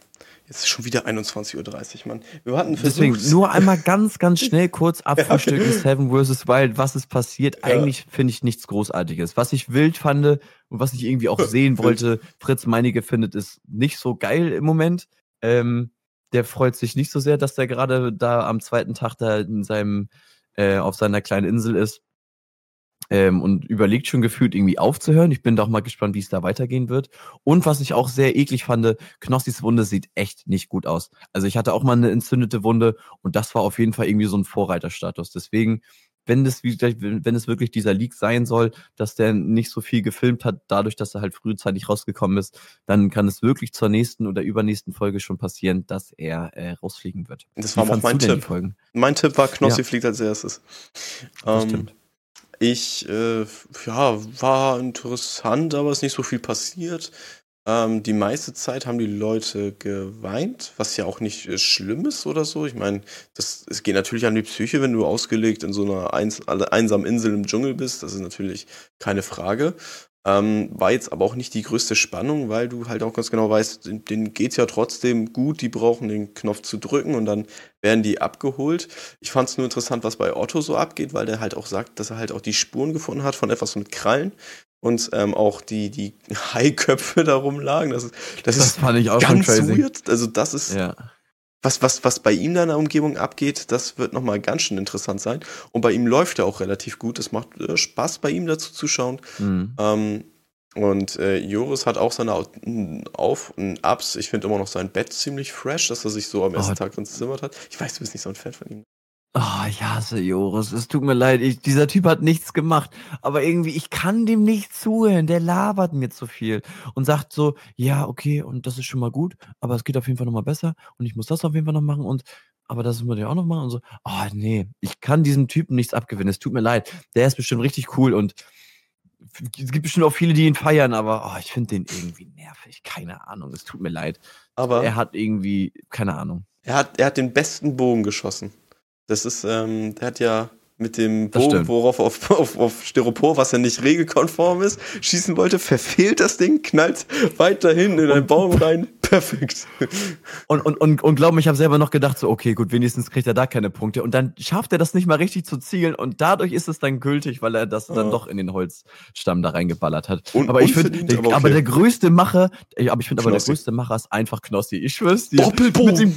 Jetzt ist schon wieder einundzwanzig Uhr dreißig, Mann. Wir hatten versucht. Deswegen nur einmal ganz, ganz schnell kurz abfrühstücken. Ja. Seven versus. Wild, was ist passiert? Ja. Eigentlich finde ich nichts Großartiges. Was ich wild fand und was ich irgendwie auch sehen wollte, Fritz Meinige findet es nicht so geil im Moment. Ähm, der freut sich nicht so sehr, dass der gerade da am zweiten Tag da in seinem, äh, auf seiner kleinen Insel ist. Ähm, und überlegt schon gefühlt irgendwie aufzuhören. Ich bin doch mal gespannt, wie es da weitergehen wird. Und was ich auch sehr eklig fand, Knossis Wunde sieht echt nicht gut aus. Also ich hatte auch mal eine entzündete Wunde und das war auf jeden Fall irgendwie so ein Vorreiterstatus. Deswegen, wenn das, wenn es wirklich dieser Leak sein soll, dass der nicht so viel gefilmt hat, dadurch, dass er halt frühzeitig rausgekommen ist, dann kann es wirklich zur nächsten oder übernächsten Folge schon passieren, dass er äh, rausfliegen wird. Das war auch mein Tipp. Mein Tipp war, Knossi ja. fliegt als erstes. Das ähm, stimmt. Ich, äh, ja, war interessant, aber es ist nicht so viel passiert. Ähm, die meiste Zeit haben die Leute geweint, was ja auch nicht äh, schlimm ist oder so. Ich meine, das, es geht natürlich an die Psyche, wenn du ausgelegt in so einer eins, einsamen Insel im Dschungel bist. Das ist natürlich keine Frage. Ähm, war jetzt aber auch nicht die größte Spannung, weil du halt auch ganz genau weißt, denen geht's ja trotzdem gut, die brauchen den Knopf zu drücken und dann werden die abgeholt. Ich fand's nur interessant, was bei Otto so abgeht, weil der halt auch sagt, dass er halt auch die Spuren gefunden hat von etwas mit Krallen und ähm, auch die, die Haiköpfe da rumlagen. Das, das, das ist fand ich auch ganz schon crazy. Weird. Also das ist... Ja. Was, was, was bei ihm da in der Umgebung abgeht, das wird nochmal ganz schön interessant sein. Und bei ihm läuft er auch relativ gut. Es macht äh, Spaß, bei ihm dazu zu schauen. Mhm. Ähm, und äh, Joris hat auch seine Auf- und Ups. Ich finde immer noch sein Bett ziemlich fresh, dass er sich so am ersten oh. Tag drin gezimmert hat. Ich weiß, du bist nicht so ein Fan von ihm. Oh, ich hasse Joris. Es tut mir leid. Ich, dieser Typ hat nichts gemacht. Aber irgendwie, ich kann dem nicht zuhören. Der labert mir zu viel und sagt so, ja, okay, und das ist schon mal gut, aber es geht auf jeden Fall nochmal besser und ich muss das auf jeden Fall noch machen und aber das müssen wir ja auch noch machen und so. Oh, nee, ich kann diesem Typen nichts abgewinnen. Es tut mir leid. Der ist bestimmt richtig cool und es gibt bestimmt auch viele, die ihn feiern, aber oh, ich finde den irgendwie nervig. Keine Ahnung. Es tut mir leid. Aber er hat irgendwie, keine Ahnung. Er hat, er hat den besten Bogen geschossen. Das ist, ähm, der hat ja mit dem Bogen, worauf auf, auf, auf Styropor, was ja nicht regelkonform ist, schießen wollte, verfehlt das Ding, knallt weiter hin in einen Baum rein. Perfekt. Und, und, und, und glaub mir, ich habe selber noch gedacht, so, okay, gut, wenigstens kriegt er da keine Punkte. Und dann schafft er das nicht mal richtig zu zielen und dadurch ist es dann gültig, weil er das dann oh. doch in den Holzstamm da reingeballert hat. Und, aber ich finde, aber, okay. aber der größte Macher, ich, aber ich finde aber der größte Macher ist einfach Knossi. Ich schwör's dir. Doppelbogen.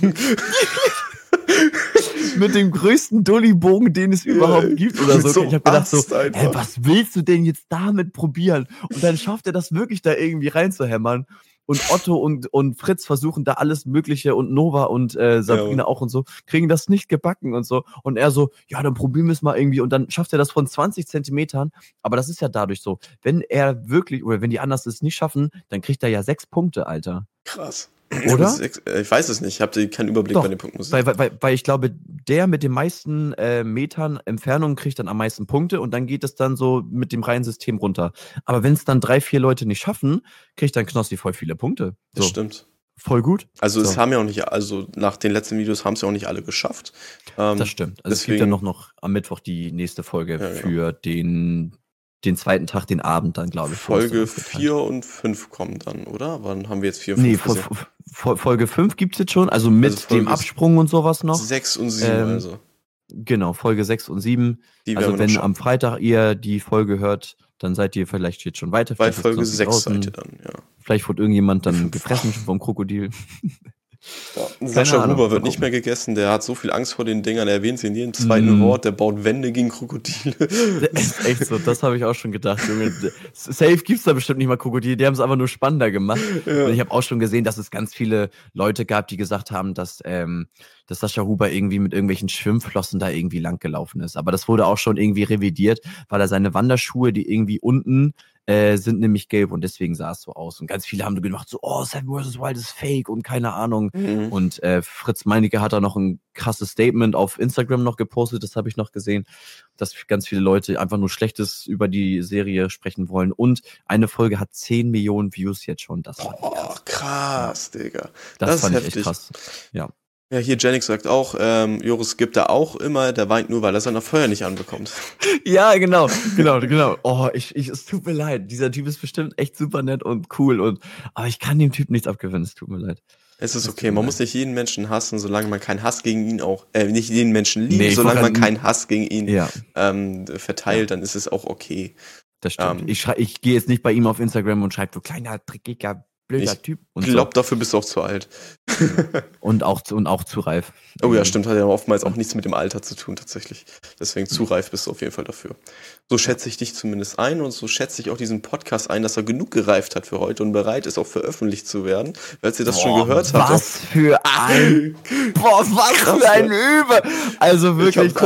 Mit dem größten Dulli-Bogen, den es überhaupt yeah, gibt oder so. so ich habe gedacht so, hey, was willst du denn jetzt damit probieren? Und dann schafft er das wirklich da irgendwie reinzuhämmern. Und Otto und, und Fritz versuchen da alles Mögliche und Nova und äh, Sabrina ja. auch und so, kriegen das nicht gebacken und so. Und er so, ja, dann probieren wir es mal irgendwie. Und dann schafft er das von zwanzig Zentimetern. Aber das ist ja dadurch so. Wenn er wirklich, oder wenn die anders es nicht schaffen, dann kriegt er ja sechs Punkte, Alter. Krass. Oder? Ich weiß es nicht, ich habe keinen Überblick Doch, bei den Punkten. Weil, weil, weil ich glaube, der mit den meisten äh, Metern Entfernung kriegt dann am meisten Punkte und dann geht es dann so mit dem reinen System runter. Aber wenn es dann drei, vier Leute nicht schaffen, kriegt dann Knossi voll viele Punkte. So. Das stimmt. Voll gut. Also so. es haben ja auch nicht, also nach den letzten Videos haben es ja auch nicht alle geschafft. Ähm, das stimmt. Also deswegen, es gibt ja noch, noch am Mittwoch die nächste Folge ja, für ja. den... Den zweiten Tag, den Abend dann, glaube ich. Folge vier und fünf kommen dann, oder? Wann haben wir jetzt vier und fünf? Nee, Folge Folge fünf gibt es jetzt schon, also mit also dem Absprung und sowas noch. sechs und sieben ähm, also. Genau, Folge sechs und sieben. Die also wenn am Freitag ihr die Folge hört, dann seid ihr vielleicht jetzt schon weiter. Bei Folge sechs seid ihr dann, ja. Vielleicht wurde irgendjemand dann gefressen vom Krokodil. Ja, Sascha Huber wird nicht mehr gegessen, der hat so viel Angst vor den Dingern, er erwähnt sie in jedem zweiten mm. Wort, der baut Wände gegen Krokodile. Echt, echt so, das habe ich auch schon gedacht, Junge. Safe gibt's da bestimmt nicht mal Krokodile, die haben es einfach nur spannender gemacht. Ja. Und ich habe auch schon gesehen, dass es ganz viele Leute gab, die gesagt haben, dass, ähm, dass Sascha Huber irgendwie mit irgendwelchen Schwimmflossen da irgendwie langgelaufen ist. Aber das wurde auch schon irgendwie revidiert, weil er seine Wanderschuhe, die irgendwie unten Äh, sind nämlich gelb und deswegen sah es so aus. Und ganz viele haben gemacht so, oh, Seven versus. Wild ist fake und keine Ahnung. Mhm. Und äh, Fritz Meinecke hat da noch ein krasses Statement auf Instagram noch gepostet, das habe ich noch gesehen, dass ganz viele Leute einfach nur Schlechtes über die Serie sprechen wollen. Und eine Folge hat zehn Millionen Views jetzt schon. Das war oh, krass, Digga. Das, das fand ist ich heftig. Echt krass. Ja. Ja, hier Jannik sagt auch, ähm, Joris gibt da auch immer, der weint nur, weil er sein Feuer nicht anbekommt. Ja, genau, genau, genau. Oh, ich, ich, es tut mir leid. Dieser Typ ist bestimmt echt super nett und cool und, aber ich kann dem Typ nichts abgewinnen. Es tut mir leid. Es ist okay. Man muss nicht jeden Menschen hassen, solange man keinen Hass gegen ihn auch, äh, nicht jeden Menschen liebt, nee, solange man keinen Hass gegen ihn ja. ähm, verteilt, ja. Dann ist es auch okay. Das stimmt. Ähm, ich schrei, ich gehe jetzt nicht bei ihm auf Instagram und schreibe, du kleiner, dreckiger blöder ich Typ. Ich glaube, so. Dafür bist du auch zu alt. und, auch, und auch zu reif. Oh ja, stimmt. Hat ja oftmals auch nichts mit dem Alter zu tun, tatsächlich. Deswegen zu reif bist du auf jeden Fall dafür. So schätze ich dich zumindest ein und so schätze ich auch diesen Podcast ein, dass er genug gereift hat für heute und bereit ist, auch veröffentlicht zu werden. Falls ihr das Boah, schon gehört habt. Was für ein... Boah, was krass, für ein Über... Also wirklich...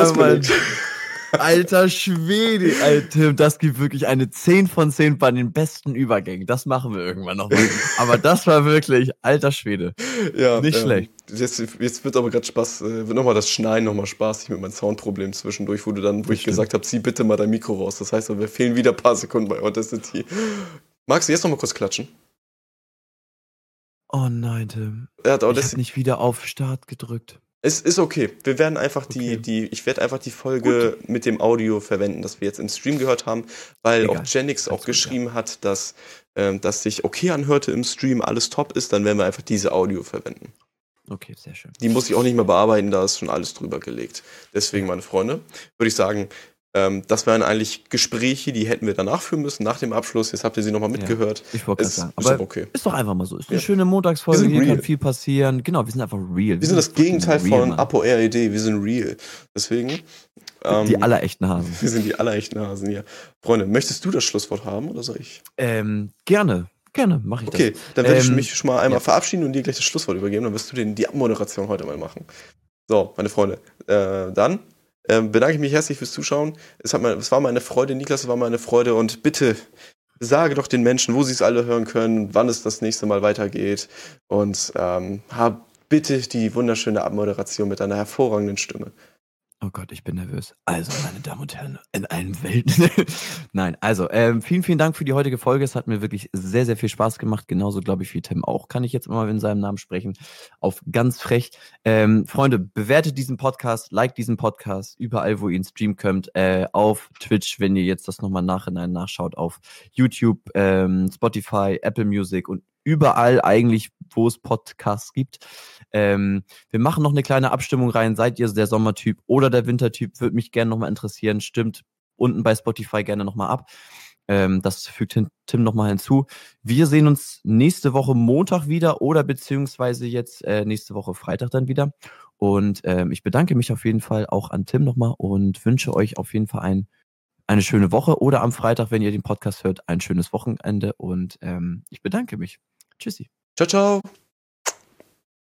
Alter Schwede, Alter, das gibt wirklich eine zehn von zehn bei den besten Übergängen. Das machen wir irgendwann noch mal. Aber das war wirklich, alter Schwede, ja, nicht ähm, schlecht. Jetzt, jetzt wird aber gerade Spaß, äh, wird nochmal das Schneiden nochmal spaßig mit meinem Soundproblem zwischendurch, wo du dann, wo das ich stimmt. gesagt habe, zieh bitte mal dein Mikro raus. Das heißt, wir fehlen wieder ein paar Sekunden bei Audacity. Magst du jetzt nochmal kurz klatschen? Oh nein, Tim. Er hat Audacity- ich hab nicht wieder auf Start gedrückt. Es ist okay. Wir werden einfach okay. die, die, ich werde einfach die Folge gut. mit dem Audio verwenden, das wir jetzt im Stream gehört haben, weil Egal. auch Genix auch geschrieben hat, dass ähm, das sich okay anhörte im Stream, alles top ist, dann werden wir einfach diese Audio verwenden. Okay, sehr schön. Die muss ich auch nicht mehr bearbeiten, da ist schon alles drüber gelegt. Deswegen, meine Freunde, würde ich sagen, ähm, das wären eigentlich Gespräche, die hätten wir danach führen müssen, nach dem Abschluss. Jetzt habt ihr sie nochmal mitgehört. Ja, ich wollte gerade sagen, aber ist, okay. ist doch einfach mal so. Ist eine ja. schöne Montagsfolge, hier kann viel passieren. Genau, wir sind einfach real. Wir, wir sind das Gegenteil real, von Apo A R D, wir sind real. Deswegen... Ähm, die allerechten Hasen. Wir sind die allerechten Hasen, ja. Freunde, möchtest du das Schlusswort haben oder soll ich? Ähm, gerne, gerne, mache ich okay, das. Okay, dann werde ähm, ich mich schon mal einmal ja. verabschieden und dir gleich das Schlusswort übergeben. Dann wirst du den, die Abmoderation heute mal machen. So, meine Freunde, äh, dann... Ähm, bedanke ich mich herzlich fürs Zuschauen. Es, hat meine, es war meine Freude, Niklas, es war meine Freude. Und bitte sage doch den Menschen, wo sie es alle hören können, wann es das nächste Mal weitergeht. Und ähm, hab bitte die wunderschöne Abmoderation mit einer hervorragenden Stimme. Oh Gott, ich bin nervös. Also, meine Damen und Herren, in allen Welten. Nein, also, ähm, vielen, vielen Dank für die heutige Folge. Es hat mir wirklich sehr, sehr viel Spaß gemacht. Genauso, glaube ich, wie Tim auch. Kann ich jetzt immer in seinem Namen sprechen. Auf ganz frech. Ähm, Freunde, bewertet diesen Podcast, liked diesen Podcast, überall, wo ihr ihn streamen könnt. Äh, auf Twitch, wenn ihr jetzt das nochmal nachhinein nachschaut, auf YouTube, ähm, Spotify, Apple Music und überall eigentlich, wo es Podcasts gibt. Ähm, wir machen noch eine kleine Abstimmung rein. Seid ihr der Sommertyp oder der Wintertyp? Würde mich gerne nochmal interessieren. Stimmt unten bei Spotify gerne nochmal ab. Ähm, das fügt Tim nochmal hinzu. Wir sehen uns nächste Woche Montag wieder oder beziehungsweise jetzt äh, nächste Woche Freitag dann wieder. Und ähm, ich bedanke mich auf jeden Fall auch an Tim nochmal und wünsche euch auf jeden Fall ein Eine schöne Woche oder am Freitag, wenn ihr den Podcast hört, ein schönes Wochenende und ähm, ich bedanke mich. Tschüssi. Ciao, ciao.